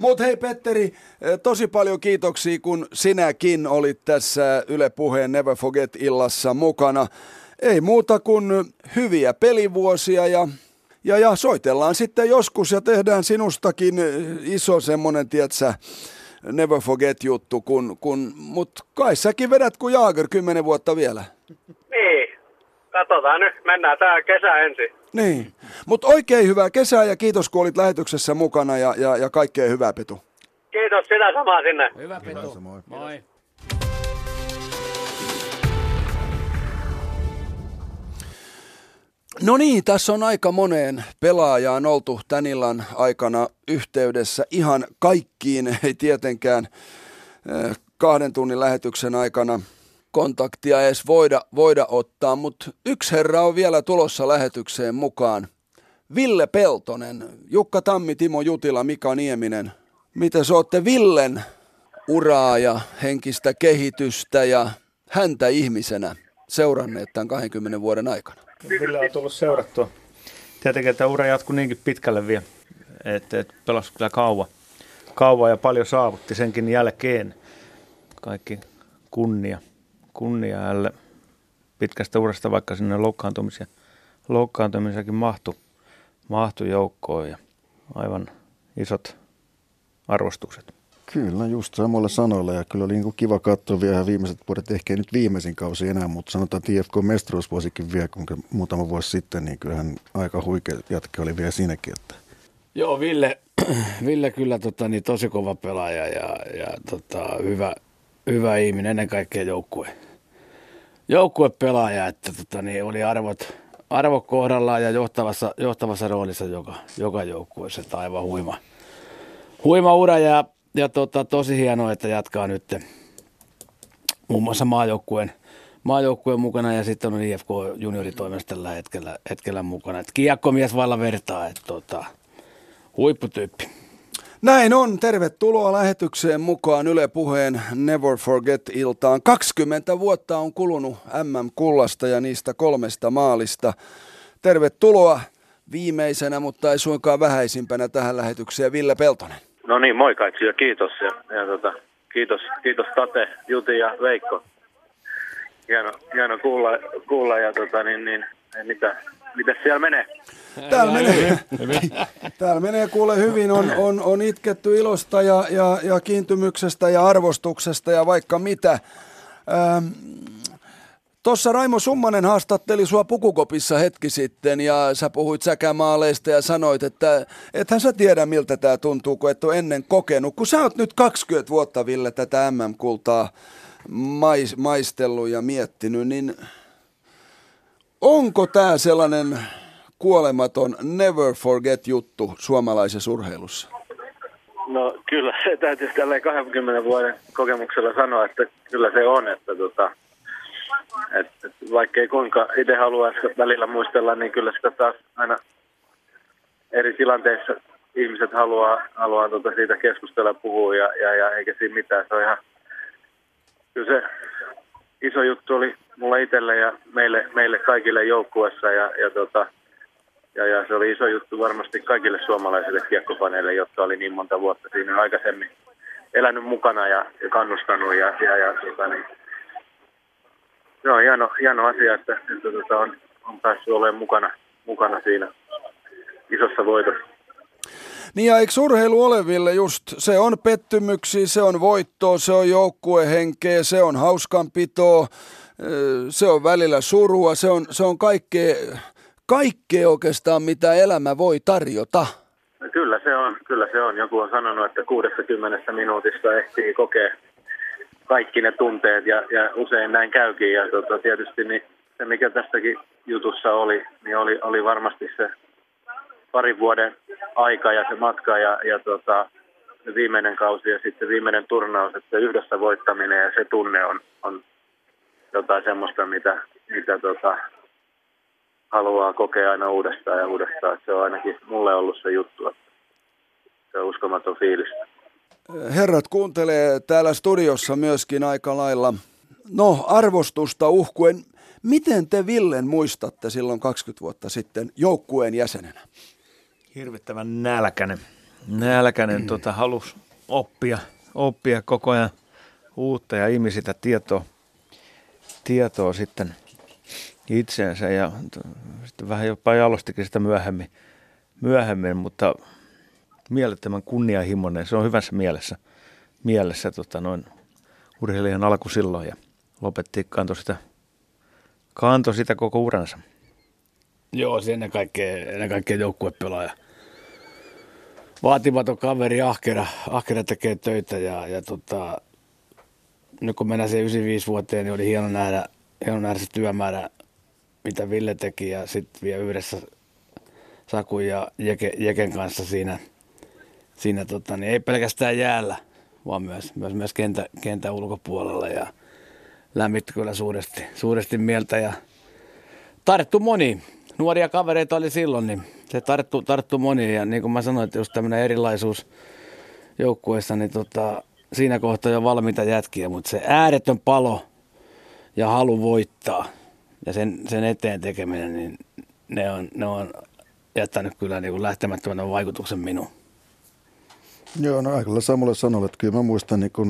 Mutta hei Petteri, tosi paljon kiitoksia, kun sinäkin olit tässä Yle Puheen Never Forget-illassa mukana. Ei muuta kuin hyviä pelivuosia ja, ja, ja soitellaan sitten joskus ja tehdään sinustakin iso semmoinen, tietsä, Never Forget-juttu, kun, kun, mutta kai säkin vedät kuin Jaager kymmenen vuotta vielä. Niin, katsotaan nyt, mennään tää kesä ensin. Niin, mutta oikein hyvää kesää ja kiitos kun olit lähetyksessä mukana ja, ja, ja kaikkea hyvää Petu. Kiitos, sinä samaa sinne. Hyvä Petu, kiitos, moi. Moi. No niin, tässä on aika moneen pelaajaan oltu tän illan aikana yhteydessä. Ihan kaikkiin ei tietenkään kahden tunnin lähetyksen aikana kontaktia edes voida, voida ottaa, mutta yksi herra on vielä tulossa lähetykseen mukaan. Ville Peltonen, Jukka Tammi, Timo Jutila, Mika Nieminen. Miten ootte Villen uraa ja henkistä kehitystä ja häntä ihmisenä seuranneet tämän kahdenkymmenen vuoden aikana? Ville on tullut seurattua. Tietenkin tämä ura jatkuu niinkin pitkälle vielä, että et pelasi kyllä kauan. Kauan ja paljon saavutti senkin jälkeen. Kaikki kunnia. Kunnia hänelle pitkästä urasta, vaikka sinne loukkaantumisia, loukkaantumisiakin mahtui, mahtui joukkoon ja aivan isot arvostukset. Kyllä, just samoilla sanoilla ja kyllä oli niin kuin kiva katsoa vielä viimeiset vuodet, ehkä nyt viimeisin kausi enää, mutta sanotaan I F K-mestaruusvuosikin vielä muutama vuosi sitten, niin kyllähän aika huikea jatke oli vielä siinäkin. Että. Joo, Ville, Ville kyllä tota, niin tosi kova pelaaja ja, ja tota, hyvä, hyvä ihminen, ennen kaikkea joukkue, joukkue pelaaja, että tota, niin oli arvot, arvot kohdallaan ja johtavassa, johtavassa roolissa joka, joka joukkueessa, että aivan huima, huima ura ja Ja tota, tosi hienoa, että jatkaa nyt muun muassa maajoukkueen, maajoukkueen mukana ja sitten on I F K junioritoimessa tällä hetkellä, hetkellä mukana. Et kiekkomies vailla vertaa, että tota, huipputyyppi. Näin on. Tervetuloa lähetykseen mukaan Yle Puheen Never Forget-iltaan. kaksikymmentä vuotta on kulunut M M-kullasta ja niistä kolmesta maalista. Tervetuloa viimeisenä, mutta ei suinkaan vähäisimpänä tähän lähetykseen Ville Peltonen. No niin, moi kaikki ja kiitos. Ja, ja tota, kiitos, kiitos Tate, Juti ja Veikko. Hieno, hieno kuulla, kuulla ja tota, niin, niin, mitä, mitä siellä menee? Täällä menee, täällä menee kuule hyvin, on, on, on itketty ilosta ja, ja, ja kiintymyksestä ja arvostuksesta ja vaikka mitä. Ähm, Tuossa Raimo Summanen haastatteli sua Pukukopissa hetki sitten ja sä puhuit säkämaaleista ja sanoit, että ethän sä tiedä miltä tää tuntuu, kun et ole ennen kokenut. Kun sä oot nyt kaksikymmentä vuotta, Ville, tätä M M-kultaa mais, maistellut ja miettinyt, niin onko tää sellainen kuolematon never forget juttu suomalaisessa urheilussa? No kyllä, se täytyisi tälleen kaksikymmentä vuoden kokemuksella sanoa, että kyllä se on, että tota... Että vaikkei kuinka itse haluaisi välillä muistella, niin kyllä sitä taas aina eri tilanteissa ihmiset haluaa, haluaa tuota siitä keskustella puhua ja, ja, ja eikä siinä mitään. Se on ihan, kyllä se iso juttu oli mulla itselle ja meille, meille kaikille joukkueessa ja, ja, tota, ja, ja se oli iso juttu varmasti kaikille suomalaisille kiekkofaneille, jotka oli niin monta vuotta siinä aikaisemmin elänyt mukana ja, ja kannustanut ja, ja, ja tota, niin. Se on hieno, hieno asia, että, että tota on, on päässyt olemaan mukana, mukana siinä isossa voitossa. Niin ja eikö urheilu ole, Ville, just se on pettymyksiä, se on voittoa, se on joukkuehenkeä, se on hauskanpitoa, se on välillä surua, se on, se on kaikkea, kaikkea oikeastaan, mitä elämä voi tarjota. No kyllä se on, kyllä se on. Joku on sanonut, että kuudessakymmenessä minuutissa ehtii kokea kaikki ne tunteet ja, ja usein näin käykin. Ja tota, tietysti niin se, mikä tästäkin jutussa oli, niin oli, oli varmasti se parin vuoden aika ja se matka ja, ja tota, se viimeinen kausi ja sitten viimeinen turnaus, että yhdessä voittaminen ja se tunne on, on jotain semmoista, mitä, mitä tota, haluaa kokea aina uudestaan ja uudestaan. Se on ainakin mulle ollut se juttu, se on uskomaton fiilis. Herrat kuuntelee täällä studiossa myöskin aika lailla, no arvostusta uhkuen. Miten te Villen muistatte silloin kaksikymmentä vuotta sitten joukkueen jäsenenä? Hirvittävän nälkäinen. Nälkäinen mm. tota, halusi oppia, oppia koko ajan uutta ja imi sitä tietoa, tietoa sitten itseensä ja sitten vähän jopa jalostikin sitä myöhemmin, myöhemmin mutta mielettömän kunnianhimoinen. Se on hyvässä mielessä, mielessä tota, noin urheilijan alku silloin ja lopetti kantoi sitä, kanto sitä koko uransa. Joo, se ennen kaikkea, ennen kaikkea joukkuepelaaja. Vaatimaton kaveri, ahkera, ahkera tekee töitä ja, ja tota, nyt kun mennään siihen yhdeksänkymmentäviisi vuoteen, niin oli hieno nähdä, hieno nähdä se työmäärä, mitä Ville teki ja sitten vielä yhdessä Sakun ja Jeke, Jeken kanssa siinä, siinä tota, niin ei pelkästään jäällä, vaan myös, myös, myös kentän, kentän ulkopuolella ja lämmitti kyllä suuresti, suuresti mieltä ja tarttu moni. Nuoria kavereita oli silloin, niin se tarttu, tarttu moni ja niin kuin mä sanoin, että just tämmöinen erilaisuus joukkueessa, niin tota, siinä kohtaa on valmiita jätkiä, mutta se ääretön palo ja halu voittaa ja sen, sen eteen tekeminen, niin ne on, ne on jättänyt kyllä niin kuin lähtemättömän vaikutuksen minuun. Joo, no aika samalla sanolla, että kyllä mä muistan niin kun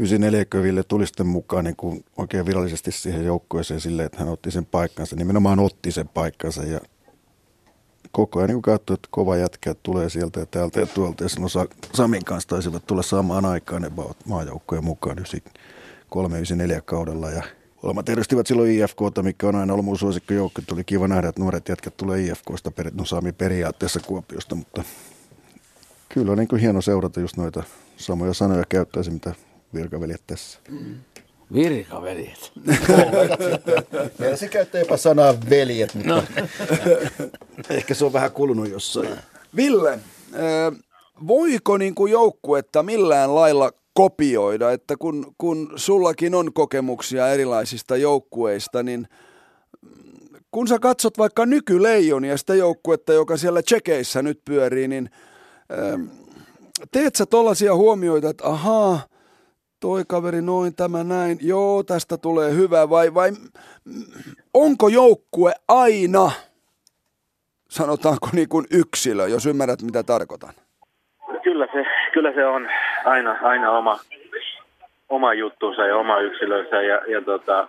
yhdeksänkymmentäneljä Ville tuli sitten mukaan niin kuin oikein virallisesti siihen joukkueeseen silleen, että hän otti sen paikkansa. Nimenomaan otti sen paikkansa ja koko ajan niin katsoi, että kova jätkä tulee sieltä ja täältä ja tuolta. Ja silloin Samin kanssa taisivat tulla samaan aikaan ne maajoukkojen mukaan yhdeksänkymmentäkolme yhdeksänkymmentäneljä kaudella. Ja olemat tervestivät silloin I F K:ta, mikä on aina ollut mun suosikkojoukko. Oli kiva nähdä, että nuoret jätkät tulee I F K:sta, no Sami periaatteessa Kuopiosta, mutta kyllä on niin kuin hieno seurata just noita samoja sanoja käyttäisi, mitä virkaveljet tässä. Virkaveljet. Meillä se käyttää jopa sanaa veljet. No. Ehkä se on vähän kulunut jossain. Ville, voiko niin kuin joukkuetta millään lailla kopioida, että kun, kun sullakin on kokemuksia erilaisista joukkueista, niin kun sä katsot vaikka nykyleijonia, sitä joukkuetta, joka siellä Tšekeissä nyt pyörii, niin teet sä tollaisia huomioita, että ahaa, toi kaveri noin, tämä näin, joo, tästä tulee hyvä, vai, vai onko joukkue aina, sanotaanko niin kuin yksilö, jos ymmärrät mitä tarkoitan? Kyllä se, kyllä se on aina, aina oma, oma juttunsa ja oma yksilönsä, ja, ja tota,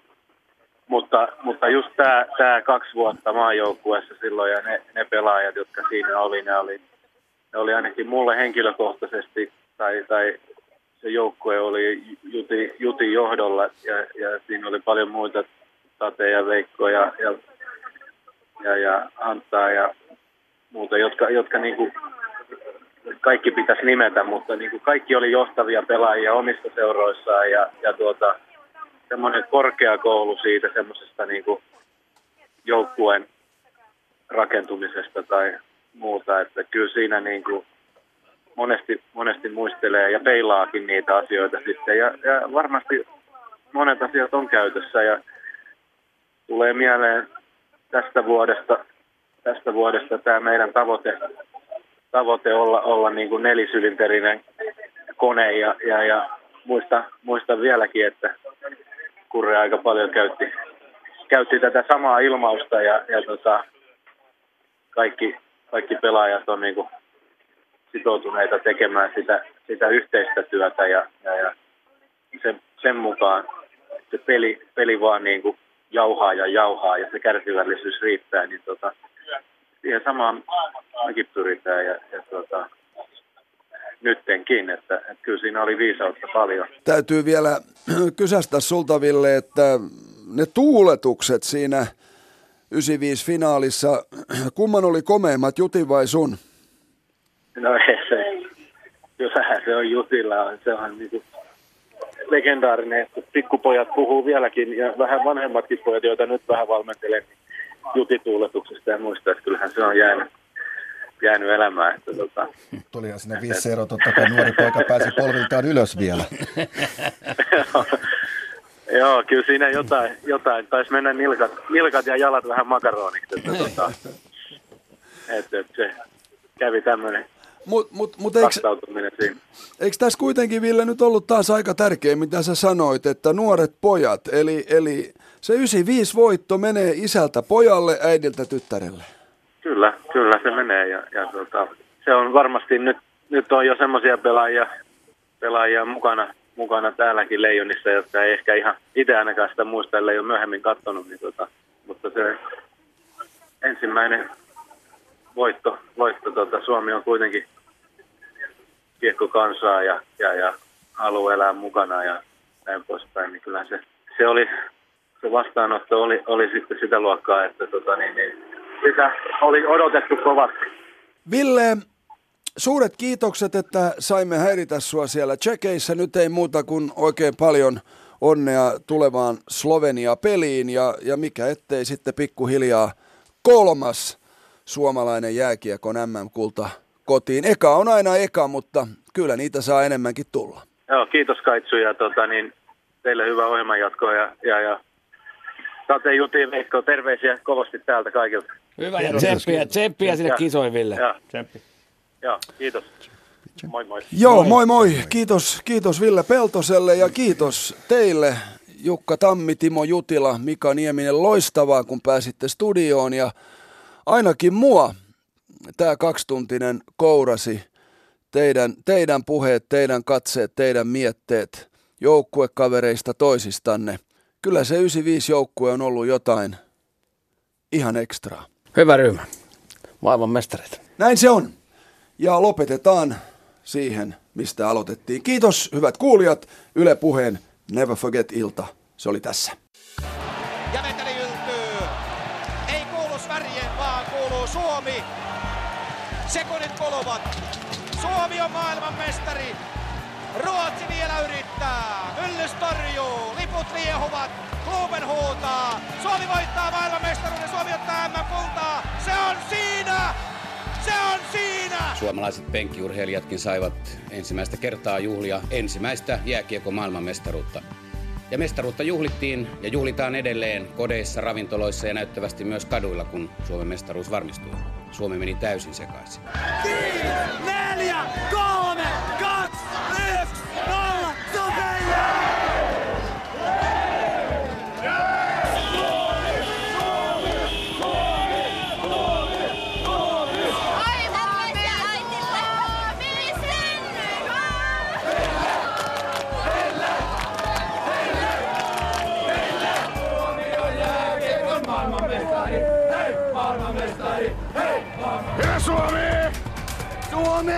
mutta, mutta just tämä, tämä kaksi vuotta maajoukkueessa silloin ja ne, ne pelaajat, jotka siinä oli, ne oli, ne oli ainakin mulle henkilökohtaisesti tai... tai se joukkue oli Jutin juti johdolla ja, ja siinä oli paljon muita, Tateja, Veikkoa ja, ja, ja, ja Anttaa ja muuta, jotka, jotka niin kuin kaikki pitäisi nimetä, mutta niin kuin kaikki oli johtavia pelaajia omissa seuroissaan ja, ja tuota, semmoinen korkeakoulu siitä semmoisesta niin kuin joukkueen rakentumisesta tai muuta, että kyllä siinä niin kuin Monesti, monesti muistelee ja peilaakin niitä asioita sitten ja, ja varmasti monet asiat on käytössä ja tulee mieleen tästä vuodesta, tästä vuodesta tämä meidän tavoite, tavoite olla, olla niin kuin nelisylinterinen kone ja, ja, ja muistan, muistan vieläkin, että Kurre aika paljon käytti, käytti tätä samaa ilmausta ja, ja tota, kaikki, kaikki pelaajat on niin kuin sitoutuneita tekemään sitä, sitä yhteistä työtä ja, ja, ja sen, sen mukaan se peli, peli vaan niin kuin jauhaa ja jauhaa ja se kärsivällisyys riittää, niin tota, siihen samaan mekin pyritään ja, ja tota, nyttenkin, että, että kyllä siinä oli viisautta paljon. Täytyy vielä kysästä sulta, Ville, että ne tuuletukset siinä yhdeksänkymmentäviisi-finaalissa, kumman oli komeimmat, Jutin vai sun? No ei se, kyllähän se on Jutila, se on niin kuin legendaarinen, että pikkupojat puhuu vieläkin ja vähän vanhemmatkin pojat, joita nyt vähän valmentelen jutituuletuksesta ja muista, että kyllähän se on jäänyt, jäänyt elämään. Että, tota, tulihan sinne viisi ero, totta kai nuori poika pääsi polviltaan ylös vielä. Joo, kyllä siinä jotain, jotain. Taisi mennä nilkat, nilkat ja jalat vähän makaroniksi, että, tota, että, että se kävi tämmöinen. Mutta mut, mut eikö, eikö tässä kuitenkin, Ville, nyt ollut taas aika tärkeä, mitä sä sanoit, että nuoret pojat, eli, eli se yhdeksänkymmentäviisi-voitto menee isältä pojalle, äidiltä tyttärelle? Kyllä, kyllä se menee ja, ja tuota, se on varmasti, nyt, nyt on jo semmoisia pelaajia, pelaajia mukana, mukana täälläkin Leijonissa, jotka ei ehkä ihan itse ainakaan sitä muistella, ei ole myöhemmin katsonut, niin tuota, mutta se ensimmäinen voitto, voitto tuota, Suomi on kuitenkin kiekkokansaa ja, ja, ja haluaa elää mukana ja näin poispäin, niin kyllä se, se oli, se vastaanotto oli, oli sitten sitä luokkaa, että tota, niin, niin, sitä oli odotettu kovasti. Ville, suuret kiitokset, että saimme häiritä sua siellä Tšekeissä. Nyt ei muuta kuin oikein paljon onnea tulevaan Slovenia-peliin ja, ja mikä ettei sitten pikkuhiljaa kolmas suomalainen jääkiekon äm äm-kulta kotiin. Eka on aina eka, mutta kyllä niitä saa enemmänkin tulla. Joo, kiitos Kaitsu ja tota, niin, teille hyvää ohjelmanjatkoa ja, ja, ja Sate Jutin Veikko, terveisiä kovasti täältä kaikilta. Hyvä ja tsemppiä, tsemppiä sinne kisoin, Ville. Joo, tsemppi. Joo, kiitos. Moi moi. Joo, moi moi. Kiitos, kiitos Ville Peltoselle ja kiitos teille Jukka Tammi, Timo Jutila, Mika Nieminen. Loistavaa, kun pääsitte studioon ja ainakin mua tämä kaksituntinen kourasi teidän, teidän puheet, teidän katseet, teidän mietteet joukkuekavereista toisistanne. Kyllä se yhdeksänkymmentäviisi-joukkue on ollut jotain ihan ekstraa. Hyvä ryhmä. Maailman mestarit. Näin se on. Ja lopetetaan siihen, mistä aloitettiin. Kiitos hyvät kuulijat. Yle Puheen Never Forget-ilta. Se oli tässä. Ja veteli yltyy. Ei kuulu Sverige, vaan kuuluu Suomi. Sekunnit kuluvat. Suomi on maailman mestari. Ruotsi vielä yrittää. Myllys torjuu. Liput liehuvat. Globen huutaa. Suomi voittaa maailmanmestaruuden. Suomi ottaa äm äm-kultaa. Se on siinä! Se on siinä! Suomalaiset penkkiurheilijatkin saivat ensimmäistä kertaa juhlia ensimmäistä jääkiekon maailmanmestaruutta. Ja mestaruutta juhlittiin ja juhlitaan edelleen kodeissa, ravintoloissa ja näyttävästi myös kaduilla, kun Suomen mestaruus varmistui. Suomi meni täysin sekaisin. viisi, neljä, kolme, kaksi, yksi, nolla, Suomi! Suomi! Suomi!